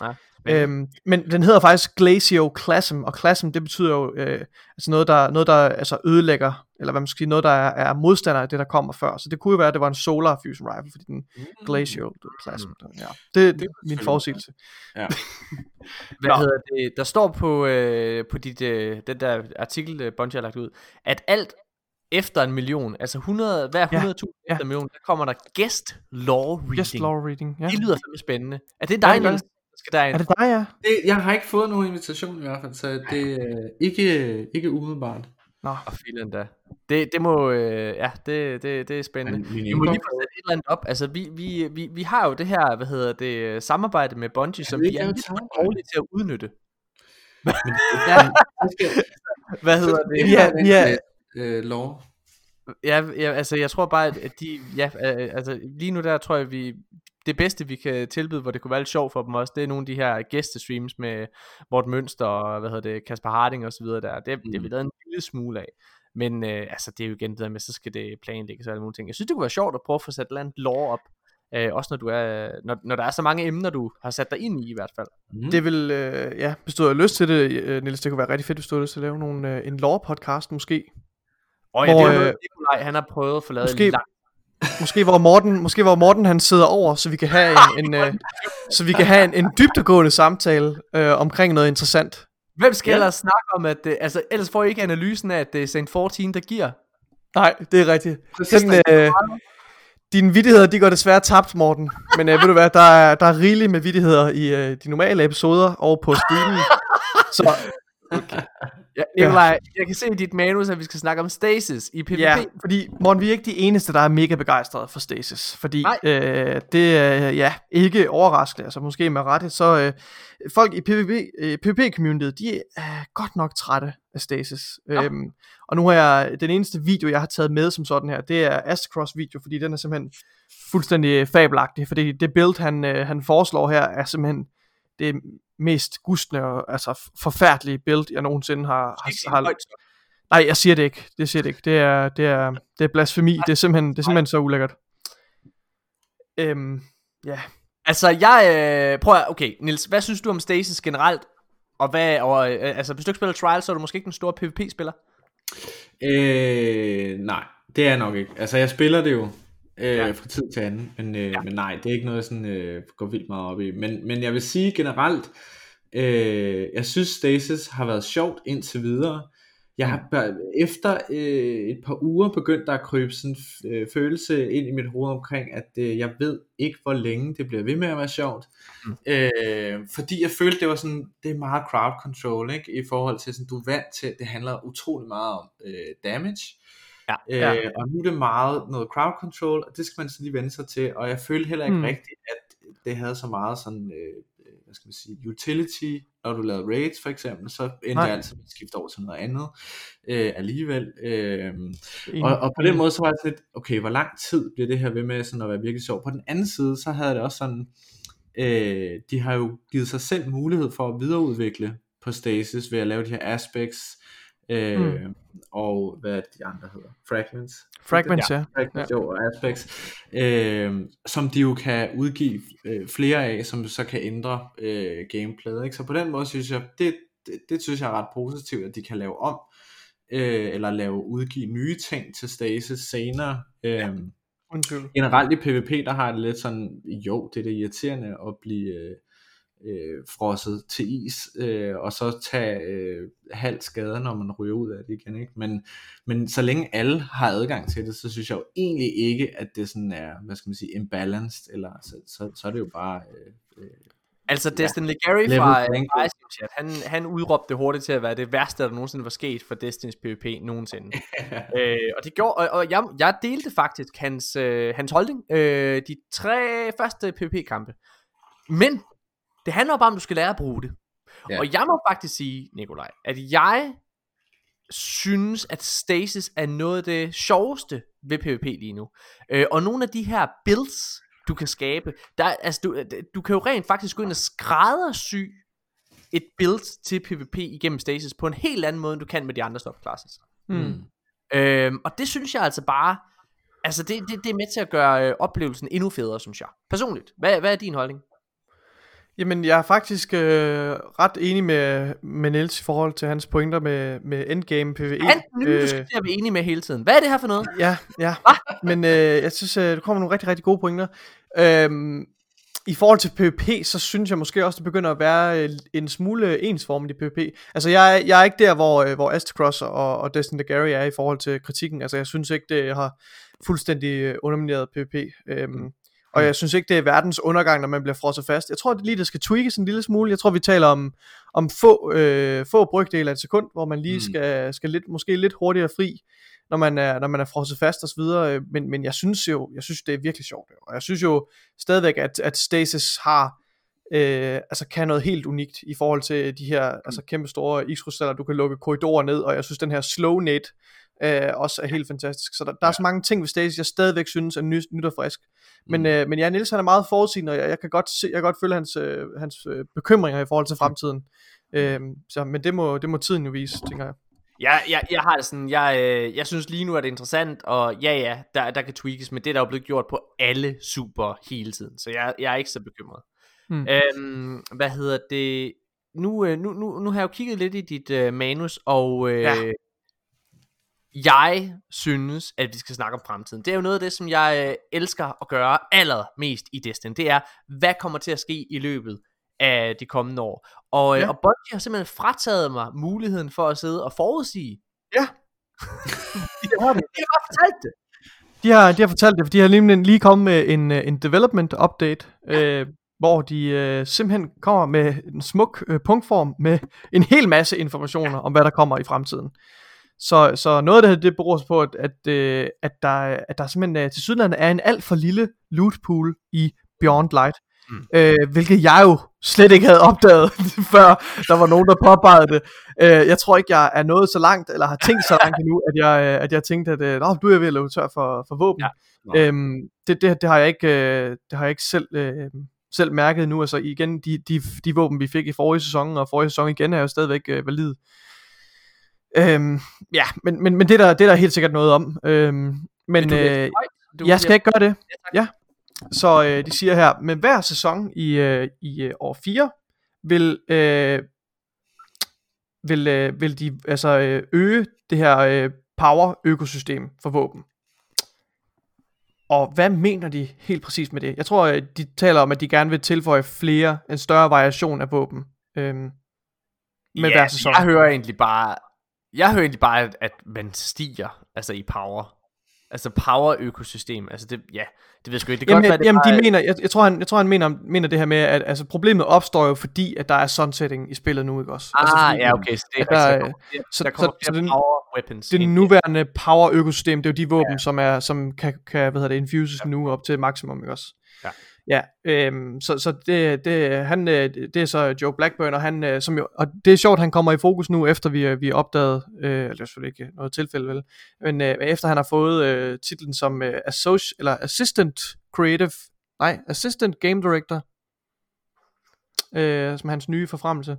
Ja. Øhm, men den hedder faktisk glacioclasm, og klasm, det betyder jo øh, altså noget der noget der altså ødelægger, eller hvad man skal sige, noget der er, er modstander af det der kommer før. Så det kunne jo være at det var en solar fusion rifle, fordi den mm. glacioclasm. Mm. Ja. Det, det er min forudsigelse. Ja. Hvad Nå. hedder det? Der står på øh, på dit øh, den der artikel Bungie har lagt ud, at alt efter en million, altså hundrede, hver hundrede tusind ja. Efter en million, der kommer der guest law reading. Guest law reading. Ja. Det lyder fandme spændende. Er det dig, Niels? Skal er det dig, ja? Det, jeg har ikke fået nogen invitation i hvert fald, så det er øh, ikke, ikke umiddelbart. Nå, og filen da. Det, det må, øh, ja, det, det, det er spændende. Men, vi må lige få sætte et eller andet op. Altså, vi, vi, vi, vi har jo det her, hvad hedder det, samarbejde med Bungie, som vi er dårlige til at udnytte. ja, skal, hvad hedder det? Ja, ja. Øh, lov. Ja, ja, altså, jeg tror bare, at de, ja, øh, altså, lige nu der tror jeg, vi... Det bedste vi kan tilbyde, hvor det kunne være lidt sjovt for dem også, det er nogle af de her gæstestreams med Morten Mønster og hvad hedder det, Kasper Harding og så videre der. Det, mm. det er vi lavet en lille smule af. Men øh, altså det er jo igen det der med, så skal det planlægges og alle mulige ting. Jeg synes det kunne være sjovt at prøve at få sat et eller andet lore op, øh, også når du er, når, når der er så mange emner du har sat dig ind i i hvert fald. Mm. Det vil øh, ja, hvis du har lyst til det, øh, Niels, det kunne være rigtig fedt hvis du har lyst til at lave nogle, øh, en lore podcast måske. Og ja, hvor, det er jo Nikolaj, han har prøvet at få lavet en lang. Måske hvor Morten, måske hvor Morten han sidder over, så vi kan have en, en øh, så vi kan have en, en dybdegående samtale øh, omkring noget interessant. Hvem skal ellers snakke om at det, altså ellers får I ikke analysen af at det er Saint fjorten der giver. Nej, det er rigtigt. Den, øh, dine vittigheder, de går desværre tabt, Morten. Men øh, ved du hvad, der er der er rigeligt med vittigheder i øh, de normale episoder og på streamen. Så okay. Ja, Nikolaj, jeg kan se i dit manus, at vi skal snakke om Stasis i PvP. Ja, fordi Morten, vi er ikke de eneste, der er mega begejstrede for Stasis. Fordi øh, det er øh, ja, ikke overraskende, altså måske med rette. Så øh, folk i PvP-communityet, øh, de er øh, godt nok trætte af Stasis. Ja. Øhm, og nu har jeg, den eneste video, jeg har taget med som sådan her, det er Astacross-video, fordi den er simpelthen fuldstændig fabelagtig. Fordi det build, han, øh, han foreslår her, er simpelthen... det mest gustne og altså forfærdelige build jeg nogensinde har, har, har... Nej, jeg siger det ikke. Det siger det ikke. Det er det er det er blasfemi. Nej. Det er simpelthen det er simpelthen Nej. så ulækkert. Øhm, ja. Altså jeg øh, prøver okay, Niels, hvad synes du om Stasis generelt? Og hvad og øh, altså hvis du ikke spiller Trials, så er du måske ikke den store PvP spiller. Øh, nej, det er jeg nok ikke. Altså jeg spiller det jo Øh, ja. fra tid til anden, men, øh, ja. men nej, det er ikke noget jeg sådan, øh, går vildt meget op i, men, men jeg vil sige generelt øh, jeg synes Stasis har været sjovt indtil videre. Jeg har bør- efter øh, et par uger begyndt der at krybe sådan en øh, følelse ind i mit hoved omkring at øh, jeg ved ikke hvor længe det bliver ved med at være sjovt. mm. øh, fordi jeg følte det var sådan, det er meget crowd control, ikke? I forhold til sådan, du er vant til, det handler utrolig meget om øh, damage. Ja, ja. Øh, og nu er det meget noget crowd control, og det skal man så lige vende sig til. Og jeg følte heller ikke mm. rigtigt at det havde så meget sådan øh, hvad skal man sige, utility. Når du lavede raids for eksempel, så endte jeg altid med at skifte over til noget andet øh, alligevel øh, og, og på den måde så var det lidt okay, hvor lang tid bliver det her ved med sådan at være virkelig sjov. På den anden side så havde det også sådan øh, de har jo givet sig selv mulighed for at videreudvikle på Stasis ved at lave de her aspects. Øh, mm. og hvad de andre hedder, Fragments Fragments, ja, ja. Fragments, jo, og Aspects øh, som de jo kan udgive øh, flere af, som så kan ændre øh, gameplayet, ikke? Så på den måde synes jeg det, det, det synes jeg er ret positivt at de kan lave om øh, eller lave udgive nye ting til Stasis senere. øh, ja. Generelt i PvP der har det lidt sådan, jo det er det irriterende at blive øh, Øh, frosset til is øh, og så tage øh, halv skader når man ryger ud af det igen, ikke? Men, men så længe alle har adgang til det, så synes jeg jo egentlig ikke at det sådan er, hvad skal man sige, imbalanced eller, så, så, så er det jo bare øh, øh, altså Destin ja, Legary fra Rise, han, han udråbte det hurtigt til at være det værste der nogensinde var sket for Destins PvP nogensinde. øh, og det gjorde, og, og jeg, jeg delte faktisk hans, øh, hans holdning øh, de tre første PvP kampe men det handler bare om, du skal lære at bruge det. Yeah. Og jeg må faktisk sige, Nikolaj, at jeg synes, at Stasis er noget af det sjoveste ved PvP lige nu. Øh, og nogle af de her builds, du kan skabe, der, altså, du, du kan jo rent faktisk gå ind og skræddersy et build til PvP igennem Stasis på en helt anden måde, end du kan med de andre subclasses. Mm. Øhm, og det synes jeg altså bare, altså det, det, det er med til at gøre øh, oplevelsen endnu federe, synes jeg. Personligt. Hvad, hvad er din holdning? Jamen, jeg er faktisk øh, ret enig med, med Niels i forhold til hans pointer med, med endgame PvE. Han øh, du skal være enig med hele tiden. Hvad er det her for noget? Ja, ja. Men øh, jeg synes, øh, du kommer nogle rigtig, rigtig gode pointer. Øhm, I forhold til PvP, så synes jeg måske også, det begynder at være en smule ensformigt i PvP. Altså, jeg, jeg er ikke der, hvor, hvor Astacross og, og Destin Daguerre er i forhold til kritikken. Altså, jeg synes ikke, det har fuldstændig undermineret PvP. Øhm, og jeg synes ikke, det er verdens undergang, når man bliver frosset fast. Jeg tror, det lige, det skal tweakes en lille smule. Jeg tror, vi taler om, om få, øh, få brygdele af et sekund, hvor man lige skal, skal lidt, måske lidt hurtigere fri, når man er, når man er frosset fast og så videre, men, men jeg synes jo, jeg synes det er virkelig sjovt, og jeg synes jo stadigvæk, at, at Stasis har, øh, altså kan noget helt unikt i forhold til de her, mm. altså kæmpe store X-krystaller, du kan lukke korridorer ned, og jeg synes den her slow net øh, også er helt fantastisk, så der, der ja. er så mange ting ved Stasis, jeg stadigvæk synes er nyt, nyt og frisk, men, mm. øh, men ja, Niels han er meget forudsigende, og jeg, jeg kan godt se, jeg kan godt følge hans, øh, hans øh, bekymringer i forhold til fremtiden, mm. øh, så, men det må, det må tiden jo vise, tænker jeg. Ja, jeg, jeg har det sådan, jeg, øh, jeg synes lige nu er det interessant, og ja ja, der, der kan tweakes, men det er der jo blevet gjort på alle super hele tiden, så jeg, jeg er ikke så bekymret. Mm. Øhm, hvad hedder det, nu, nu, nu, nu har jeg jo kigget lidt i dit øh, manus, og øh, ja. jeg synes, at vi skal snakke om fremtiden. Det er jo noget af det, som jeg øh, elsker at gøre allermest i Destiny, det er, hvad kommer til at ske i løbet af de kommende år. Og, ja. og Bungie har simpelthen frataget mig muligheden for at sidde og forudsige. Ja. de, har, de har fortalt det. De har, de har fortalt det, for de har lige, lige kommet med en, en development update, ja. øh, hvor de øh, simpelthen kommer med en smuk øh, punktform med en hel masse informationer ja. om, hvad der kommer i fremtiden. Så, så noget af det, det beror på, at, at, øh, at, der, at der simpelthen øh, til sydenlande er en alt for lille loot pool i Beyond Light. Mm. Øh, hvilket jeg jo slet ikke havde opdaget før der var nogen der påpegede det. øh, Jeg tror ikke jeg er nået så langt, eller har tænkt så langt endnu, at jeg, at jeg tænkte at øh, nå, du er ved at løbe tør for, for våben. ja. øhm, det, det, det har jeg ikke øh, Det har jeg ikke selv, øh, selv mærket nu. Altså igen, de, de, de våben vi fik i forrige sæson og forrige sæson igen er jo stadigvæk øh, valide. øhm, Ja, men, men, men det, der, det der er der helt sikkert noget om. øhm, Men øh, jeg skal ikke gøre det. Ja. Så øh, de siger her, med hver sæson i, øh, i øh, år fire, vil, øh, vil, øh, vil de altså, øh, øge det her øh, power-økosystem for våben. Og hvad mener de helt præcist med det? Jeg tror, øh, de taler om, at de gerne vil tilføje flere, en større variation af våben øh, med yeah, hver sæson. Jeg hører egentlig bare, jeg hører egentlig bare at, at man stiger altså i power. Altså power-økosystem, altså det, ja, det ved jeg sgu ikke. Det jamen, godt, jeg, det jamen bare... de mener, jeg, jeg tror han, jeg tror han mener, mener det her med, at altså problemet opstår jo fordi, at der er sunsetting i spillet nu, ikke også? Ah, altså, fordi, ja, okay, så det er der, der, så, der kommer så, så den, power weapons. Det nuværende power-økosystem, det er jo de våben, ja. som er, som kan, kan hvad hedder det, infuses ja. nu op til maksimum, ikke også? Ja. Ja, øhm, så, så det, det, han, det er så Joe Blackburn, og, han, som jo, og det er sjovt, han kommer i fokus nu, efter vi, vi opdagede, øh, eller det er selvfølgelig ikke noget tilfælde, vel, men øh, efter han har fået øh, titlen som øh, associ- eller Assistant Creative, nej, Assistant Game Director, øh, som hans nye forfremmelse.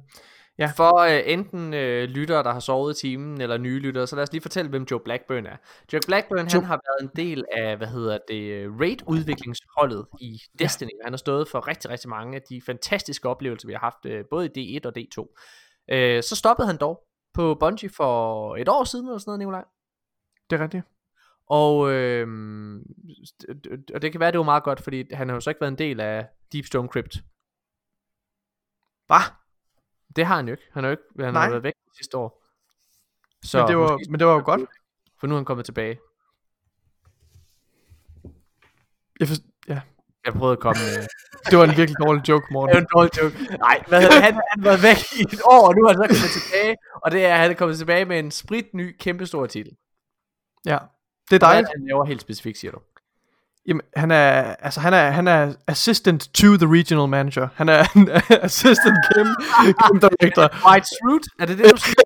Ja. For øh, enten øh, lyttere, der har sovet i timen, eller nye lyttere, så lad os lige fortælle, hvem Joe Blackburn er. Joe Blackburn, Joe. han har været en del af, hvad hedder det, raid-udviklingsholdet i Destiny. Ja. Han har stået for rigtig, rigtig mange af de fantastiske oplevelser, vi har haft, øh, både i D et og D to. Øh, så stoppede han dog på Bungie for et år siden, eller sådan noget, Nikolaj. Det er rigtigt. Og, øh, og det kan være, det var meget godt, fordi han har jo så ikke været en del af Deep Stone Crypt. Hvad? Det har han jo ikke. Han har jo ikke han har været væk sidste år. Så men, det var, måske, men det var jo godt. For nu er han kommet tilbage. Jeg, forst- ja. jeg prøvede at komme... Med. Det var en virkelig dårlig joke, Morten. Det var en dårlig joke. Nej, hvad, han har været væk i et år, og nu er han så kommet tilbage. Og det er, at han er kommet tilbage med en spritny, kæmpestor titel. Ja, det er dejligt. Han laver helt specifikt, siger du. Jamen, han er, altså han er, han er assistant to the regional manager. Han er assistant game, game director. White's root? Er det det, du siger?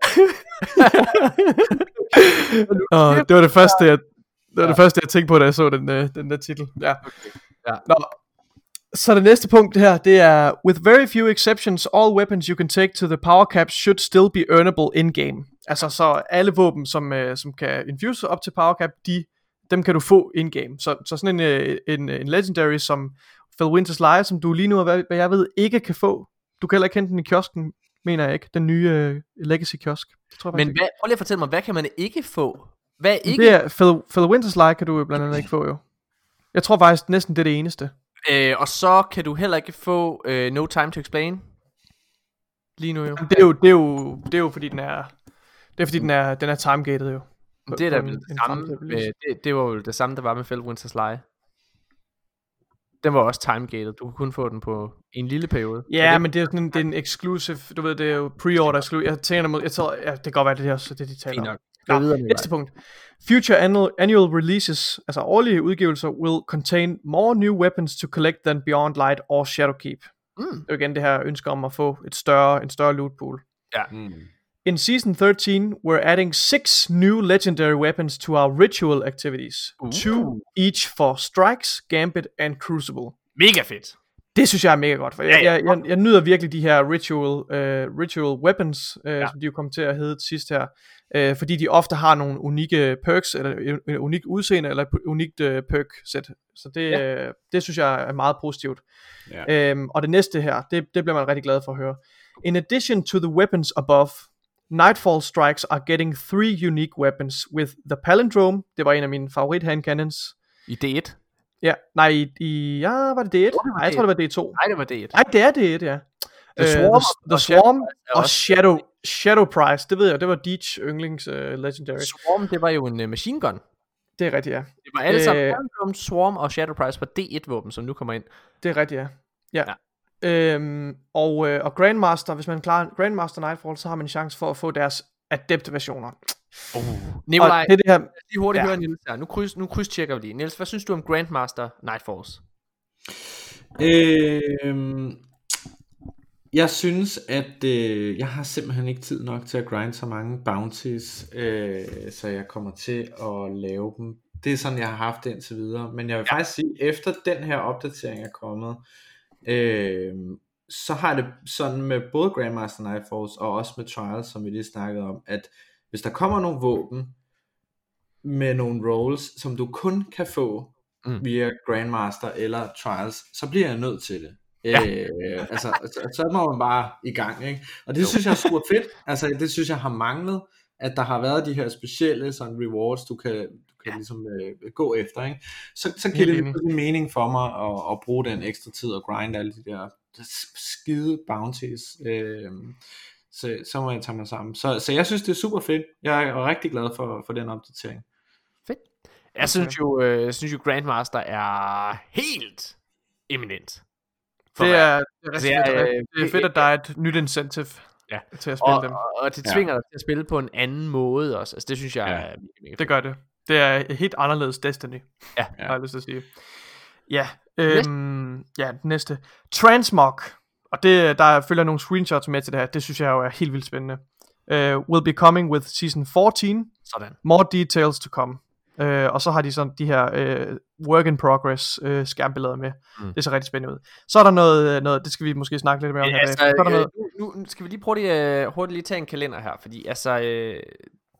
uh, det var det første, jeg, det var det første, jeg tænkte på, da jeg så den, den der titel. Ja. Okay. Ja. Nå, Så det næste punkt her, det er: with very few exceptions, all weapons you can take to the power caps should still be earnable in-game. Altså, så alle våben, som, øh, som kan infuse op til power cap, de, dem kan du få in-game. Så, så sådan en, øh, en, en legendary som Felwinter's Lie, som du lige nu, hvad, hvad jeg ved, ikke kan få. Du kan heller ikke hente den i kiosken, mener jeg ikke. Den nye øh, Legacy-kiosk. Men hvad, prøv lige at fortælle mig, hvad kan man ikke få? Hvad ikke? Det er, Fel, Felwinter's Lie kan du blandt andet ikke få, jo. Jeg tror faktisk næsten, det er det eneste. Øh, og så kan du heller ikke få øh, No Time to Explain lige nu, jo. Det er jo, det er jo, det er jo fordi den er, det er fordi den er, den er timegated, jo. Det er da det samme. Det, det var jo det samme der var med Felwinter's Lie. Den var også timegated. Du kunne kun få den på en lille periode. Ja, yeah, men det er sådan en, det er en exclusive. Du ved, det er jo pre-order exclusive. Jeg tænker mod, jeg tror, ja, det kan godt være det der, så det de taler om. Nå, næste punkt. Future annual, annual releases, altså årlige udgivelser, will contain more new weapons to collect than Beyond Light or Shadowkeep. Mm. Det er igen det her ønske om at få et større, en større loot pool. Ja. Mm. In season thirteen, we're adding six new legendary weapons to our ritual activities. Uh. Two each for Strikes, Gambit and Crucible. Mega fedt. Det synes jeg er mega godt, for jeg, jeg, jeg, jeg nyder virkelig de her ritual, øh, ritual weapons, øh, ja. Som de jo kom til at hedde sidst her, øh, fordi de ofte har nogle unikke perks, eller en, en unik udseende, eller et unikt øh, perk-sæt. Så det, ja. øh, det synes jeg er meget positivt. Ja. Øhm, og det næste her, det, det bliver man rigtig glad for at høre. In addition to the weapons above, Nightfall strikes are getting three unique weapons with the Palindrome. Det var en af mine favorit handcannons. I D et? Ja, nej, i, ja, var det D et? Jeg tror, det var, nej, jeg tror, det var D to. Nej, det var D et. Nej, det er D et, ja. The Swarm, uh, the, the Swarm og Shadow, Shadow Prize, det ved jeg, det var Deech yndlings uh, legendary. Swarm, det var jo en uh, machine gun. Det er rigtigt, ja. Det var alle uh, sammen, Swarm og Shadow Prize var D et-våben, som nu kommer ind. Det er rigtigt, ja. Ja. ja. Øhm, og, øh, og Grandmaster, hvis man klarer Grandmaster Nightfall, så har man en chance for at få deres adept-versioner. Oh. Nikolaj, det, det her... lige hurtigt ja. Høre Niels her. Nu, kryds, nu krydstjekker vi lige. Niels, hvad synes du om Grandmaster Nightfalls? Øhm, jeg synes, at øh, jeg har simpelthen ikke tid nok til at grinde så mange bounties, øh, så jeg kommer til at lave dem. Det er sådan, jeg har haft det indtil videre. Men jeg vil ja. faktisk sige, efter den her opdatering er kommet, Øh, så har det sådan med både Grandmaster Nightfalls og også med Trials, som vi lige snakkede om, at hvis der kommer nogle våben med nogle rolls, som du kun kan få mm. via Grandmaster eller Trials, så bliver jeg nødt til det. Ja. Øh, altså, så, så må man bare i gang, ikke? Og det jo. synes jeg er super fedt. Altså, det synes jeg har manglet, at der har været de her specielle sådan rewards, du kan, du kan ja. ligesom øh, gå efter, ikke? Så, så giver det lidt mening for mig at, at bruge den ekstra tid og grinde alle de der skide bounties. Øh, så, så må jeg tage mig sammen. Så, så jeg synes, det er super fedt. Jeg er rigtig glad for, for den opdatering. Fedt. Jeg synes jo, øh, synes jo Grandmaster er helt eminent. Det er, det, er det, er, fedt, øh, det er fedt, at der er et nyt incentive. Ja, til at spille og, dem. Og det tvinger ja. dig til at spille på en anden måde også. Altså det synes jeg ja. er mega. Det gør det. Det er helt anderledes Destiny. Ja, ja. Har jeg lyst til at sige. Ja, øhm, ja, næste. Transmog. Og det, der følger nogle screenshots med til det her. Det synes jeg jo er helt vildt spændende. uh, Will be coming with season fourteen. Sådan. More details to come. Uh, og så har de sådan de her uh, work in progress uh, skærmbilleder med. Mm. Det ser rigtig spændende ud. Så er der noget, noget det skal vi måske snakke lidt mere om ja, her. Altså, så er der øh, noget... Nu skal vi lige prøve lige, uh, hurtigt lige tage en kalender her, fordi altså, uh,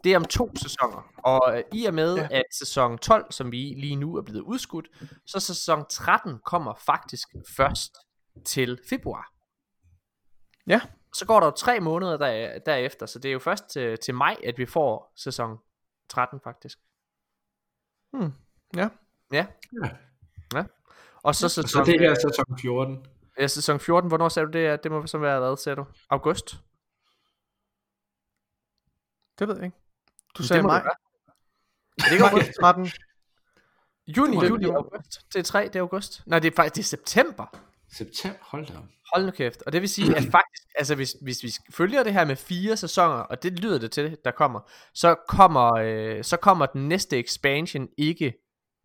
det er om to sæsoner, og uh, i og med ja. at sæson tolv, som vi lige nu er blevet udskudt, så sæson tretten kommer faktisk først til februar. Ja. Så går der jo tre måneder der, derefter, så det er jo først til, til maj, at vi får sæson tretten faktisk. Hmm. Ja. Ja. Ja. Og så sæson, så det her er sæson fjorten. Ja, sæson fjorten. Hvornår sagde du det? Det må så være hvad sagde du? August. Det ved jeg ikke. Du sagde mig. Det er ikke august tretten. Juni, det, juli, det, august. Det er tre, det er august. Nej, det er faktisk det er september. September, hold da. Hold nu kæft. Og det vil sige at faktisk altså hvis hvis vi følger det her med fire sæsoner, og det lyder det til der kommer, så kommer øh, så kommer den næste expansion ikke.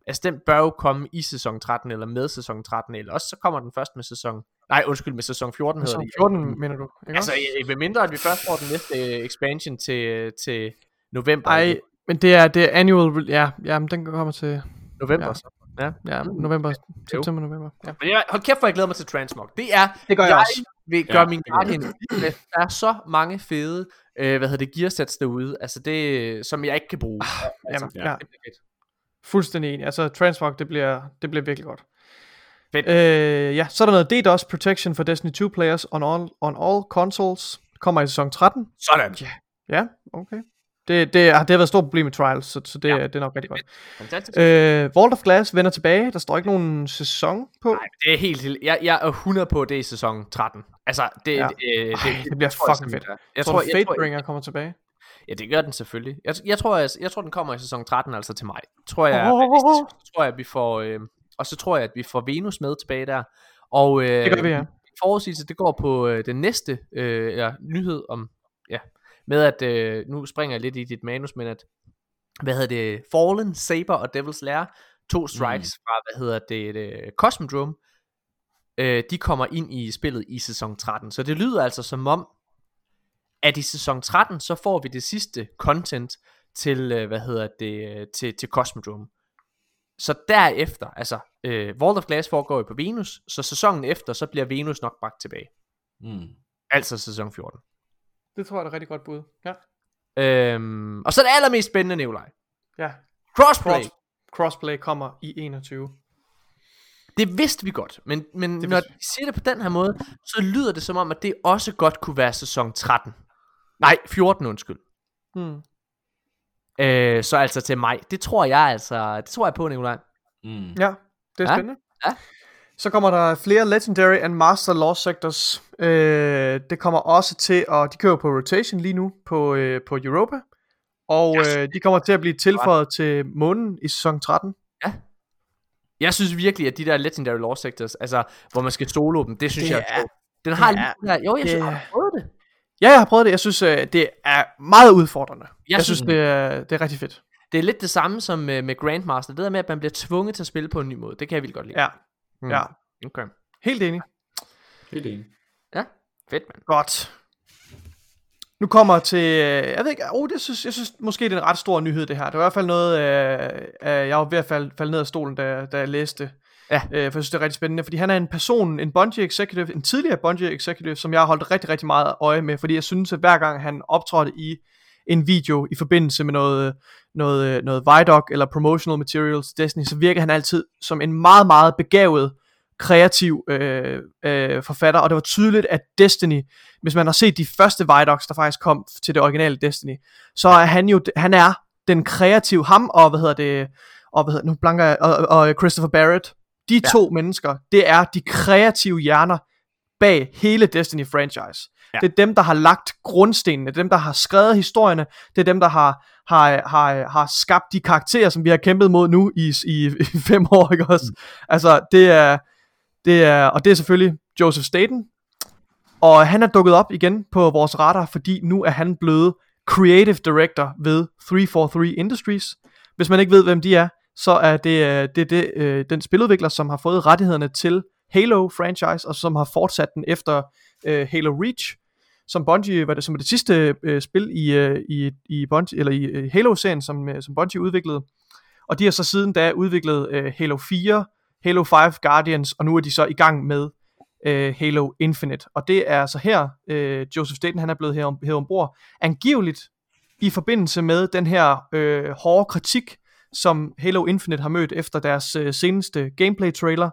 Altså den bør jo komme i sæson tretten eller med sæson tretten, eller også så kommer den først med sæson. Nej, undskyld, med sæson fjorten hedder det. fjorten mener du? Ikke altså ved mindre at vi først får den næste expansion til til november. Nej, men det er det er annual, ja, ja, men den kommer til november ja. så. Ja, ja, november, september, november. Ja. Men jeg, hold kæft, for jeg glæder mig til Transmog. Det er, det gør jeg, jeg også. vil gøre ja, min Guardian. Der er så mange fede, øh, hvad hedder det, gearsets derude, altså det, som jeg ikke kan bruge. Ah, altså, jamen, ja. Det bliver fedt. Fuldstændig enig. Altså Transmog, det bliver, det bliver virkelig godt. Fedt. Øh, ja, så er der noget DDoS Protection for Destiny to players on all, on all consoles. Kommer i sæson tretten. Sådan. Ja, ja, okay. Det, det, det har været et stort problem med Trials, så, så det, ja, det er nok rigtig godt. Øh, Vault of Glass vender tilbage. Der står ikke nogen sæson på. Nej, det er helt helt. Jeg, jeg er hundrede på, det i sæson tretten. Altså, det, ja. det, øh, det, Ej, det bliver fucking fedt. Jeg, jeg tror, Fatebringer kommer tilbage. Ja, det gør den selvfølgelig. Jeg, jeg, tror, jeg, jeg tror, den kommer i sæson tretten, altså til maj. Tror jeg, oh. jeg tror jeg, vi får... Øh, og så tror jeg, at vi får Venus med tilbage der. Og øh, det gør vi, ja. Forudsigelse, det går på øh, den næste øh, ja, nyhed om... Ja, med at, øh, nu springer jeg lidt i dit manus, men at, hvad hedder det, Fallen, Saber og Devil's Lair, to strikes mm. fra, hvad hedder det, det Cosmodrome, øh, de kommer ind i spillet i sæson tretten. Så det lyder altså som om, at i sæson tretten, så får vi det sidste content til, øh, hvad hedder det, til, til Cosmodrome. Så derefter, altså, øh, Vault of Glass foregår jo på Venus, så sæsonen efter, så bliver Venus nok bragt tilbage. Mm. Altså sæson fjorten. Det tror jeg er et rigtig godt bud. Ja. Øhm, og så det allermest spændende, Nikolaj. Ja. Crossplay. Cross, crossplay kommer i enogtyve. Det vidste vi godt, men, men når vi siger det på den her måde, så lyder det som om, at det også godt kunne være sæson tretten. Nej, fjorten undskyld. Hmm. Øh, så altså til maj. Det tror jeg altså, det tror jeg på, Nikolaj. Mm. Ja, det er ja? spændende. Ja. Så kommer der flere Legendary and Master Law Sectors. Øh, det kommer også til, og de kører på rotation lige nu på, øh, på Europa. Og yes. øh, de kommer til at blive tilføjet til månen i sæson tretten. Ja. Jeg synes virkelig, at de der Legendary Law Sectors, altså hvor man skal solo dem, det synes det jeg er, den har lige der. Jo, jeg synes, jeg har prøvet det. Ja, jeg har prøvet det. Jeg synes, det er meget udfordrende. Jeg, jeg synes, det er, det er rigtig fedt. Det er lidt det samme som med Grandmaster. Det der med, at man bliver tvunget til at spille på en ny måde. Det kan jeg vildt godt lide. Ja. Mm. Ja, okay. Helt enig. Helt enig. Ja, fedt mand. Godt. Nu kommer til, jeg ved ikke, oh, det synes, jeg synes måske det er en ret stor nyhed det her. Det var i hvert fald noget, øh, jeg var ved at falde, falde ned af stolen, da, da jeg læste. Ja. Øh, for jeg synes det er rigtig spændende, fordi han er en person, en Bungie executive, en tidligere Bungie executive, som jeg har holdt rigtig, rigtig meget øje med, fordi jeg synes, at hver gang han optrådte i en video i forbindelse med noget, noget, noget Vidoc eller promotional materials Destiny, så virker han altid som en meget, meget begavet, kreativ øh, øh, forfatter, og det var tydeligt, at Destiny, hvis man har set de første Vidocs, der faktisk kom til det originale Destiny, så er han jo, han er den kreative, ham og, hvad hedder det, og, hvad hedder, nu blanker jeg, og, og Christopher Barrett, de ja. to mennesker, det er de kreative hjerner bag hele Destiny-franchise. Ja. Det er dem, der har lagt grundstenene, det er dem, der har skrevet historierne, det er dem, der har, har, har, har skabt de karakterer, som vi har kæmpet mod nu i, i, i fem år, ikke også? Mm. Altså, det er, det er, og det er selvfølgelig Joseph Staten, og han er dukket op igen på vores radar, fordi nu er han blevet Creative Director ved tre fire tre Industries. Hvis man ikke ved, hvem de er, så er det, det, det øh, den spiludvikler, som har fået rettighederne til Halo-franchise, og som har fortsat den efter øh, Halo Reach, som Bungie var det som var det sidste øh, spil i øh, i i Bungie eller i øh, Halo-serien, som øh, som Bungie udviklede. Og de har så siden da udviklet øh, Halo fire, Halo fem Guardians, og nu er de så i gang med øh, Halo Infinite. Og det er så her øh, Joseph Staten, han er blevet her her ombord, angiveligt i forbindelse med den her øh, hårde kritik, som Halo Infinite har mødt efter deres øh, seneste gameplay-trailer.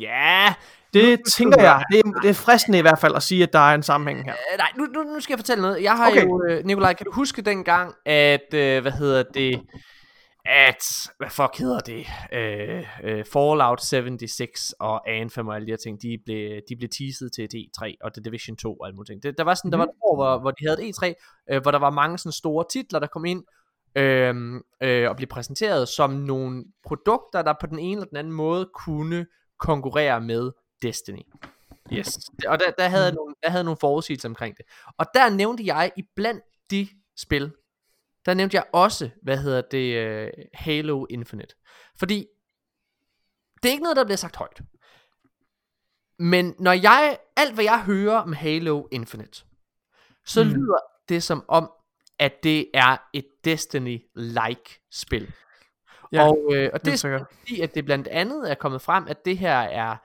Ja, det nu, tænker nu, jeg. Det er, det er fristende i hvert fald at sige, at der er en sammenhæng her. Øh, nej, nu, nu, nu skal jeg fortælle noget. Jeg har okay. jo, øh, Nikolaj, kan du huske dengang, at, øh, hvad hedder det, at, hvad fuck hedder det, øh, øh, Fallout syvoghalvfems og Anthem og alle de her ting, de blev, de blev teaset til et E tre og The Division to og alle mulige ting. Det, der var sådan, mm. der var et år, hvor, hvor de havde et E tre, øh, hvor der var mange sådan store titler, der kom ind øh, øh, og blev præsenteret som nogle produkter, der på den ene eller den anden måde kunne konkurrere med Destiny. Yes. Og der, der, havde, nogle, der havde nogle forudsigelser omkring det. Og der nævnte jeg, i blandt de spil, der nævnte jeg også, hvad hedder det, uh, Halo Infinite. Fordi det er ikke noget, der bliver sagt højt. Men når jeg, alt hvad jeg hører om Halo Infinite, så mm. lyder det som om, at det er et Destiny-like spil. Ja, og, øh, og det er fordi, at det blandt andet er kommet frem, at det her er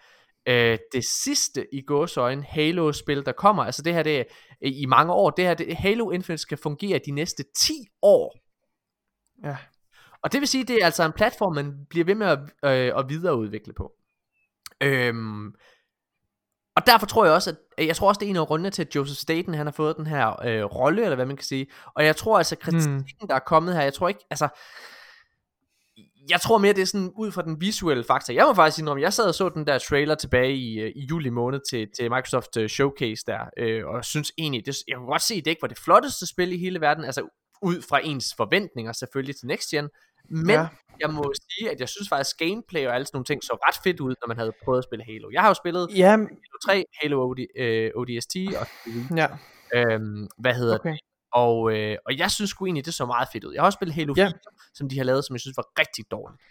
øh, det sidste i gåseøjne Halo-spil, der kommer. Altså det her, det er øh, i mange år. Det her, det, Halo Infinite skal fungere de næste ti år. Ja. Og det vil sige, det er altså en platform, man bliver ved med at, øh, at videreudvikle på. Øhm, og derfor tror jeg også, at jeg tror også, det er en af grundene til, at Joseph Staten, han har fået den her øh, rolle, eller hvad man kan sige. Og jeg tror altså, kritikken, mm. der er kommet her, jeg tror ikke, altså... Jeg tror mere, det er sådan ud fra den visuelle faktor. Jeg må faktisk sige, når jeg sad og så den der trailer tilbage i, i juli måned til, til Microsoft Showcase der, øh, og synes egentlig, det, jeg kunne godt se, det ikke var det flotteste spil i hele verden, altså ud fra ens forventninger selvfølgelig til Next Gen, men ja. Jeg må sige, at jeg synes faktisk, gameplay og alle sådan nogle ting så ret fedt ud, når man havde prøvet at spille Halo. Jeg har jo spillet ja. Halo tre, Halo O D S T, og ja. øhm, hvad hedder okay. det? Og, øh, og jeg synes sgu egentlig, det så meget fedt ud. Jeg har også spillet Halo fire, ja. som de har lavet, som jeg synes var rigtig dårligt.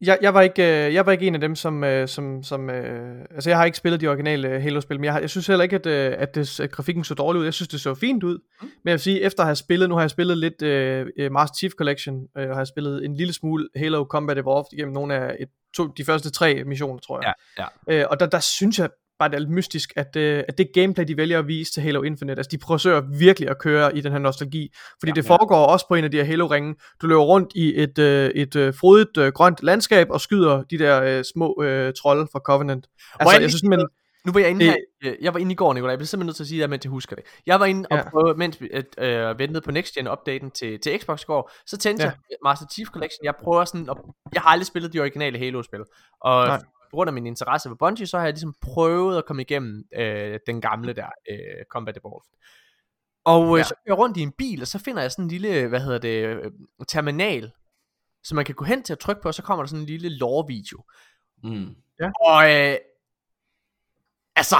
Jeg, jeg, var, ikke, øh, jeg var ikke en af dem, som... Øh, som, som øh, altså, jeg har ikke spillet de originale Halo-spil, men jeg, har, jeg synes heller ikke, at, øh, at, det, at grafikken så dårlig ud. Jeg synes, det så fint ud. Mm. Men jeg vil sige, efter at have spillet... Nu har jeg spillet lidt øh, Master Chief Collection, øh, og har spillet en lille smule Halo Combat Evolved igennem nogle af et, to, de første tre missioner, tror jeg. Ja, ja. Øh, og der, der synes jeg... bare det er lidt mystisk, at, øh, at det gameplay, de vælger at vise til Halo Infinite, altså de prøver virkelig at køre i den her nostalgi, fordi ja, det foregår ja. Også på en af de her Halo-ringe. Du løber rundt i et, øh, et øh, frodigt, øh, grønt landskab, og skyder de der øh, små øh, trolde fra Covenant. Altså, jeg, jeg synes simpelthen... Nu var jeg inde her, øh, jeg var inde i går, Nikolaj, jeg blev simpelthen nødt til at sige det, mens jeg husker det. Jeg var inde ja. Og prøve, mens vi øh, ventede på Next Gen-updaten til, til Xbox i går, så tændte ja. Jeg Master Chief Collection, jeg prøver sådan, og jeg har aldrig spillet de originale Halo-spil, og... Nej. På grund af min interesse for Bungie, så har jeg ligesom prøvet at komme igennem øh, den gamle der, øh, Combat Evolved. Og øh, ja. Så kører jeg rundt i en bil, og så finder jeg sådan en lille, hvad hedder det, øh, terminal, som man kan gå hen til at trykke på, og så kommer der sådan en lille lore-video. Mm. Ja. Og øh, altså,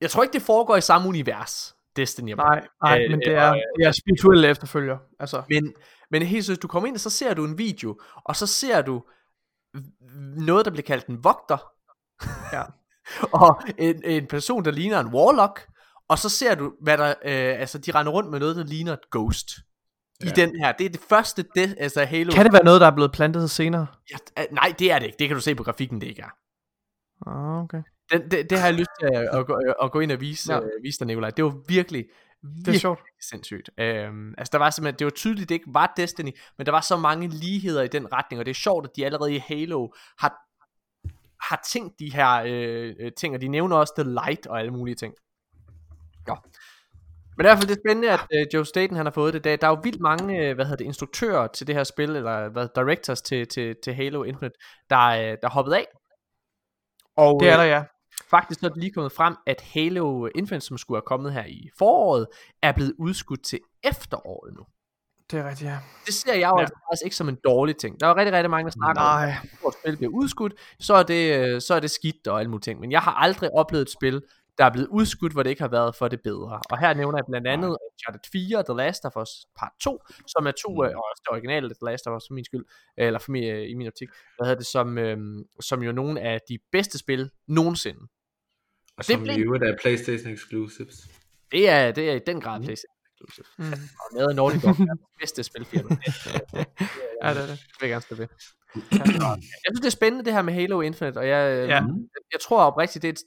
jeg tror ikke, det foregår i samme univers, Destiny. Nej, nej øh, men det er, øh, det er spirituelle efterfølger. Altså. Men, men helt seriøst, du kommer ind, og så ser du en video, og så ser du noget, der bliver kaldt en vogter, ja. og en, en person, der ligner en warlock, og så ser du, hvad der, øh, altså de render rundt med noget, der ligner et ghost, ja. I den her, det er det første, det, altså Halo. Kan det være noget, der er blevet plantet senere? Ja, nej, det er det ikke, det kan du se på grafikken, det ikke er. Okay. Den, det, det har jeg lyst til at, at, gå, at gå ind og vise, ja. Vise dig, Nikolaj, det var virkelig, det er sjovt. Sindssygt. Øhm, altså der var simpelthen, det var tydeligt, det ikke var Destiny, men der var så mange ligheder i den retning, og det er sjovt, at de allerede i Halo har, har tænkt de her øh, ting, og de nævner også The Light og alle mulige ting. Ja. Men i hvert fald det er spændende, at øh, Joe Staten han har fået det. Der er jo vildt mange, øh, hvad hedder det, instruktører til det her spil, eller hvad, directors til, til, til Halo Infinite, der, øh, der hoppede af. Og, det er der, ja. Faktisk når det lige kommet frem, at Halo Infinite, som skulle have kommet her i foråret, er blevet udskudt til efteråret nu. Det er rigtigt, ja. Det ser jeg jo ja. Altså ikke som en dårlig ting. Der er rigtig, rigtig mange, der snakker Nej. Om, at vores spil bliver udskudt, så er det, så er det skidt og alle mulige ting. Men jeg har aldrig oplevet et spil, der er blevet udskudt, hvor det ikke har været for det bedre. Og her nævner jeg blandt andet Uncharted fire og The Last of Us part to, som er to, og også det originale The Last of Us for min skyld, eller for min, i min optik, hvad hedder det, som, øhm, som jo nogle af de bedste spil nogensinde. Og som i øvrigt er PlayStation Exclusives. Det er, det er i den grad mm. PlayStation Exclusives. Mm. Og med Nordic Dog er det bedste spilfirma. Ja, det er det. Jeg vil gerne stå ved. Jeg synes, det er spændende det her med Halo Infinite, og jeg, ja. jeg tror oprigtigt, det er et,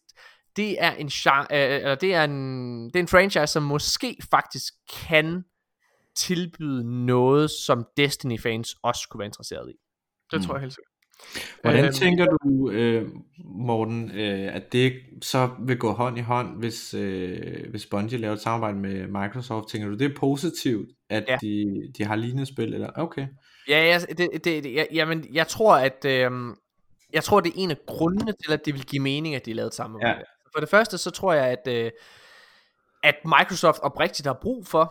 det er en genre, øh, eller det er en det er en franchise, som måske faktisk kan tilbyde noget, som Destiny fans også kunne være interesseret i. Det tror jeg helt sikkert. Hvordan øh, tænker du, øh, Morten, øh, at det så vil gå hånd i hånd, hvis øh, hvis Bungie laver et samarbejde med Microsoft? Tænker du, det er positivt, at ja. de de har lignende spil, eller okay? Ja, jeg, det, det, det, jeg, jamen, jeg tror, at øh, jeg tror, det er en af grundene til, at det vil give mening, at de lavede et samarbejde. Ja. For det første, så tror jeg, at, øh, at Microsoft oprigtigt har brug for, øh,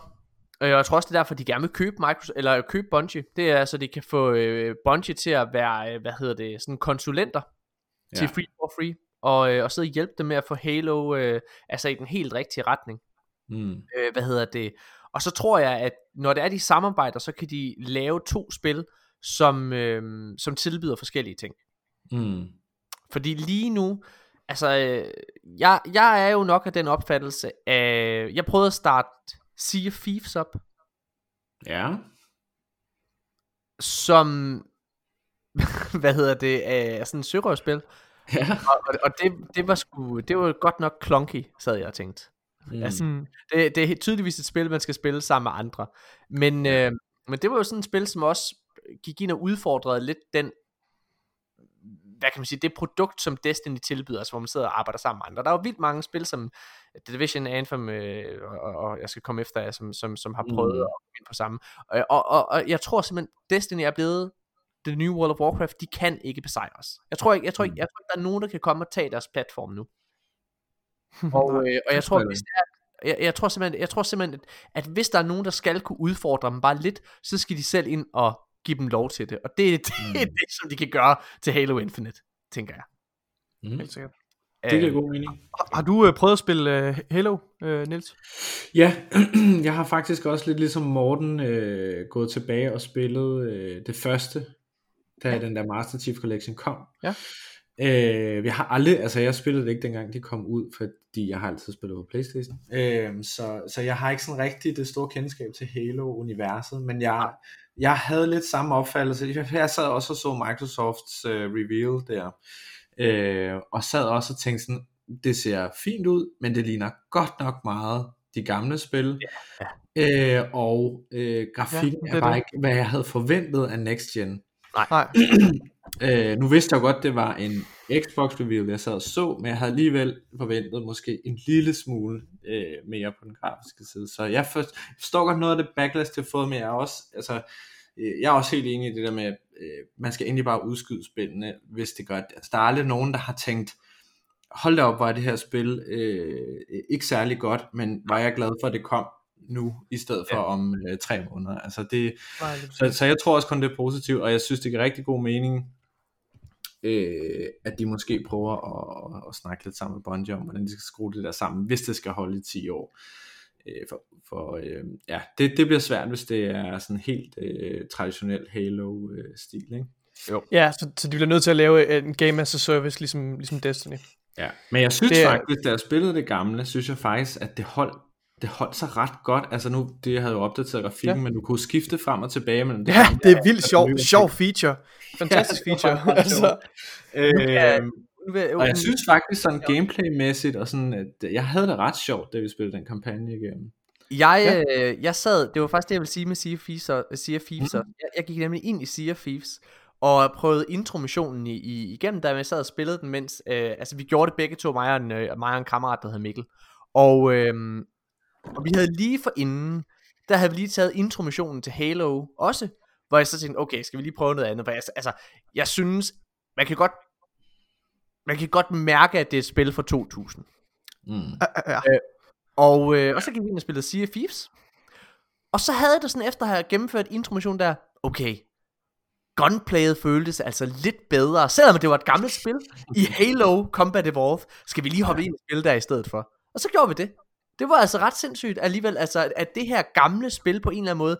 og jeg tror også, det er derfor, de gerne vil købe, Microsoft, eller købe Bungie, det er, så de kan få øh, Bungie til at være, øh, hvad hedder det, sådan konsulenter ja. Til Free for Free, og, øh, og sidde og hjælpe dem med at få Halo, øh, altså i den helt rigtige retning. Mm. Øh, hvad hedder det? Og så tror jeg, at når det er de samarbejder, så kan de lave to spil, som, øh, som tilbyder forskellige ting. Mm. Fordi lige nu, altså, jeg, jeg er jo nok af den opfattelse af, jeg prøvede at starte Sea of Thieves op. Ja. som, hvad hedder det, er sådan et sørøverspil. Ja. Og, og det, det var sgu, det var godt nok clunky, sad jeg og tænkte. Mm. Altså, det, det er tydeligvis et spil, man skal spille sammen med andre. Men, øh, men det var jo sådan et spil, som også gik ind og udfordrede lidt den, hvad kan man sige, det produkt, som Destiny tilbyder, altså hvor man sidder og arbejder sammen med andre. Der er jo vildt mange spil, som The Division, Anthem, øh, og, og jeg skal komme efter jer, som, som, som har prøvet mm. at komme ind på sammen. Og, og, og, og jeg tror simpelthen, Destiny er blevet det nye World of Warcraft. De kan ikke besejres. Jeg tror ikke, jeg tror ikke, jeg tror ikke, der er nogen, der kan komme og tage deres platform nu. Og, øh, og jeg tror, hvis det er, jeg, jeg tror simpelthen, jeg tror simpelthen at, at hvis der er nogen, der skal kunne udfordre dem bare lidt, så skal de selv ind og give dem lov til det. Og det er det, mm. det som de kan gøre til Halo Infinite, tænker jeg. Mm. Helt sikkert. Det giver god mening. Har, har du øh, prøvet at spille øh, Halo, øh, Niels? Ja, jeg har faktisk også lidt ligesom Morten øh, gået tilbage og spillet øh, det første, da ja. den der Master Chief Collection kom. Ja. Øh, jeg har aldrig, altså jeg spillede det ikke dengang de kom ud, fordi jeg har altid spillet på PlayStation. Øh, så, så jeg har ikke sådan rigtig det store kendskab til Halo-universet, men jeg, jeg havde lidt samme opfattelse. Jeg sad også og så Microsofts øh, reveal der, øh, og sad også og tænkte sådan, det ser fint ud, men det ligner godt nok meget de gamle spil. Yeah. Øh, og øh, grafikken ja, det er, er bare det. Ikke, hvad jeg havde forventet af Next Gen. Nej. Øh, nu vidste jeg godt, det var en Xbox reveal, jeg sad og så, men jeg havde alligevel forventet måske en lille smule øh, mere på den grafiske side. Så jeg forstår godt noget af det backlash, det har fået, men jeg er også, altså, øh, jeg er også helt enig i det der med, øh, man skal endelig bare udskyde spillene, hvis det gør det. Altså, der er aldrig nogen, der har tænkt, hold da op, var det her spil øh, ikke særlig godt, men var jeg glad for, at det kom nu, i stedet for ja. om øh, tre måneder. Altså det, Nej, det så, så jeg tror også kun, det er positivt, og jeg synes, det giver rigtig god mening, øh, at de måske prøver at, at snakke lidt sammen med Bungie om, hvordan de skal skrue det der sammen, hvis det skal holde i ti år. Øh, for for øh, ja, det, det bliver svært, hvis det er sådan helt øh, traditionel Halo-stil, øh, ikke? Jo. Ja, så, så de bliver nødt til at lave en game as a service, ligesom, ligesom Destiny. Ja, men jeg synes det, faktisk, da jeg spillede det gamle, synes jeg faktisk, at det holdt det holdt sig ret godt, altså nu, det havde jo opdateret grafikken, ja. men du kunne skifte frem og tilbage mellem det. Ja, det er vildt sjovt, sjov feature, fantastisk feature. altså. øhm, og jeg synes faktisk sådan gameplaymæssigt, og sådan, at jeg havde det ret sjovt, da vi spillede den kampagne igennem. Jeg, ja. øh, jeg sad, det var faktisk det, jeg ville sige med Sea of Thieves, og, Sea of Thieves mm. jeg, jeg gik nemlig ind i Sea of Thieves, og prøvede intromissionen i, i, igennem, da jeg sad og spillede den, mens, øh, altså vi gjorde det begge to, mig og en, øh, mig og en kammerat, der hed Mikkel, og øh, og vi havde lige forinden, der havde vi lige taget intromissionen til Halo også, hvor jeg så tænkte, okay, skal vi lige prøve noget andet? For jeg, altså, jeg synes, man kan godt, man kan godt mærke, at det er et spil fra to tusind. Mm. Ja. Øh, og, øh, og så gik vi ind og spillede Sea of Thieves, og så havde det sådan, efter at have gennemført intromissionen der, okay, gunplayet føltes altså lidt bedre, selvom det var et gammelt spil, i Halo Combat Evolved, skal vi lige hoppe ind og spille der i stedet for. Og så gjorde vi det. Det var altså ret sindssygt alligevel, altså, at det her gamle spil på en eller anden måde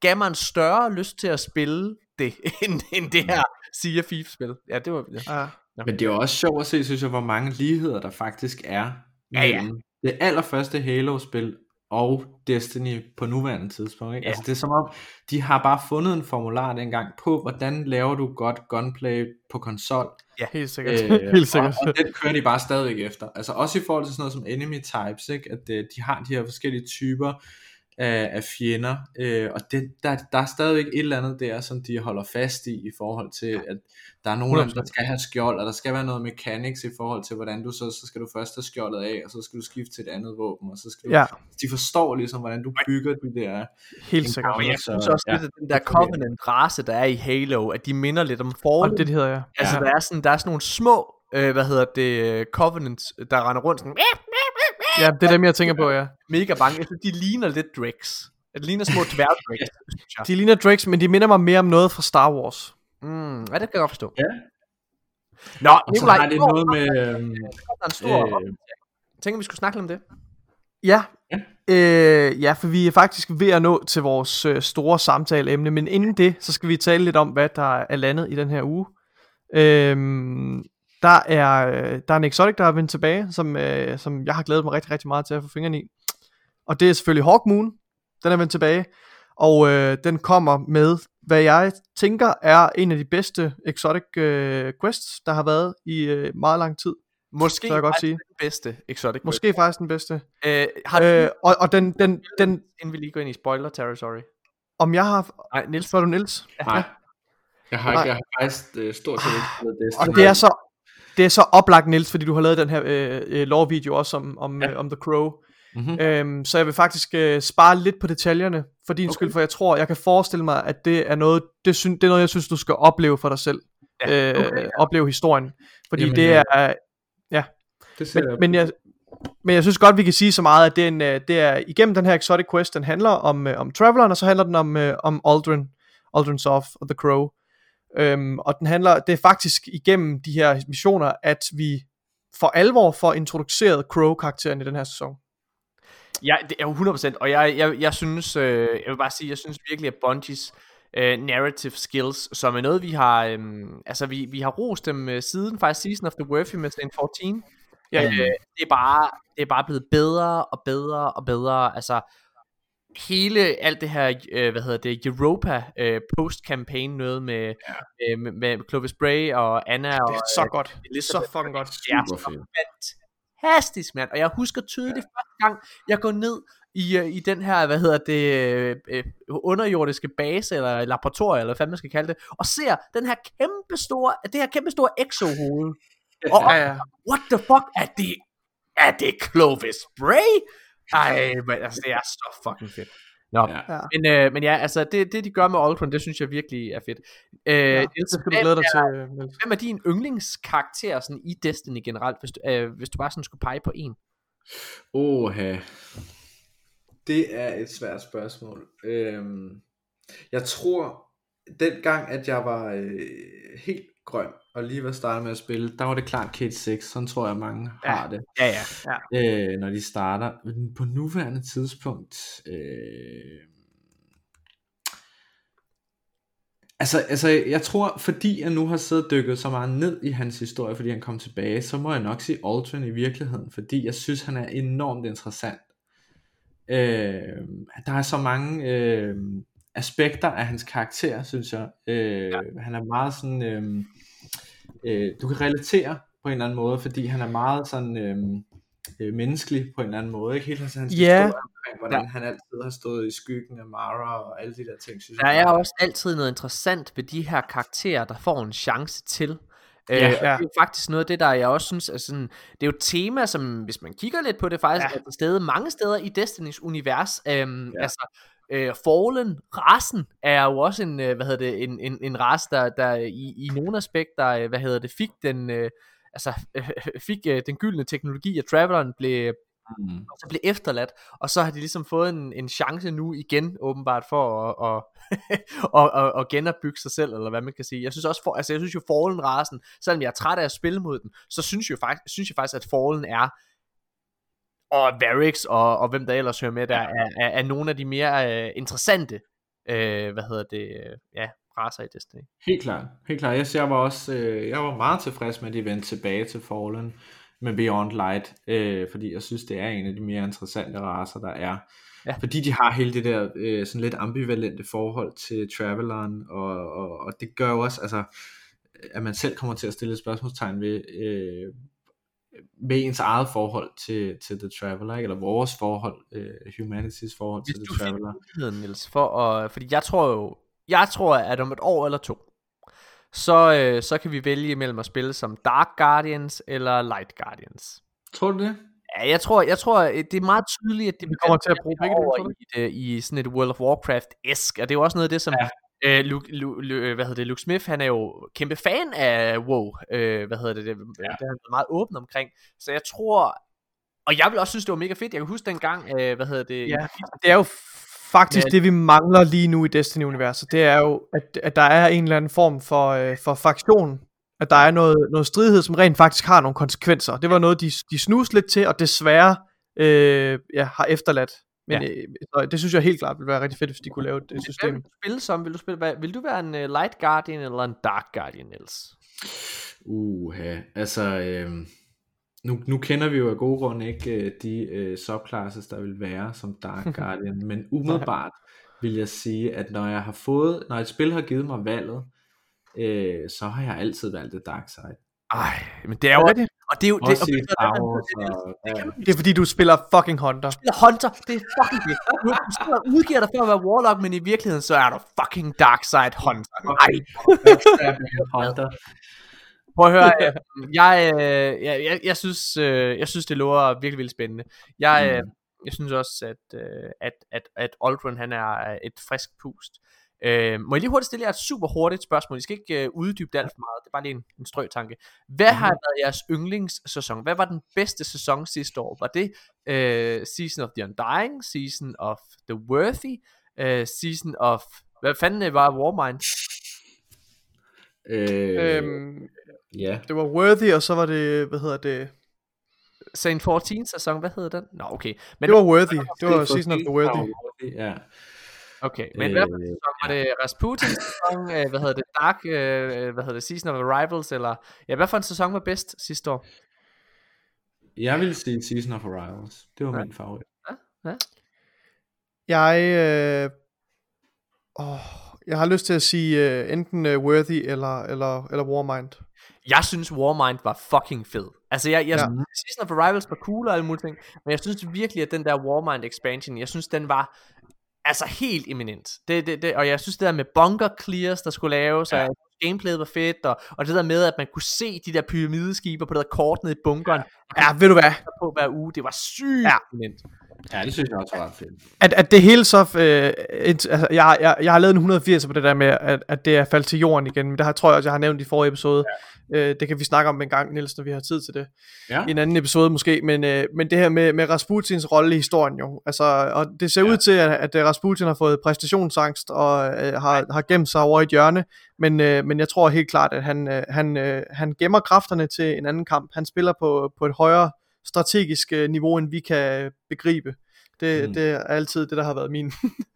gav mig en større lyst til at spille det, end, end det her Sea of Thieves-spil. Ja, det var ja. Ah. Men det er også sjovt at se, synes jeg, hvor mange ligheder der faktisk er mellem ja, ja. det allerførste Halo-spil og Destiny på nuværende tidspunkt. Ikke? Ja. Altså, det er som om, de har bare fundet en formular dengang på, hvordan laver du godt gunplay på konsol. Ja, helt sikkert. Øh, helt sikkert. Og, og det kører de bare stadigvæk efter. Altså også i forhold til sådan noget som enemy types, ikke? At øh, de har de her forskellige typer af, af fjender, øh, og det, der, der er stadigvæk et eller andet der, som de holder fast i, i forhold til, ja. at der er nogle af dem, der skal have skjold, og der skal være noget mechanics i forhold til, hvordan du så, så skal du først have skjoldet af, og så skal du skifte til et andet våben, og så skal du, ja. de forstår ligesom, hvordan du bygger de der. Helt sikkert. Og jeg synes også lidt, ja, at den der Covenant-race, der er i Halo, at de minder lidt om Fallen. Det, det hedder, ja. Altså, ja. Der er sådan, der er sådan nogle små, øh, hvad hedder det, Covenants, der render rundt sådan, ja, det er dem, jeg tænker på, ja. Mega bange. De ligner lidt Drex. De ligner små dværg-Drex. De ligner Drex, men de minder mig mere om noget fra Star Wars. Mm, ja, det kan jeg godt forstå. Ja. Nå, og Nikolaj, så har det noget med... Øh, der en stor øh, jeg tænker, vi skulle snakke om det. Ja. Ja. Øh, ja, for vi er faktisk ved at nå til vores øh, store samtaleemne, men inden det, så skal vi tale lidt om, hvad der er landet i den her uge. Øhm... Der er, der er en exotic, der er vendt tilbage, som, øh, som jeg har glædet mig rigtig, rigtig meget til at få fingrene i. Og det er selvfølgelig Hawkmoon. Den er vendt tilbage. Og øh, den kommer med hvad jeg tænker er en af de bedste exotic øh, quests, der har været i øh, meget lang tid. Måske jeg godt faktisk sige. den bedste exotic Måske quest. faktisk den bedste. Øh, har øh, du... og, og den, den, den... Inden vi lige går ind i spoiler territory. Om jeg har... Nej, Niels. Var du Niels? Nej. Ja. Jeg har, jeg har faktisk øh, stort set ikke det. Og det er så... Det er så oplagt, Niels, fordi du har lavet den her øh, lore-video også om, om, ja. øh, om The Crow. Mm-hmm. Øhm, så jeg vil faktisk øh, spare lidt på detaljerne for din okay. skyld, for jeg tror, jeg kan forestille mig, at det er noget, det, sy- det er noget jeg synes, du skal opleve for dig selv. Ja. Øh, okay, ja. Opleve historien. Fordi Jamen, det er... Øh, ja. Det men, jeg. Men, jeg, men jeg synes godt, vi kan sige så meget, at det er, en, øh, det er igennem den her exotic quest, den handler om, øh, om Traveleren, og så handler den om, øh, om Aldrin, Aldrin Sof og The Crow. Øhm, og den handler, det er faktisk igennem de her missioner, at vi for alvor får introduceret Crow-karakteren i den her sæson. Ja, det er jo hundrede procent, og jeg, jeg, jeg synes, øh, jeg vil bare sige, jeg synes virkelig, at Bungies øh, narrative skills, som er noget, vi har, øh, altså vi, vi har rost dem øh, siden faktisk Season of the Worthy med Saint fourteen, ja, øh, det, er bare, det er bare blevet bedre og bedre og bedre, altså... Hele alt det her, øh, hvad hedder det, Europa øh, post-campaign noget med, ja. øh, med, med Clovis Bray og Anna. Det er og, så øh, godt. Det er så fucking godt. Det er så fantastisk, mand. Og jeg husker tydeligt ja. første gang, jeg går ned i, i den her, hvad hedder det, øh, underjordiske base, eller laboratorium, eller hvad man skal kalde det, og ser den her kæmpe store, det her kæmpe store exo-hoved. Og, og, ja. What the fuck er det? Er det Clovis Bray? Ej, men altså, det er så fucking fedt. Nå, ja. Men, øh, men ja, altså, det, det de gør med Aldrin, det synes jeg virkelig er fedt. Øh, ja, det skal du glæde dig til. Hvem er din yndlingskarakter sådan, i Destiny generelt, hvis du, øh, hvis du bare sådan skulle pege på en? Oha. Det er et svært spørgsmål. Øhm, jeg tror, dengang, at jeg var øh, helt grøn, og lige ved at starte med at spille, der var det klart Kate seks, sådan tror jeg mange ja, har det, ja, ja, ja. Øh, når de starter. På nuværende tidspunkt, øh... altså, altså jeg tror, fordi jeg nu har siddet og dykket så meget ned i hans historie, fordi han kom tilbage, så må jeg nok sige Aldrin i virkeligheden, fordi jeg synes, han er enormt interessant. Øh, der er så mange øh, aspekter af hans karakter, synes jeg. Øh, ja. Han er meget sådan... Øh... Øh, du kan relatere på en eller anden måde, fordi han er meget sådan øh, menneskelig på en eller anden måde, ikke helt sådan hans yeah. historie omkring, hvordan ja. han altid har stået i skyggen af Mara og alle de der ting. Synes der jeg, er også altid noget interessant ved de her karakterer, der får en chance til. Ja, øh, ja. Det er jo faktisk noget af det, der jeg også synes er sådan, det er jo et tema, som hvis man kigger lidt på det, faktisk ja. er til stede mange steder i Destinys univers. Øh, ja. Altså Øh, Fallen, rasen er jo også en, øh, hvad hedder det, en, en, en race, der, der i, i nogle aspekter, hvad hedder det, fik den, øh, altså, øh, fik øh, den gyldne teknologi, og Traveleren blev, mm. så blev efterladt, og så har de ligesom fået en, en chance nu igen, åbenbart for at, og, og, og, og genopbygge sig selv, eller hvad man kan sige. Jeg synes også, for, altså jeg synes jo Fallen rasen, selvom jeg er træt af at spille mod den, så synes jeg faktisk, synes jeg faktisk at Fallen er, og Varix og, og hvem der ellers hører med der er, er, er nogle af de mere øh, interessante øh, hvad hedder det øh, ja racer i Destiny. Helt klart, helt klart. Jeg, jeg var også øh, jeg var meget tilfreds med at de vendte tilbage til Fallen med Beyond Light, øh, fordi jeg synes det er en af de mere interessante racer der er, ja. fordi de har hele det der øh, sådan lidt ambivalente forhold til Traveleren og, og, og det gør jo også altså at man selv kommer til at stille et spørgsmålstegn ved øh, med ens eget forhold til, til The Traveler, ikke? Eller vores forhold, uh, humanities forhold hvis til The Traveler. Niels, for at, fordi jeg tror jo, jeg tror, at om et år eller to, så, øh, så kan vi vælge mellem at spille som Dark Guardians eller Light Guardians. Tror du det? Ja, jeg tror, jeg tror det er meget tydeligt, at det vi kommer til at bruge over i, et, i sådan et World of Warcraft-esk, og det er jo også noget af det, som... Ja. Øh, Luke, Luke, hvad hedder det, Luke Smith, han er jo kæmpe fan af WoW, øh, hvad hedder det, det, ja. det har han været meget åben omkring, så jeg tror, og jeg vil også synes, det var mega fedt, jeg kan huske dengang, øh, hvad hedder det, ja. det er jo faktisk ja. det, vi mangler lige nu i Destiny-universet, det er jo, at, at der er en eller anden form for, øh, for faktion, at der er noget, noget stridighed, som rent faktisk har nogle konsekvenser, det var noget, de, de snusede lidt til, og desværre øh, ja, har efterladt. Men ja. øh, det synes jeg helt klart ville være rigtig fedt, hvis de kunne lave et men, system. Vil du spille som? Vil du, spille, hvad, vil du være en uh, Light Guardian eller en Dark Guardian, Niels? Uha, altså... Øh, nu, nu kender vi jo af gode grunde ikke øh, de øh, subclasses, der vil være som Dark Guardian, men umiddelbart vil jeg sige, at når jeg har fået, når et spil har givet mig valget, øh, så har jeg altid valgt det dark side. Ej, men det er jo ja, det. Og det er jo det, det, det, det er fordi du spiller fucking Hunter. Du spiller Hunter, det er fucking det. Du, du spiller, udgiver dig for at være Warlock, men i virkeligheden så er du fucking Darkside Hunter. Nej. Hunter. Prøv at høre, jeg, jeg, jeg, jeg, jeg synes, jeg synes det lover virkelig vildt spændende. Jeg, mm. jeg synes også, at at at at Aldrin, han er et frisk pust. Øh, må jeg lige hurtigt stille jer et super hurtigt spørgsmål. I skal ikke øh, uddybe det alt for meget. Det er bare lige en, en strøtanke. Hvad mm-hmm. har været jeres yndlingssæson? Hvad var den bedste sæson sidste år? Var det øh, Season of the Undying, Season of the Worthy, øh, Season of... Hvad fanden var Warmind? Øh, øhm, yeah. Det var Worthy, og så var det... Hvad hedder det? Saint fourteen sæson, hvad hedder den? Nå, okay. Men det var Worthy. Det var, det var Season of the Worthy. Ja. Okay, men øh, hvad var det, Rasputin sæson, hvad hedder det, Dark, hvad hedder det, Season of Arrivals, eller, ja, hvad for en sæson var bedst sidste år? Jeg ville sige Season of Arrivals, det var ja. min favorit. Ja, ja. Jeg, øh, åh, jeg har lyst til at sige øh, enten uh, Worthy eller, eller, eller Warmind. Jeg synes Warmind var fucking fed. Altså jeg, jeg ja. Season of Arrivals var cool og alle mulige ting, men jeg synes virkelig, at den der Warmind expansion, jeg synes den var... Altså helt eminent. Det, det, det, og jeg synes det der med bunker clears, der skulle laves, ja. og gameplayet var fedt, og, og det der med, at man kunne se de der pyramideskiber på det der kort nede i bunkeren. Ja, ja ved du hvad? På hver uge. Det var sygt ja. eminent. Ja, det synes jeg også var fedt. At, at det hele så... Øh, et, altså, jeg, jeg, jeg har lavet en hundrede og firs på det der med, at, at det er faldet til jorden igen. Men det har, tror jeg også, jeg har nævnt i forrige episode. Ja. Øh, det kan vi snakke om en gang, Niels, når vi har tid til det. Ja. I en anden episode måske. Men, øh, men det her med, med Rasputins rolle i historien jo. Altså, og det ser ja. ud til, at, at Rasputin har fået præstationsangst og øh, har, har gemt sig over i et hjørne. Men, øh, men jeg tror helt klart, at han, øh, han, øh, han gemmer kræfterne til en anden kamp. Han spiller på, på et højere... strategisk niveau, end vi kan begribe. Det, mm. det er altid det, der har været min.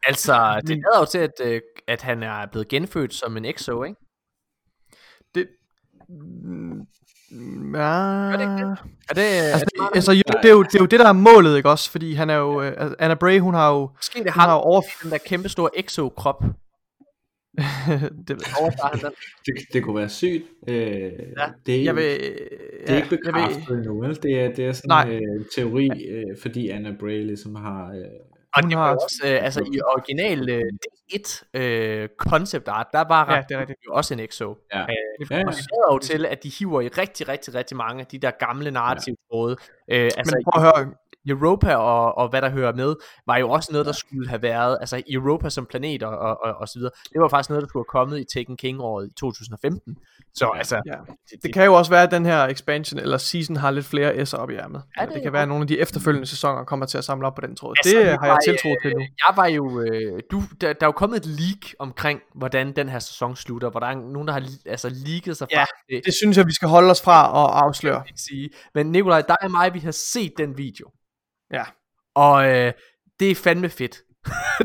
Altså, det lader jo til, at, at han er blevet genfødt som en X O, ikke? Det... Ja... Er det ikke det? Er det, altså, er det, meget... altså, jo, det, er jo, det er jo det, der er målet, ikke også? Fordi han er jo... Ja. Anna Bray, hun har jo... Måske det har, har over... den der kæmpe store X O-krop. det, det, det kunne være sygt. Øh, ja, det er, jeg vil, det er ja, ikke bekræftet jeg vil, endnu. Det er, det er sådan en øh, teori, øh, fordi Anna Bray ligesom har... Øh, og det var også, øh, altså i original øh, D et øh, concept art, der var ja, det er jo også en X O. Ja. Øh, det ja, ja. jo til, at de hiver i rigtig, rigtig, rigtig mange af de der gamle narrative ja. både. Øh, altså, Men prøv at høre... Europa og, og hvad der hører med, var jo også noget, der skulle have været, altså Europa som planet og, og, og, og så videre, det var faktisk noget, der skulle have kommet i Tekken King-året i to tusind og femten. Så altså... Ja. Det, det kan jo også være, at den her expansion eller season har lidt flere S'er op i ærmet. Ja, det, det kan være, at nogle af de efterfølgende sæsoner kommer til at samle op på den tråd. Altså, det har jeg, jeg tiltro til nu. Jeg var jo... Øh, du, der, der er jo kommet et leak omkring, hvordan den her sæson slutter, hvor der er nogen, der har altså leaget sig fra. Ja, det, det synes jeg, vi skal holde os fra at afsløre. Sige. Men Nikolaj, dig og mig, vi har set den video. Ja, og øh, det er fandme fedt.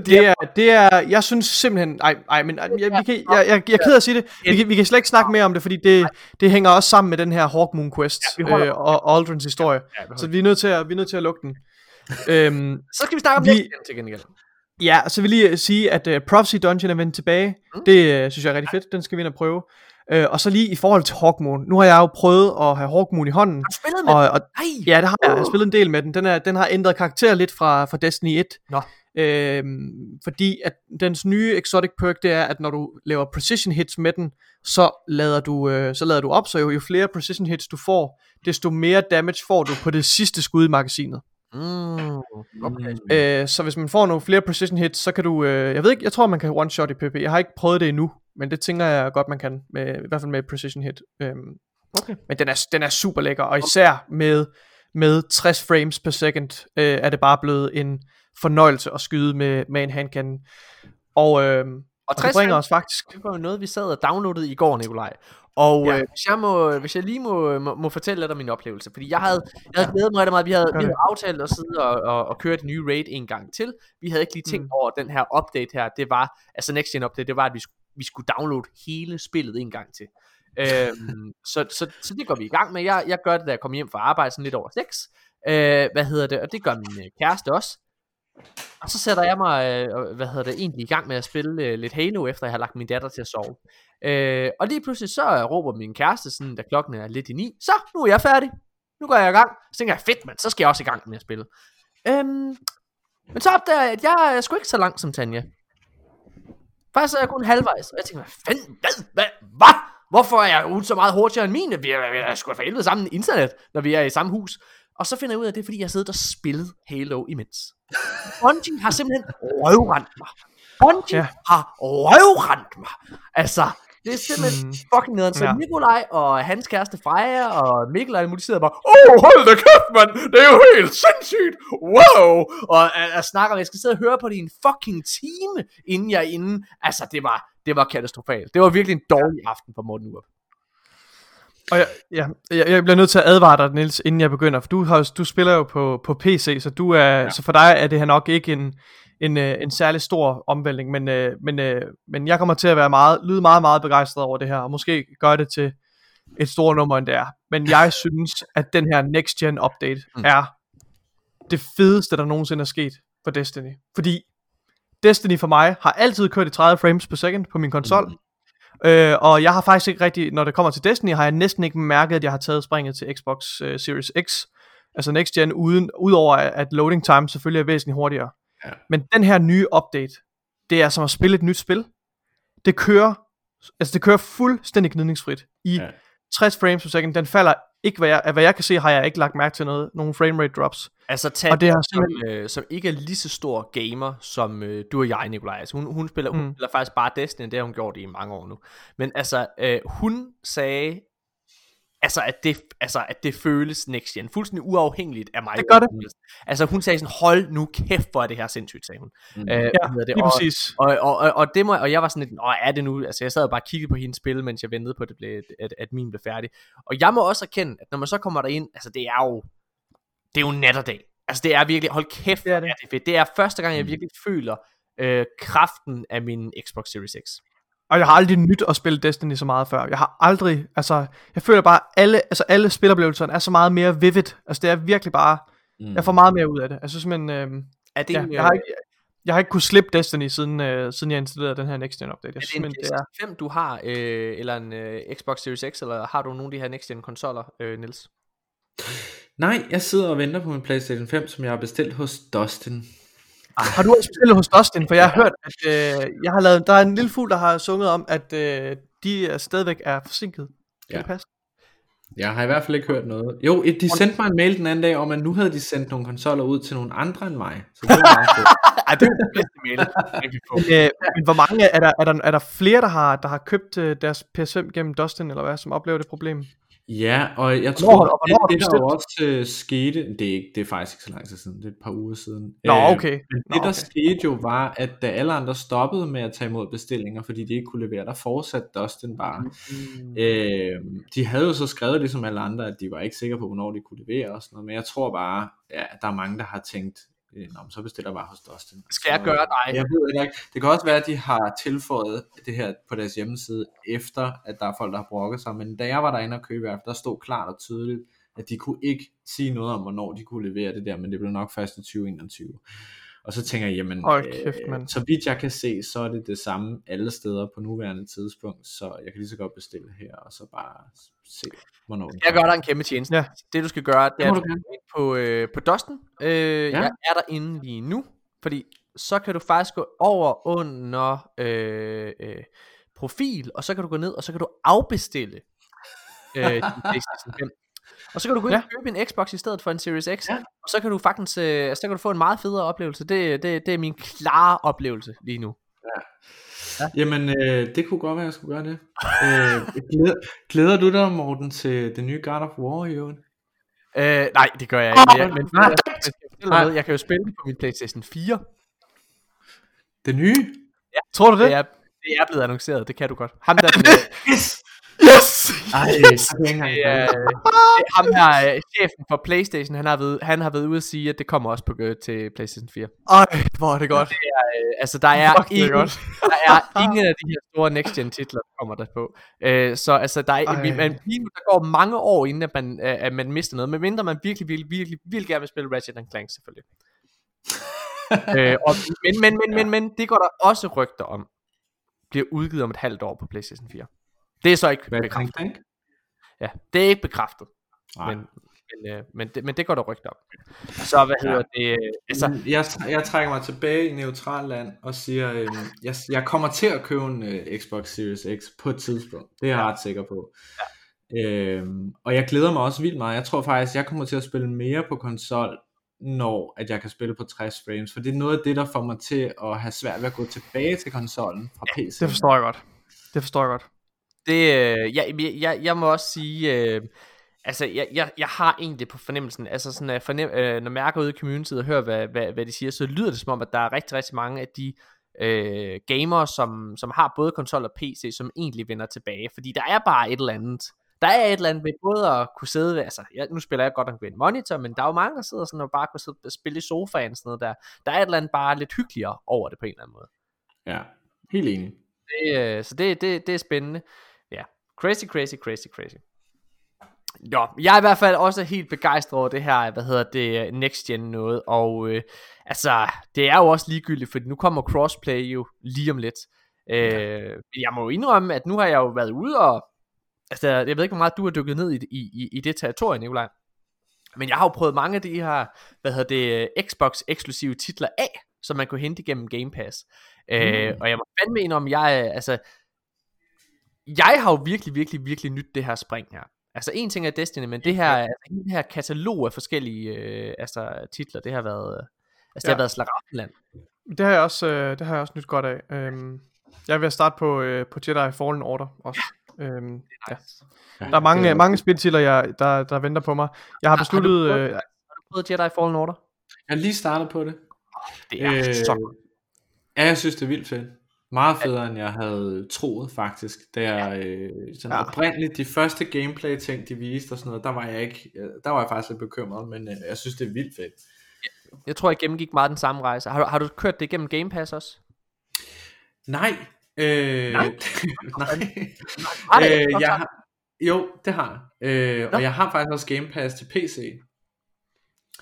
det er, det er, jeg synes simpelthen, nej, nej, men jeg, vi kan, jeg, jeg, jeg er ked af at sige det. Vi kan, vi kan slet ikke snakke mere om det, fordi det, det hænger også sammen med den her Hawkmoon quest ja, øh, og Aldrins historie. Ja, ja, så vi er nødt til at, vi er nødt til at lukke den. øhm, så skal vi snakke om vi, det til gengæld. Ja, så vil jeg lige sige, at uh, Prophecy Dungeon er vendt tilbage. Mm. Det uh, synes jeg er rigtig fedt. Den skal vi ind og prøve. Øh, og så lige i forhold til Hawkmoon. Nu har jeg jo prøvet at have Hawkmoon i hånden. Har du spillet med og, og, ja, det har jeg. Jeg har spillet en del med den. Den, er, den har ændret karakter lidt fra, fra Destiny et. Nå. Øhm, fordi at dens nye exotic perk, det er, at når du laver precision hits med den, så lader du, øh, så lader du op. Så jo, jo flere precision hits du får, desto mere damage får du på det sidste skud i magasinet. Mm. Okay. Øh, så hvis man får nogle flere precision hits, så kan du... Øh, jeg ved ikke, jeg tror, man kan one shot i P P. Jeg har ikke prøvet det endnu. Men det tænker jeg godt man kan med, i hvert fald med precision hit. Øhm, okay. Men den er den er super lækker, og især med med tres frames per second øh, er det bare blevet en fornøjelse at skyde med med en handcannon. Og øhm, og tres bringer os faktisk. Det var jo noget vi sad og downloadede i går, Nikolaj. Og ja. øh, hvis jeg må hvis jeg lige må må, må fortælle lidt om min oplevelse, fordi jeg havde jeg havde glædet mig ret meget. Vi havde vi havde aftalt at sidde og og, og køre et nye raid en gang til. Vi havde ikke lige tænkt mm. over den her update her. Det var altså next gen update. Det var at vi skulle vi skulle downloade hele spillet en gang til. øhm, så, så, så det går vi i gang med. Jeg, jeg gør det, da jeg kommer hjem fra arbejde, sådan lidt over seks. Øh, hvad hedder det? Og det gør min øh, kæreste også. Og så sætter jeg mig, hvad hedder det, egentlig i gang med at spille lidt Halo, efter jeg har lagt min datter til at sove. Øh, og lige pludselig så råber min kæreste, sådan, da klokken er lidt i ni, så nu er jeg færdig, nu går jeg i gang. Så tænker jeg, fedt mand, så skal jeg også i gang med at spille. Øhm, men så opdager jeg, at jeg er sgu ikke så langt som Tanja. Faktisk er jeg kun halvvejs, og jeg tænker, hvad fanden, hvad, hvad, hvad? Hvorfor er jeg ude så meget hurtigere end mine? Vi er sgu for helvede sammen i internet, når vi er i samme hus. Og så finder jeg ud af, det er, fordi jeg sidder og spiller Halo imens. Bungie har simpelthen røvrendt mig. Bungie ja. har røvrendt mig. Altså, det er simpelthen mm. fucking nederen. Så ja. Nikolaj og hans kæreste Freja og Mikkel og de sidder bare, åh, oh, hold da kæft, mand. Det er jo helt sindssygt. Wow. Og jeg, jeg snakker, jeg skal sidde og høre på det i en fucking time, inden jeg er inde. Altså, det var, det var katastrofalt. Det var virkelig en dårlig aften for Morten Urup. Og jeg, jeg, jeg bliver nødt til at advare dig, Niels, inden jeg begynder, for du, har, du spiller jo på, på P C, så, du er, ja. så for dig er det her nok ikke en, en, en særlig stor omvæltning, men, men, men jeg kommer til at være meget, lyde meget, meget begejstret over det her, og måske gøre det til et stort nummer, end det er. Men jeg synes, at den her Next Gen Update mm. er det fedeste, der nogensinde er sket for Destiny. Fordi Destiny for mig har altid kørt i tredive frames per second på min konsol, mm. Øh, og jeg har faktisk ikke rigtig, når det kommer til Destiny, har jeg næsten ikke mærket, at jeg har taget springet til Xbox øh, Series X, altså Next Gen, uden, udover at loading time selvfølgelig er væsentligt hurtigere. Ja. Men den her nye update, det er som at spille et nyt spil. Det kører, altså det kører fuldstændig gnidningsfrit i ja. tres frames per second. Den falder ikke, hvad jeg, hvad jeg kan se, har jeg ikke lagt mærke til noget, nogle framerate drops. Altså Tanja, og det er simpelthen... som, øh, som ikke er lige så stor gamer som øh, du og jeg, Nikolaj. Altså, hun, hun, spiller, mm. hun spiller faktisk bare Destiny, det har hun gjort i mange år nu. Men altså, øh, hun sagde, altså at, det, altså at det føles next gen, fuldstændig uafhængigt af mig. Det gør det. Altså hun sagde sådan, hold nu kæft, hvor er det her sindssygt, sagde hun. Mm. Øh, ja, det, lige og, præcis. Og, og, og, og, det må, og jeg var sådan lidt, åh er det nu, altså jeg sad og bare kiggede på hendes spil, mens jeg ventede på, at, det blev, at, at min blev færdig. Og jeg må også erkende, at når man så kommer derind, altså det er jo, det er jo nat og dag. Altså det er virkelig, hold kæft, det er, det. Er det fedt. Det er første gang, jeg virkelig føler øh, kraften af min Xbox Series X. Og jeg har aldrig nyt at spille Destiny så meget før. Jeg har aldrig, altså, jeg føler bare, alle, altså alle spiloplevelserne er så meget mere vivid. Altså det er virkelig bare, mm. jeg får meget mere ud af det. Altså simpelthen, øh, er det ja, en, jeg, har ikke, jeg har ikke kunnet slippe Destiny, siden, øh, siden jeg installerede den her Next Gen Update. Jeg er det en P S fem, du har, øh, eller en øh, Xbox Series X, eller har du nogle af de her Next Gen konsoller, øh, Niels? Nej, jeg sidder og venter på min PlayStation fem, som jeg har bestilt hos Dustin. Har du også bestilt hos Dustin? For jeg har hørt, at øh, jeg har lavet, der er en lille fugl, der har sunget om, at øh, de er stadigvæk er forsinket. Kan ja. det passe? Jeg har i hvert fald ikke hørt noget. Jo, de sendte mig en mail den anden dag om, at nu havde de sendt nogle konsoller ud til nogle andre end mig. Så det var meget fedt. Ej, det er den bedste mail. øh, men hvor mange, er der, er der, er der flere, der har, der har købt øh, deres P S fem gennem Dustin, eller hvad, som oplever det problem? Ja, og jeg tror, Nå, at det, det der også øh, skete, det er, ikke, det er faktisk ikke så lang tid siden, det er et par uger siden. Nå, okay. Øh, men Nå, det, der okay. skete jo, var, at da alle andre stoppede med at tage imod bestillinger, fordi de ikke kunne levere, der fortsatte Dustin bare. Mm. Øh, de havde jo så skrevet, ligesom alle andre, at de var ikke sikre på, hvornår de kunne levere og sådan noget, men jeg tror bare, ja, der er mange, der har tænkt, Nå, så bestiller jeg bare hos Dustin. Skal jeg gøre dig? Jeg ved ikke. Det kan også være, at de har tilføjet det her på deres hjemmeside, efter at der er folk, der har brokket sig. Men da jeg var derinde og købe, der stod klart og tydeligt, at de kunne ikke sige noget om, hvornår de kunne levere det der, men det blev nok først i tyve enogtyve. Og så tænker jeg, jamen, oh, kæft, øh, så vidt jeg kan se, så er det det samme alle steder på nuværende tidspunkt, så jeg kan lige så godt bestille her, og så bare se, hvornår. Jeg gør dig en kæmpe tjeneste. Ja. Det du skal gøre, det er, at du kan på, øh, på Dustin. Øh, ja. Jeg er derinde lige nu, fordi så kan du faktisk gå over under øh, øh, profil, og så kan du gå ned, og så kan du afbestille øh, din PlayStation fem. Og så kan du gå ind og købe ja. en Xbox i stedet for en Series X, ja. og så kan du faktisk øh, så kan du få en meget federe oplevelse. Det, det, det er min klare oplevelse lige nu. Ja. Ja. Jamen, øh, det kunne godt være, at jeg skulle gøre det. øh, glæder, glæder du dig, Morten, til det nye God of War i øvrigt? Øh, nej, det gør jeg ikke. Jeg, men, jeg, jeg, jeg kan jo spille på min PlayStation fire. Det nye? Ja. Tror du det? Det er, det er blevet annonceret, det kan du godt. Ham der... Yes! Yes! Ej, yes. Det er, øh, ham her, øh, chefen for PlayStation, han har, ved, han har været ude at sige, at det kommer også på øh, til PlayStation fire. Ej, hvor er det godt. Det er, øh, altså, der er, ingen, godt. der er ingen af de her store next-gen titler, der kommer der på. Øh, så altså, der er en, man, der går mange år, inden at man, øh, at man mister noget, medmindre man virkelig, virkelig, virkelig, virkelig gerne vil spille Ratchet and Clank, selvfølgelig. øh, og, men, men, men, men, men, det går der også rygter om, bliver udgivet om et halvt år på PlayStation fire. Det er så ikke Hvad bekræftet. Tænk, tænk? Ja, det er ikke bekræftet. Men, men, øh, men, det, men det går der rygter om. Så hvad hedder ja. det? Altså, jeg, jeg trækker mig tilbage i neutral land og siger, øh, jeg, jeg kommer til at købe en øh, Xbox Series X på et tidspunkt. Det er jeg ja. ret sikker på. Ja. Øhm, og jeg glæder mig også vildt meget. Jeg tror faktisk jeg kommer til at spille mere på konsol, når at jeg kan spille på tres frames, for det er noget af det der får mig til at have svært ved at gå tilbage til konsollen fra ja, P C. Det forstår jeg godt. Det forstår jeg godt. Det, øh, jeg, jeg, jeg må også sige, øh, altså jeg, jeg, jeg har egentlig på fornemmelsen, altså sådan at fornem, øh, når jeg mærker ude i communityet og hører hvad, hvad, hvad de siger, så lyder det som om at der er rigtig rigtig mange af de øh, gamere som, som har både konsol og P C, som egentlig vender tilbage, fordi der er bare et eller andet. Der er et eller andet ved både at kunne sidde ved, altså jeg, nu spiller jeg godt nok ved en monitor, men der er jo mange der sidder sådan og bare kunne sidde og spille i sofaen sådan noget der. Der er et eller andet bare lidt hyggeligere over det på en eller anden måde. Ja, helt enig. Det, så det, det, det er spændende. Ja, crazy, crazy, crazy, crazy. Jo, jeg er i hvert fald også helt begejstret over det her, hvad hedder det, next gen noget, og øh, altså det er jo også ligegyldigt, for nu kommer crossplay jo lige om lidt. Øh, ja. Jeg må jo indrømme, at nu har jeg jo været ude og altså, jeg ved ikke, hvor meget du har dykket ned i, i, i det territorium, Nikolaj. Men jeg har jo prøvet mange af de her, hvad hedder det, Xbox-eksklusive titler af, som man kunne hente igennem Game Pass. Mm. Øh, og jeg må fandme ind om, jeg, altså, jeg har jo virkelig, virkelig, virkelig nyt det her spring her. Altså, en ting er Destiny, men det her, altså, det her katalog af forskellige øh, altså, titler, det har været, altså, ja. det har været slagaftenland. Det har jeg også, øh, det har jeg også nyt godt af. Øhm, jeg er ved at starte på, øh, på Jedi Fallen Order også. Ja. Øhm, nice. ja. Der er mange, er mange spiltitler jeg, der, der venter på mig. Jeg har besluttet. Har du, prøvet, øh, har du prøvet Jedi Fallen Order? Jeg har lige startet på det. Det er øh, så ja, jeg synes det er vildt fedt. Meget federe ja. end jeg havde troet faktisk. Der ja. øh, sådan ja. oprindeligt de første gameplay ting de viste og sådan noget, der var jeg ikke, der var jeg faktisk lidt bekymret, men øh, jeg synes det er vildt fedt. Ja. Jeg tror jeg gennemgik meget den samme rejse. Har, har du kørt det igennem Game Pass også? Nej. Øh, nej. nej. nej. Øh, jeg har, jo, det har jeg. Øh, og jeg har faktisk også Game Pass til P C.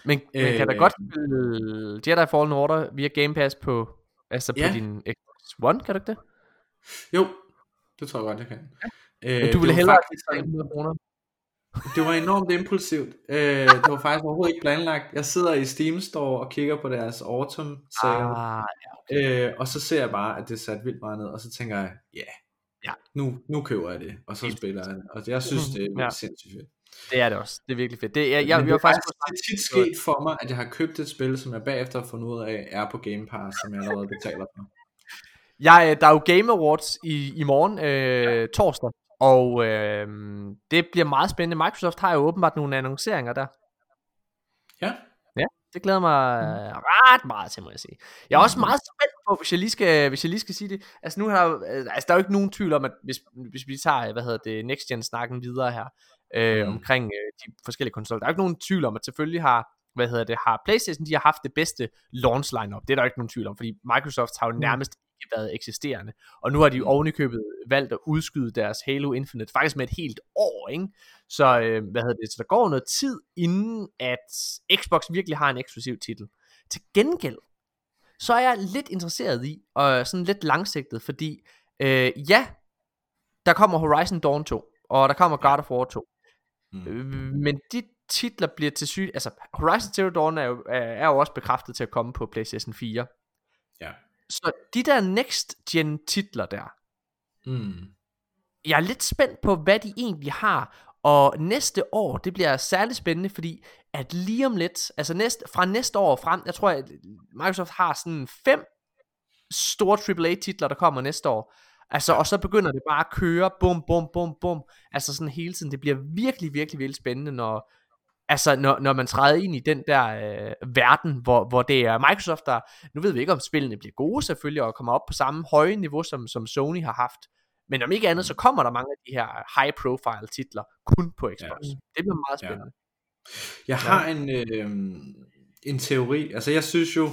Men, øh, men kan da godt spille Jedi Fallen Order via Game Pass på, altså på ja. din Xbox One, kan du ikke det? Jo, det tror jeg godt jeg kan. Ja. Øh, men du ville hellere have tre hundrede kroner. Det var enormt impulsivt. øh, Det var faktisk overhovedet ikke planlagt. Jeg sidder i Steam Store og kigger på deres autumn sale, ah, ja, okay. øh, og så ser jeg bare at det er sat vildt meget ned, og så tænker jeg yeah, ja, nu, nu køber jeg det, og så spiller jeg, og jeg synes det er ja. sindssygt fedt. Det er det også, det er virkelig fedt. Det er, jeg, jeg, det er faktisk tit sket for mig at jeg har købt et spil som jeg bagefter har fundet ud af er på Game Pass, som jeg allerede betaler for. Jeg, der er jo Game Awards i, i morgen, øh, ja. torsdag. Og øh, det bliver meget spændende. Microsoft har jo åbenbart nogle annonceringer der. Ja. Ja, det glæder mig mm. ret meget til, må jeg sige. Jeg er også meget spændt på, hvis jeg lige skal, hvis jeg lige skal sige det. Altså nu har altså, der er jo ikke nogen tvivl om, at hvis, hvis vi tager, hvad hedder det, next gen snakken videre her, øh, mm. omkring øh, de forskellige konsoller. Der er jo ikke nogen tvivl om, at selvfølgelig har, hvad hedder det, har PlayStation, de har haft det bedste launch lineup. Det er der jo ikke nogen tvivl om, fordi Microsoft har jo nærmest været eksisterende, og nu har de jo ovenikøbet valgt at udskyde deres Halo Infinite faktisk med et helt år, ikke? Så, øh, hvad hedder det? Så der går noget tid inden at Xbox virkelig har en eksklusiv titel. Til gengæld så er jeg lidt interesseret i, og sådan lidt langsigtet, fordi øh, ja, der kommer Horizon Dawn to, og der kommer God of War to, mm. men de titler bliver til syg, altså Horizon Zero Dawn er jo, er jo også bekræftet til at komme på PlayStation fire. Ja. Så de der next gen titler der, mm. jeg er lidt spændt på hvad de egentlig har. Og næste år, det bliver særligt spændende, fordi at lige om lidt, altså næste, fra næste år frem, jeg tror at Microsoft har sådan fem store triple A titler der kommer næste år. Altså, og så begynder det bare at køre, bum bum bum bum, altså sådan hele tiden. Det bliver virkelig virkelig virkelig spændende, når altså, når, når man træder ind i den der øh, verden, hvor, hvor det er Microsoft, der... Nu ved vi ikke, om spillene bliver gode selvfølgelig, og kommer op på samme høje niveau, som, som Sony har haft. Men om ikke andet, så kommer der mange af de her high-profile titler, kun på Xbox. Ja. Det bliver meget spændende. Ja. Jeg har en, øh, en teori. Altså, jeg synes jo...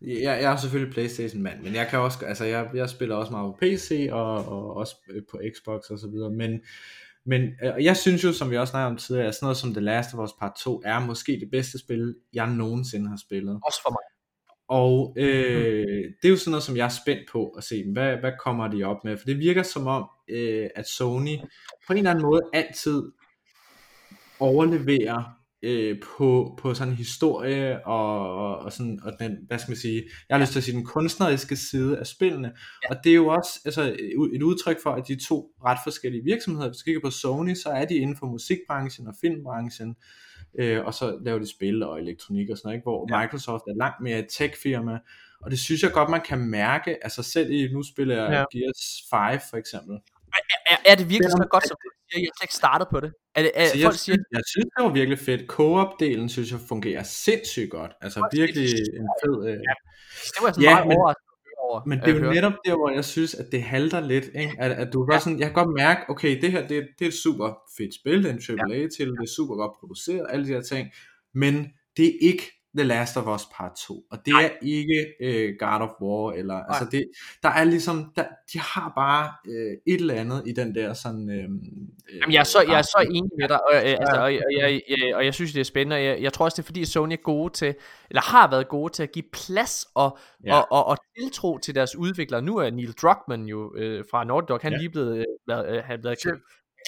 Jeg, jeg er selvfølgelig PlayStation-mand, men jeg kan også... Altså, jeg, jeg spiller også meget på P C, og, og også på Xbox og så videre, men... Men øh, jeg synes jo, som vi også snakkede om tidligere, at sådan noget som The Last of Us Part to er måske det bedste spil, jeg nogensinde har spillet. Også for mig. Og øh, mm. det er jo sådan noget, som jeg er spændt på at se, hvad, hvad kommer de op med, for det virker som om, øh, at Sony på en eller anden måde altid overleverer øh, på, på sådan en historie, og, og, og, sådan, og den, hvad skal man sige, jeg har lyst til at sige, den kunstneriske side af spillene, ja. Og det er jo også altså, et udtryk for, at de to ret forskellige virksomheder, hvis du kigger på Sony, så er de inden for musikbranchen og filmbranchen, Øh, og så laver de spil og elektronik og sådan noget, ikke? Hvor ja. Microsoft er langt mere et tech-firma, og det synes jeg godt man kan mærke, altså selv i nu spiller jeg ja. Gears fem for eksempel. Er, er, er det virkelig så godt som du siger? Jeg har slet ikke startet på det. Er det er, så jeg, folk siger, jeg synes det var virkelig fedt. Co-op-delen synes jeg fungerer sindssygt godt, altså virkelig en fed øh... ja. Det var sådan ja, meget men... overraskende. Men det er jo netop der, hvor jeg synes, at det halter lidt, ikke? At, at du ja. Sådan, jeg kan godt mærke, okay, det her, det, det er et super fedt spil, det er en triple A til, det er super godt produceret, alle de her ting, men det er ikke The Last of Us part to, og det Nej. Er ikke øh, God of War, eller, altså det, der er ligesom, der, de har bare øh, et eller andet i den der sådan, øh, Jamen, jeg, er så, jeg er så enig med dig, og, øh, altså, og, og, jeg, jeg, og jeg synes, det er spændende, og jeg, jeg tror også, det er fordi, Sony er gode til, eller har været gode til at give plads og, ja. og, og, og tiltro til deres udviklere. Nu er Neil Druckmann jo øh, fra Naughty Dog, han ja. Lige blevet, øh, han blevet sure.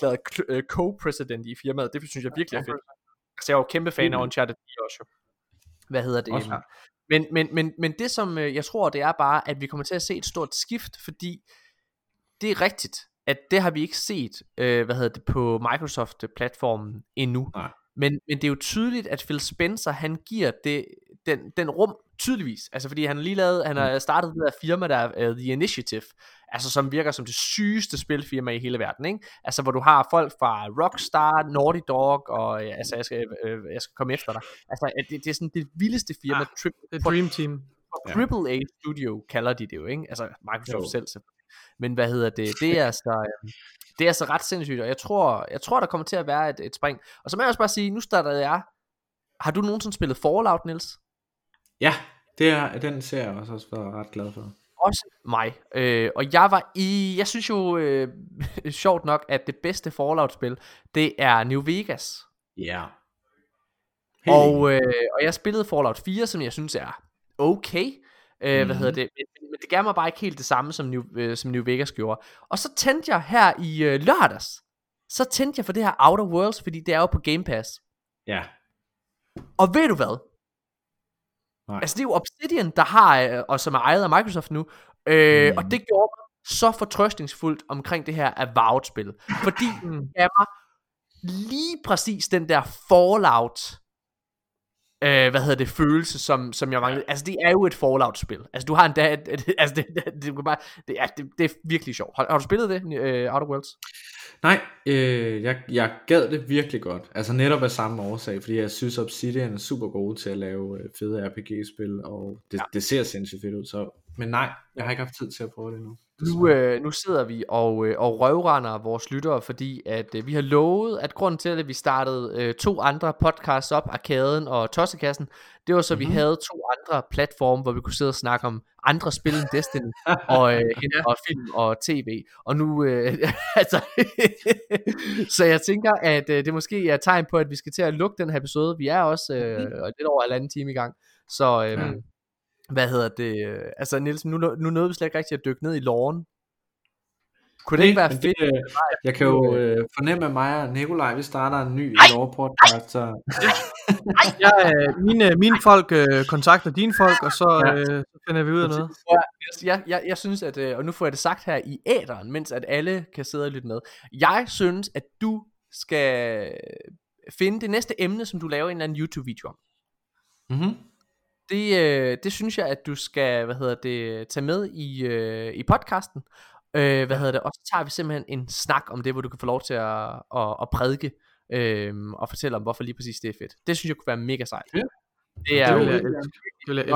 klaret, øh, co-president i firmaet, det synes jeg virkelig er fedt. Altså, jeg er jo kæmpe fan mm-hmm. af Uncharted også. Hvad hedder det? Også, men, men, men, men det som jeg tror, det er bare, at vi kommer til at se et stort skift, fordi det er rigtigt, at det har vi ikke set, øh, hvad hedder det, på Microsoft-platformen endnu. Men, men det er jo tydeligt, at Phil Spencer, han giver det, den, den rum tydeligvis, altså fordi han lige lavede, han har startet det der firma, der er uh, The Initiative, altså som virker som det sygeste spilfirma i hele verden, ikke? Altså hvor du har folk fra Rockstar, Naughty Dog, og ja, altså jeg skal, øh, jeg skal komme efter dig, altså det, det er sådan det vildeste firma, ah, tri- The Dream Team, Triple A Studio kalder de det jo, ikke? Altså Microsoft jo. Selv selvfølgelig, men hvad hedder det, det er altså, det er altså ret sindssygt, og jeg tror, jeg tror der kommer til at være et, et spring, og så må jeg også bare sige, nu startede jeg, har du nogensinde spillet Fallout, Niels? Ja, det er, den ser jeg også, også været ret glad for. Også mig. Øh, og jeg var i, jeg synes jo, øh, sjovt nok, at det bedste Fallout-spil, det er New Vegas. Ja. Yeah. Hey. Og, øh, og jeg spillede Fallout fire, som jeg synes er okay. Øh, mm-hmm. Hvad hedder det? Men, men det gav mig bare ikke helt det samme, som New, øh, som New Vegas gjorde. Og så tændte jeg her i øh, lørdags, så tændte jeg for det her Outer Worlds, fordi det er jo på Game Pass. Ja. Yeah. Og ved du hvad? Nej. Altså det er jo Obsidian, der har, og som er ejet af Microsoft nu, øh, mm. og det gjorde mig så fortrøstningsfuldt omkring det her Avowed-spil, fordi den gav mig lige præcis den der Fallout, øh, hvad hedder det, følelse, som, som jeg manglede. Altså det er jo et Fallout-spil, altså du har en dag, altså det, det, det, bare, det, er, det, det er virkelig sjovt. Har, har du spillet det, uh, Outer Worlds? Nej, øh, jeg, jeg gad det virkelig godt. Altså netop af samme årsag, fordi jeg synes Obsidian er super gode til at lave fede R P G-spil, og det, ja. Det ser sindssygt fedt ud. Så. Men nej, jeg har ikke haft tid til at prøve det endnu. Nu, øh, nu sidder vi og, øh, og røvrender vores lyttere, fordi at øh, vi har lovet, at grunden til, at vi startede øh, to andre podcasts op, Arkaden og Tossekassen, det var så, mm-hmm. vi havde to andre platforme, hvor vi kunne sidde og snakke om andre spil end Destiny, og, øh, og film og tv. Og nu, øh, altså, så jeg tænker, at øh, det måske er tegn på, at vi skal til at lukke den her episode. Vi er også øh, lidt over halvanden time i gang, så... Øh, ja. Hvad hedder det? Altså Niels, nu, nu nåede vi slet ikke rigtigt at dykke ned i loven. Kunne det, det ikke være fedt? Det, øh, jeg kan jo øh, fornemme, at mig og Nikolaj, vi starter en ny lore-podcast. Så... ja, øh, mine, mine folk øh, kontakter dine folk, og så øh, finder vi ud af noget. Ja, jeg, jeg synes, at, og nu får jeg det sagt her i æteren, mens at alle kan sidde og lytte med. Jeg synes, at du skal finde det næste emne, som du laver en eller anden YouTube-video om. Mhm. Det, det synes jeg, at du skal, hvad hedder det, tage med i, i podcasten, øh, hvad hedder det, og så tager vi simpelthen en snak om det, hvor du kan få lov til at, at, at prædike, øh, og fortælle om, hvorfor lige præcis det er fedt. Det synes jeg kunne være mega sejt. Ja. Det er det jo lidt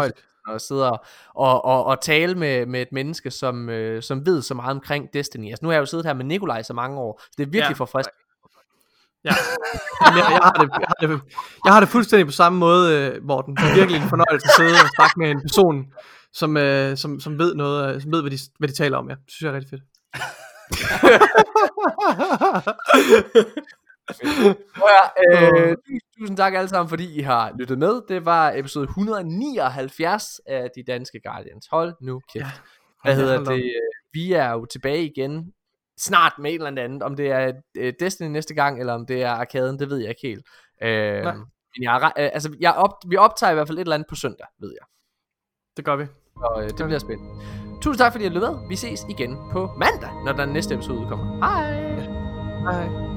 at sidde og, og, og, og tale med, med et menneske, som, som ved så meget omkring Destiny. Altså nu har jeg jo siddet her med Nikolaj så mange år, så det er virkelig ja. Forfriskende. Ja. Jamen, jeg, jeg, har det, jeg, har det, jeg har det fuldstændig på samme måde, Morten. Det er virkelig en fornøjelse at sidde og snakke med en person, som, som, som ved noget, som ved, hvad de, hvad de taler om. Ja, det synes jeg er rigtig fedt. øh, Tusind tak alle sammen, fordi I har lyttet med. Det var episode et hundrede og nioghalvfjerds af De Danske Guardians. Hold nu kæft. Ja, Hvad hedder det? Om. Vi er jo tilbage igen snart med et eller andet. Om det er Destiny næste gang, eller om det er Arkaden, det ved jeg ikke helt. øh, Men jeg er, altså, jeg op, vi optager i hvert fald et eller andet på søndag, ved jeg. Det gør vi. Og øh, det bliver spændende. Tusind tak fordi I har lyttet med. Vi ses igen på mandag, når den næste episode udkommer. Hej. Hej.